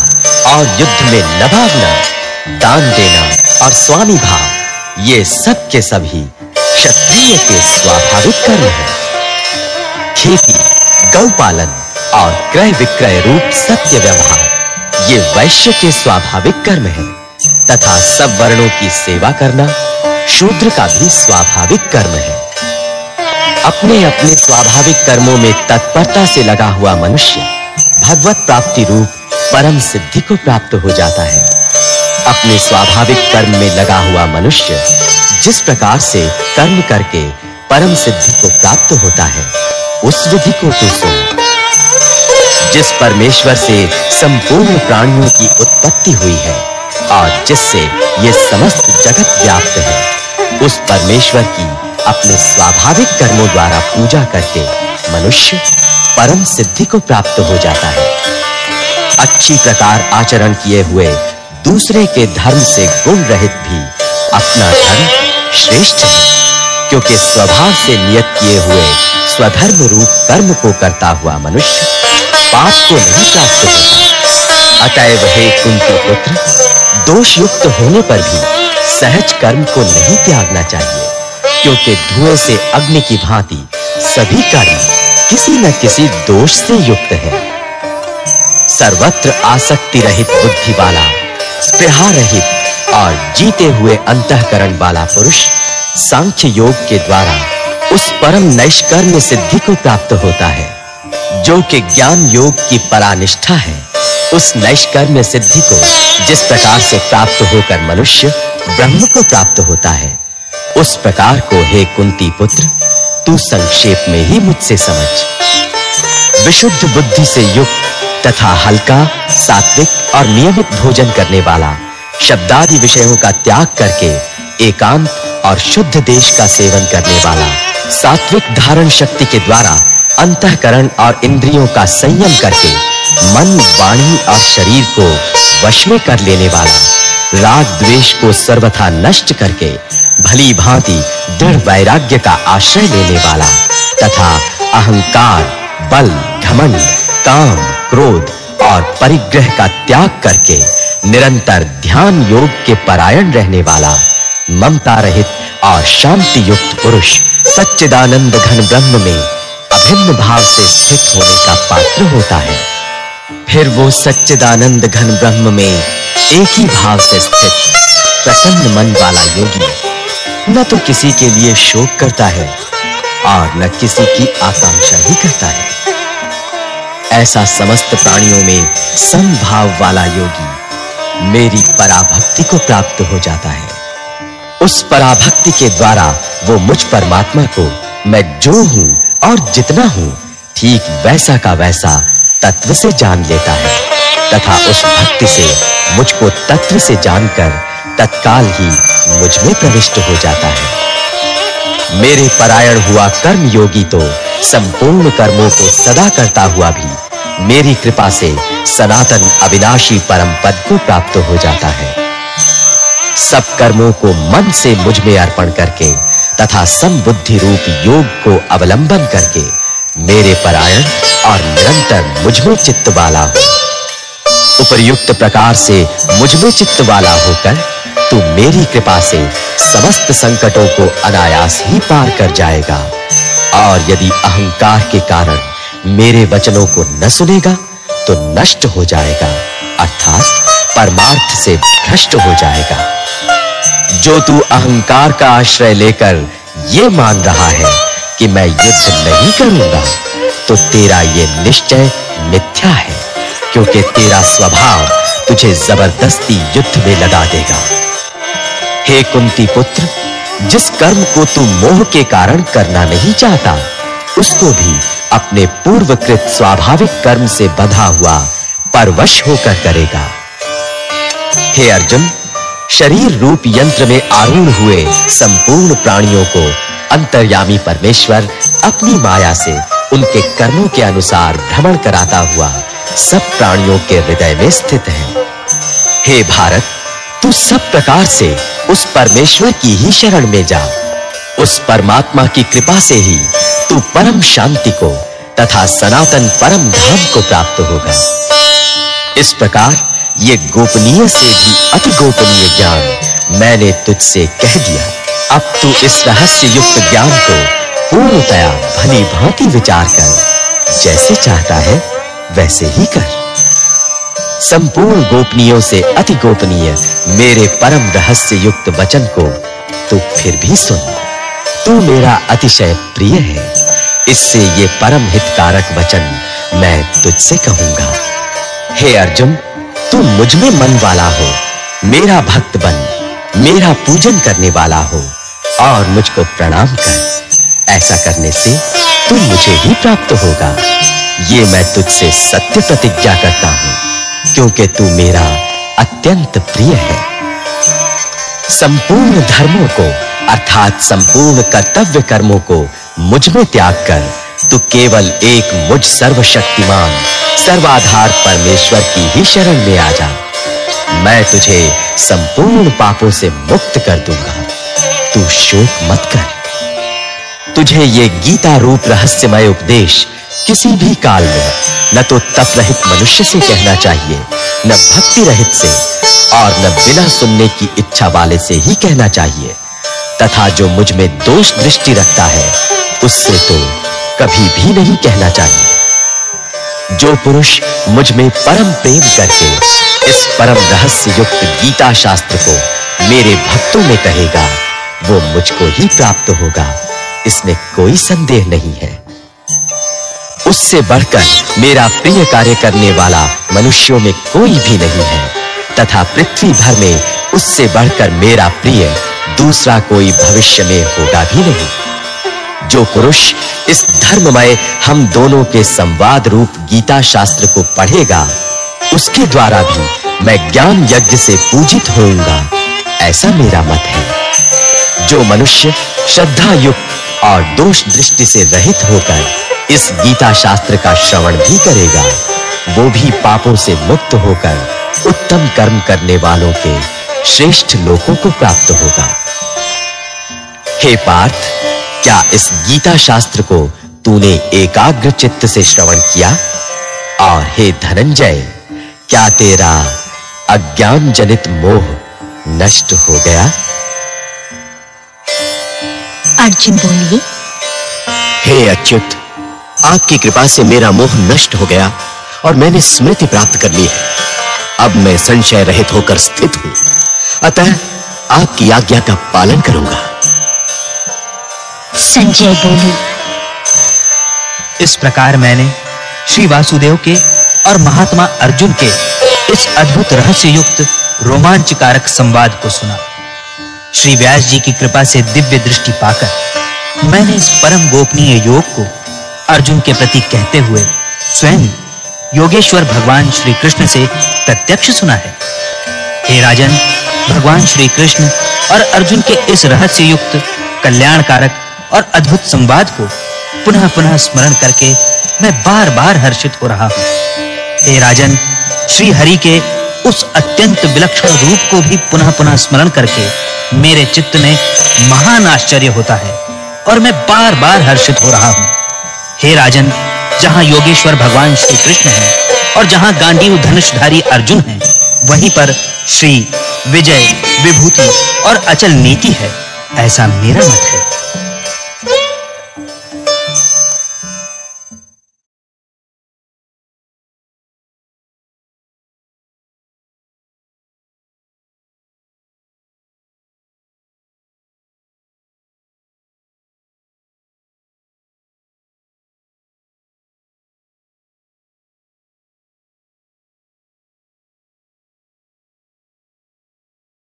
और युद्ध में न भागना, दान देना और स्वामी भाव, ये सब के सभी क्षत्रिय के स्वाभाविक कर्म हैं। खेती, गौपालन और क्रय विक्रय रूप सत्य व्यवहार, ये वैश्य के स्वाभाविक कर्म है तथा सब वर्णों की सेवा करना शूद्र का भी स्वाभाविक कर्म है। अपने अपने स्वाभाविक कर्मों में तत्परता से लगा हुआ मनुष्य भगवत प्राप्ति रूप परम सिद्धि को प्राप्त हो जाता है। अपने स्वाभाविक कर्म में लगा हुआ मनुष्य जिस प्रकार से कर्म करके परम सिद्धि को प्राप्त होता है उस विधि को तो सुन। जिस परमेश्वर से संपूर्ण प्राणियों की उत्पत्ति हुई है और जिससे ये समस्त जगत व्याप्त है, उस परमेश्वर की अपने स्वाभाविक कर्मों द्वारा पूजा करके मनुष्य परम सिद्धि को प्राप्त हो जाता है। अच्छी प्रकार आचरण किए हुए दूसरे के धर्म से गुण रहित भी अपना धर्म श्रेष्ठ है, क्योंकि स्वभाव से नियत किए हुए स्वधर्म रूप कर्म को करता हुआ मनुष्य पाप को नहीं प्राप्त होता। अतएव हे कुंती पुत्र, दोष युक्त होने पर भी सहज कर्म को नहीं त्यागना चाहिए, क्योंकि धुएं से अग्नि की भांति सभी कर्म किसी न किसी दोष से युक्त है। सर्वत्र आसक्ति रहित बुद्धि वाला, स्पृहा रहित और जीते हुए अंतःकरण वाला पुरुष सांख्य योग के द्वारा उस परम नैष्कर्म्य सिद्धि को प्राप्त होता है जो कि ज्ञान योग की परानिष्ठा है। उस नैष्कर्म्य सिद्धि को जिस प्रकार से प्राप्त होकर मनुष्य ब्रह्म को प्राप्त होता है, उस प्रकार को हे कुंती पुत्र तू संक्षेप में ही मुझसे समझ। विशुद्ध बुद्धि से युक्त तथा हल्का, सात्विक और नियमित भोजन करने वाला, शब्दादि विषयों का त्याग करके एकांत और शुद्ध देश का सेवन करने वाला, सात्विक धारण शक्ति के द्वारा अंतःकरण और इंद्रियों का संयम करके मन, वाणी और शरीर को वश में कर लेने वाला, राग द्वेष को सर्वथा नष्ट करके भली भांति दृढ़ वैराग्य का आश्रय लेने वाला तथा अहंकार, बल, घमंड, काम, क्रोध और परिग्रह का त्याग करके निरंतर ध्यान योग के परायण रहने वाला, ममता रहित और शांति युक्त पुरुष सच्चिदानंद घन ब्रह्म में अभिन्न भाव से स्थित होने का पात्र होता है। फिर वो सच्चिदानंद घन ब्रह्म में एक ही भाव से स्थित प्रसन्न मन वाला योगी न तो किसी के लिए शोक करता है और न किसी की आकांक्षा ही करता है। ऐसा समस्त प्राणियों में समभाव वाला योगी मेरी पराभक्ति को प्राप्त हो जाता है। उस पराभक्ति के द्वारा वो मुझ परमात्मा को मैं जो हूं और जितना हूं ठीक वैसा का वैसा तत्व से जान लेता है तथा उस भक्ति से मुझको तत्व से जानकर तत्काल ही मुझ में प्रविष्ट हो जाता है। मेरे परायण हुआ कर्म योगी तो संपूर्ण कर्मों को सदा करता हुआ भी मेरी कृपा से सनातन अविनाशी परम पद को प्राप्त हो जाता है। सब कर्मों को मन से मुझ में अर्पण करके तथा समबुद्धि रूप योग को अवलंबन करके मेरे परायण और निरंतर मुझ में चित्त वाला हो। उपर्युक्त प्रकार से मुझ में चित्त वाला होकर तू मेरी कृपा से समस्त संकटों को अनायास ही पार कर जाएगा। और यदि अहंकार के कारण मेरे वचनों को न सुनेगा तो नष्ट हो जाएगा, अर्थात परमार्थ से भ्रष्ट हो जाएगा। जो तू अहंकार का आश्रय लेकर यह मान रहा है कि मैं युद्ध नहीं करूंगा तो तेरा यह निश्चय मिथ्या है, क्योंकि तेरा स्वभाव तुझे जबरदस्ती युद्ध में लगा देगा। हे कुंती पुत्र, जिस कर्म को तू मोह के कारण करना नहीं चाहता उसको भी अपने पूर्वकृत स्वाभाविक कर्म से बंधा हुआ परवश होकर करेगा। हे अर्जुन, शरीर रूप यंत्र में आरूढ़ हुए संपूर्ण प्राणियों को अंतर्यामी परमेश्वर अपनी माया से उनके कर्मों के अनुसार भ्रमण कराता हुआ सब प्राणियों के हृदय में स्थित है। हे भारत, तू सब प्रकार से उस परमेश्वर की ही शरण में जा। उस परमात्मा की कृपा से ही तू परम शांति को तथा सनातन परम धाम को प्राप्त होगा। इस प्रकार ये गोपनीय से भी अति गोपनीय ज्ञान मैंने तुझसे कह दिया। अब तू इस रहस्य युक्त ज्ञान को पूर्णतया भली भांति विचार कर, जैसे चाहता है वैसे ही कर। संपूर्ण गोपनीयों से अति गोपनीय मेरे परम रहस्य युक्त वचन को तू फिर भी सुन। तू मेरा अतिशय प्रिय है, इससे ये परम हितकारक वचन मैं तुझसे कहूंगा। हे अर्जुन, तू मुझ में मन वाला हो, मेरा भक्त बन, मेरा पूजन करने वाला हो और मुझको प्रणाम कर। ऐसा करने से तू मुझे ही प्राप्त होगा, ये मैं तुझसे सत्य प्रतिज्ञा करता हूं, क्योंकि तू मेरा अत्यंत प्रिय है। संपूर्ण धर्मों को अर्थात संपूर्ण कर्तव्य कर्मों को मुझ में त्याग कर तू केवल एक मुझ सर्वशक्तिमान सर्वाधार परमेश्वर की ही शरण में आ जा। मैं तुझे संपूर्ण पापों से मुक्त कर दूंगा, तू शोक मत कर। तुझे ये गीता रूप रहस्यमय उपदेश किसी भी काल में न तो तप रहित मनुष्य से कहना चाहिए, न भक्ति रहित से और न बिना सुनने की इच्छा वाले से ही कहना चाहिए। तथा जो मुझ में दोष दृष्टि रखता है उससे तो कभी भी नहीं कहना चाहिए। जो पुरुष मुझ में परम प्रेम करके इस परम रहस्य युक्त गीता शास्त्र को मेरे भक्तों में कहेगा वो मुझको ही प्राप्त होगा, इसमें कोई संदेह नहीं है। उससे बढ़कर मेरा प्रिय कार्य करने वाला मनुष्यों में कोई भी नहीं है तथा पृथ्वी भर में उससे बढ़कर मेरा प्रिय दूसरा कोई भविष्य में होगा भी नहीं। जो पुरुष इस धर्ममय हम दोनों के संवाद रूप गीता शास्त्र को पढ़ेगा उसके द्वारा भी मैं ज्ञान यज्ञ से पूजित होऊंगा, ऐसा मेरा मत है। जो मनुष्य श्रद्धा युक्त और दोष दृष्टि से रहित होकर इस गीता शास्त्र का श्रवण भी करेगा वो भी पापों से मुक्त होकर उत्तम कर्म करने वालों के श्रेष्ठ लोकों को प्राप्त होगा। हे पार्थ, क्या इस गीता शास्त्र को तूने एकाग्र चित्त से श्रवण किया? और हे धनंजय, क्या तेरा अज्ञान जनित मोह नष्ट हो गया? अर्जुन बोलिए, हे अच्युत, आपकी कृपा से मेरा मोह नष्ट हो गया और मैंने स्मृति प्राप्त कर ली है। अब मैं संशय रहित होकर स्थित हूं, अतः आपकी आज्ञा का पालन करूंगा। संजय बोले, इस प्रकार मैंने श्री वासुदेव के और महात्मा अर्जुन के इस अद्भुत रहस्य युक्त रोमांचकारक संवाद को सुना। श्री व्यास जी की कृपा से दिव्य दृष्टि पाकर मैंने इस परम गोपनीय योग को अर्जुन के प्रति कहते हुए स्वयं योगेश्वर भगवान श्री कृष्ण से प्रत्यक्ष सुना है। हे राजन, भगवान श्री कृष्ण और अर्जुन के इस रहस्य युक्त कल्याणकारक और अद्भुत संवाद को पुनः पुनः स्मरण करके मैं बार-बार हर्षित हो रहा हूँ। हे राजन, श्री हरि के उस अत्यंत विलक्षण रूप को भी पुनः पुनः स्मरण करके मेरे चित्त में महान आश्चर्य होता है और मैं बार-बार हर्षित हो रहा हूँ। हे राजन, जहाँ योगेश्वर भगवान श्री कृष्ण हैं और जहाँ गांडीव धनुषधारी अर्जुन हैं, वहीं पर श्री विजय, विभूति और अचल नीति है, ऐसा मेरा मत है।